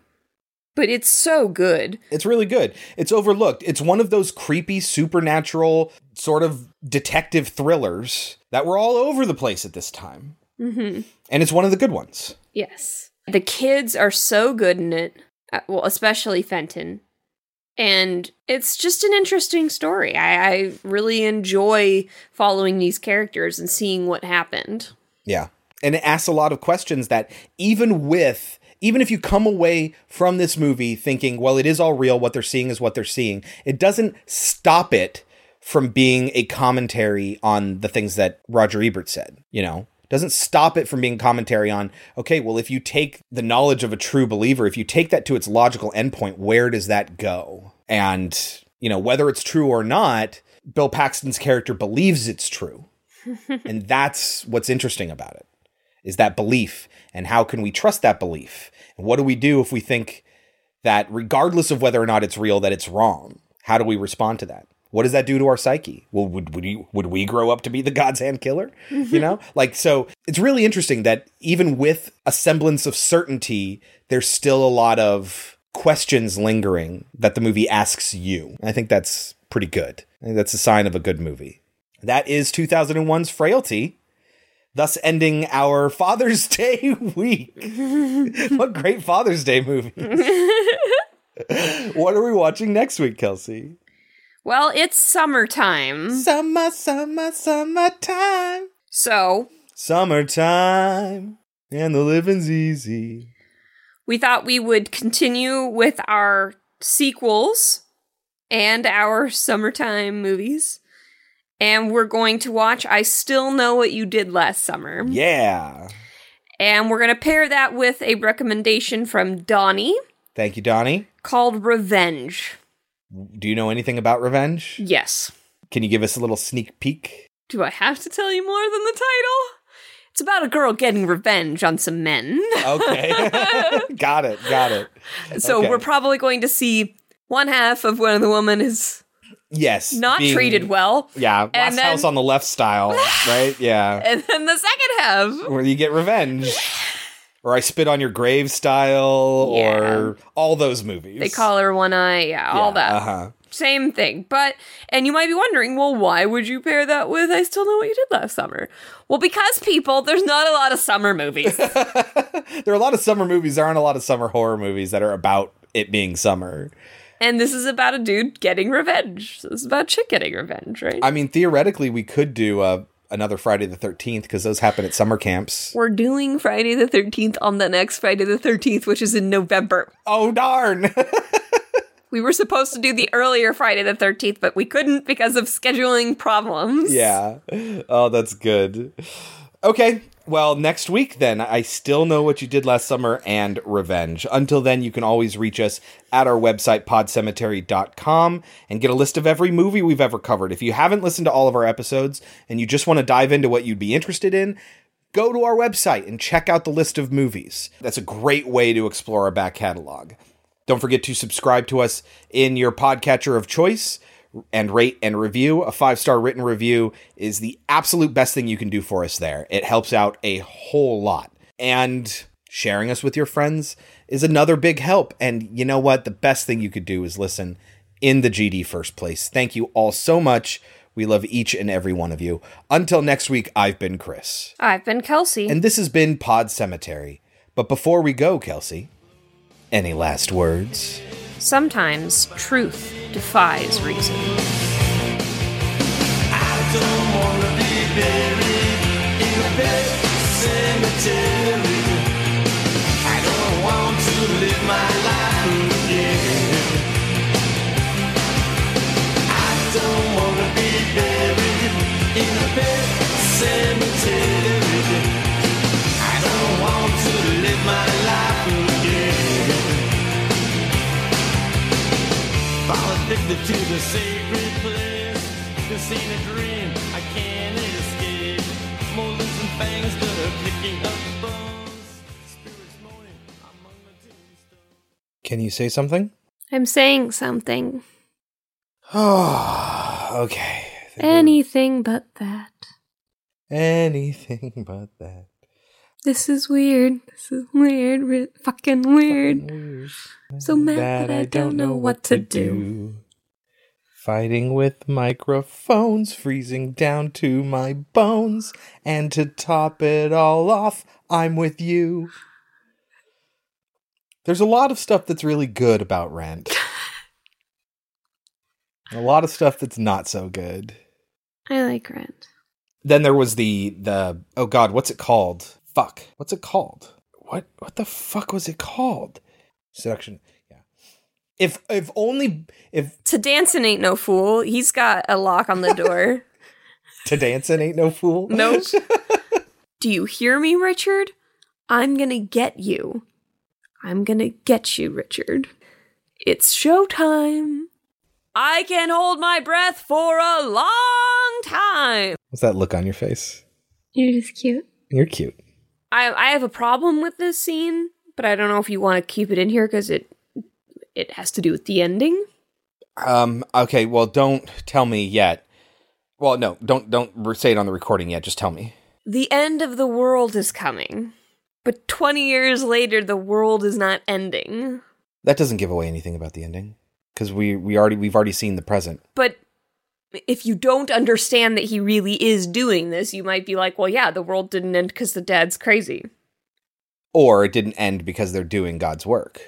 But it's so good. It's really good. It's overlooked. It's one of those creepy, supernatural sort of detective thrillers that were all over the place at this time. Mm-hmm. And it's one of the good ones. Yes. The kids are so good in it. Well, especially Fenton. And it's just an interesting story. I really enjoy following these characters and seeing what happened. Yeah. And it asks a lot of questions that even if you come away from this movie thinking, well, it is all real, what they're seeing is what they're seeing, it doesn't stop it from being a commentary on the things that Roger Ebert said, you know? Doesn't stop it from being commentary on, okay, well, if you take the knowledge of a true believer, if you take that to its logical endpoint, where does that go? And, you know, whether it's true or not, Bill Paxton's character believes it's true. And that's what's interesting about it, is that belief. And how can we trust that belief? And what do we do if we think that, regardless of whether or not it's real, that it's wrong? How do we respond to that? What does that do to our psyche? Well, would we grow up to be the God's hand killer? You know, like, so it's really interesting that even with a semblance of certainty, there's still a lot of questions lingering that the movie asks you. And I think that's pretty good. I think that's a sign of a good movie. That is 2001's Frailty, thus ending our Father's Day week. What great Father's Day movies. What are we watching next week, Kelsey? Well, it's summertime. Summer, summer, summertime. So. Summertime. And the living's easy. We thought we would continue with our sequels and our summertime movies. And we're going to watch I Still Know What You Did Last Summer. Yeah. And we're going to pair that with a recommendation from Donnie. Thank you, Donnie. Called Revenge. Do you know anything about Revenge? Yes. Can you give us a little sneak peek? Do I have to tell you more than the title? It's about a girl getting revenge on some men. Okay. Got it. So okay. We're probably going to see one half of one of the women is... Yes. Not being, treated well. Yeah. Last House on the Left style, right? Yeah. And then the second half. Where you get revenge. Or I Spit on Your Grave style, yeah. Or all those movies. They Call Her One Eye, yeah, all that. Uh-huh. Same thing. But, and you might be wondering, well, why would you pair that with I Still Know What You Did Last Summer? Well, because, people, there's not a lot of summer movies. There are a lot of summer movies. There aren't a lot of summer horror movies that are about it being summer. And this is about a dude getting revenge. So this is about a chick getting revenge, right? I mean, theoretically, we could do another Friday the 13th, because those happen at summer camps. We're doing Friday the 13th on the next Friday the 13th, which is in November. Oh, darn. We were supposed to do the earlier Friday the 13th, but we couldn't because of scheduling problems. Yeah. Oh, that's good. Okay. Well, next week, then, I Still Know What You Did Last Summer and Revenge. Until then, you can always reach us at our website, podcemetery.com, and get a list of every movie we've ever covered. If you haven't listened to all of our episodes and you just want to dive into what you'd be interested in, go to our website and check out the list of movies. That's a great way to explore our back catalog. Don't forget to subscribe to us in your podcatcher of choice. And rate and review. A 5-star written review is the absolute best thing you can do for us there. It helps out a whole lot. And sharing us with your friends is another big help. And you know what? The best thing you could do is listen in the GD first place. Thank you all so much. We love each and every one of you. Until next week, I've been Chris. I've been Kelsey. And this has been Pod Cemetery. But before we go, Kelsey, any last words? Sometimes truth defies reason. I don't want to be buried in a big cemetery. I don't want to live my life again. I don't want to be buried in a big cemetery. I don't want to live my life again. I'm addicted to the sacred place. This ain't a dream, I can't escape. Molars and fangs that are picking up bones. Spirits moaning among the tombstones. Can you say something? I'm saying something. Oh, okay. Anything but that. Anything but that. This is weird. This is weird. Fucking weird. So mad that I don't know what to do. Fighting with microphones, freezing down to my bones. And to top it all off, I'm with you. There's a lot of stuff that's really good about Rent. A lot of stuff that's not so good. I like Rent. Then there was the oh god, what's it called? Fuck. What's it called? What the fuck was it called? Seduction. Yeah. If only To Dancin' Ain't No Fool. He's got a lock on the door. To Dancin' Ain't No Fool? Nope. Do you hear me, Richard? I'm gonna get you. I'm gonna get you, Richard. It's showtime. I can hold my breath for a long time. What's that look on your face? You're just cute. You're cute. I have a problem with this scene, but I don't know if you want to keep it in here because it has to do with the ending. Okay. Well, don't tell me yet. Well, no, don't say it on the recording yet. Just tell me. The end of the world is coming, but 20 years later, the world is not ending. That doesn't give away anything about the ending. Because we've already seen the present. But if you don't understand that he really is doing this, you might be like, well, yeah, the world didn't end because the dad's crazy. Or it didn't end because they're doing God's work.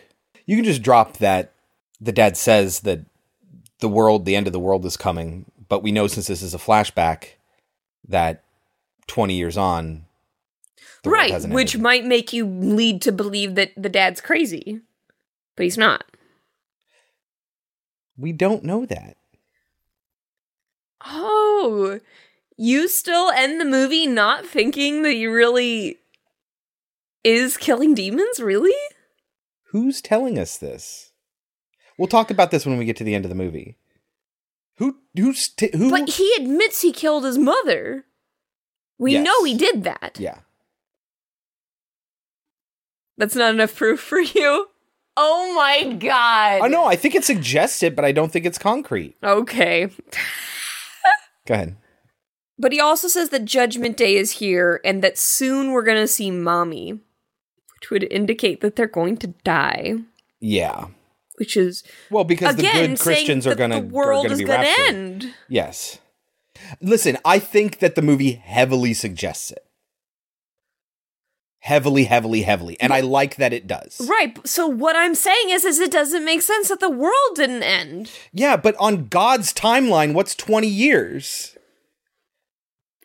You can just drop that the dad says that the end of the world is coming. But we know since this is a flashback that 20 years on, the world hasn't ended. Right, which might make you lead to believe that the dad's crazy. But he's not. We don't know that. Oh, you still end the movie not thinking that he really is killing demons? Really? Who's telling us this? We'll talk about this when we get to the end of the movie. Who? But he admits he killed his mother. We know he did that. Yeah. That's not enough proof for you? Oh my god. Oh no, I think it suggests it, but I don't think it's concrete. Okay. Go ahead. But he also says that Judgment Day is here and that soon we're going to see Mommy, which would indicate that they're going to die. Yeah. Which is well, because again, the good Christians are going to be raptured. The world is going to end. Yes. Listen, I think that the movie heavily suggests it. Heavily. And I like that it does. Right. So what I'm saying is it doesn't make sense that the world didn't end. Yeah, but on God's timeline, what's 20 years?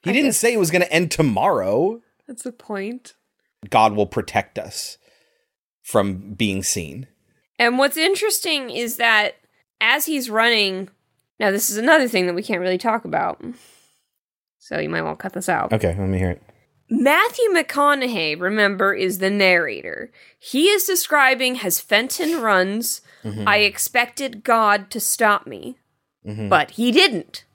I didn't say it was going to end tomorrow. That's the point. God will protect us from being seen. And what's interesting is that as he's running... Now, this is another thing that we can't really talk about. So you might want to cut this out. Okay, let me hear it. Matthew McConaughey, remember, is the narrator. He is describing as Fenton runs, mm-hmm. I expected God to stop me, mm-hmm. but he didn't.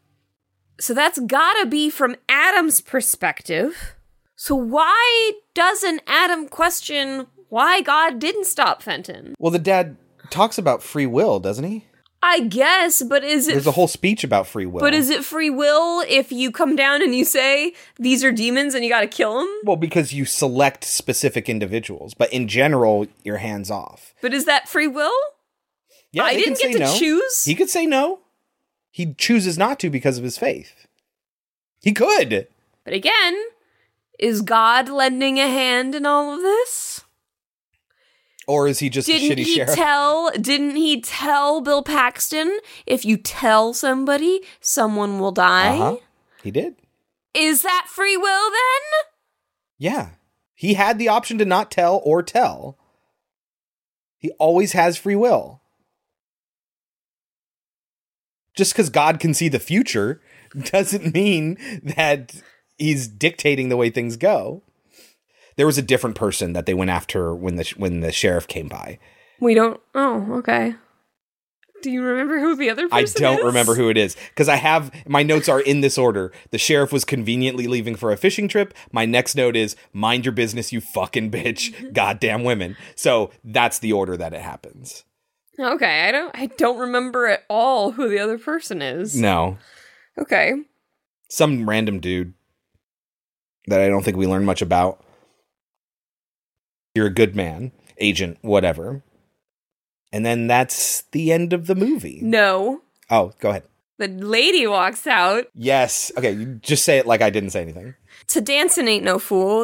So that's gotta be from Adam's perspective. So why doesn't Adam question why God didn't stop Fenton? Well, the dad talks about free will, doesn't he? I guess, but There's a whole speech about free will. But is it free will if you come down and you say, these are demons and you gotta kill them? Well, because you select specific individuals. But in general, you're hands off. But is that free will? Yeah, I didn't get to choose? He could say no. He chooses not to because of his faith. He could. But again, is God lending a hand in all of this? Or is he just a shitty sheriff? Didn't he tell Bill Paxton, if you tell somebody, someone will die? Uh-huh. He did. Is that free will then? Yeah. He had the option to not tell or tell. He always has free will. Just because God can see the future doesn't mean that he's dictating the way things go. There was a different person that they went after when the sheriff came by. We don't... Oh, okay. Do you remember who the other person is? I don't remember who it is. Because I have... My notes are in this order. The sheriff was conveniently leaving for a fishing trip. My next note is, mind your business, you fucking bitch. Goddamn women. So that's the order that it happens. Okay, I don't remember at all who the other person is. No. Okay. Some random dude that I don't think we learned much about. You're a good man, agent, whatever. And then that's the end of the movie. No. Oh, go ahead. The lady walks out. Yes. Okay, you just say it like I didn't say anything. To dancing ain't no fool.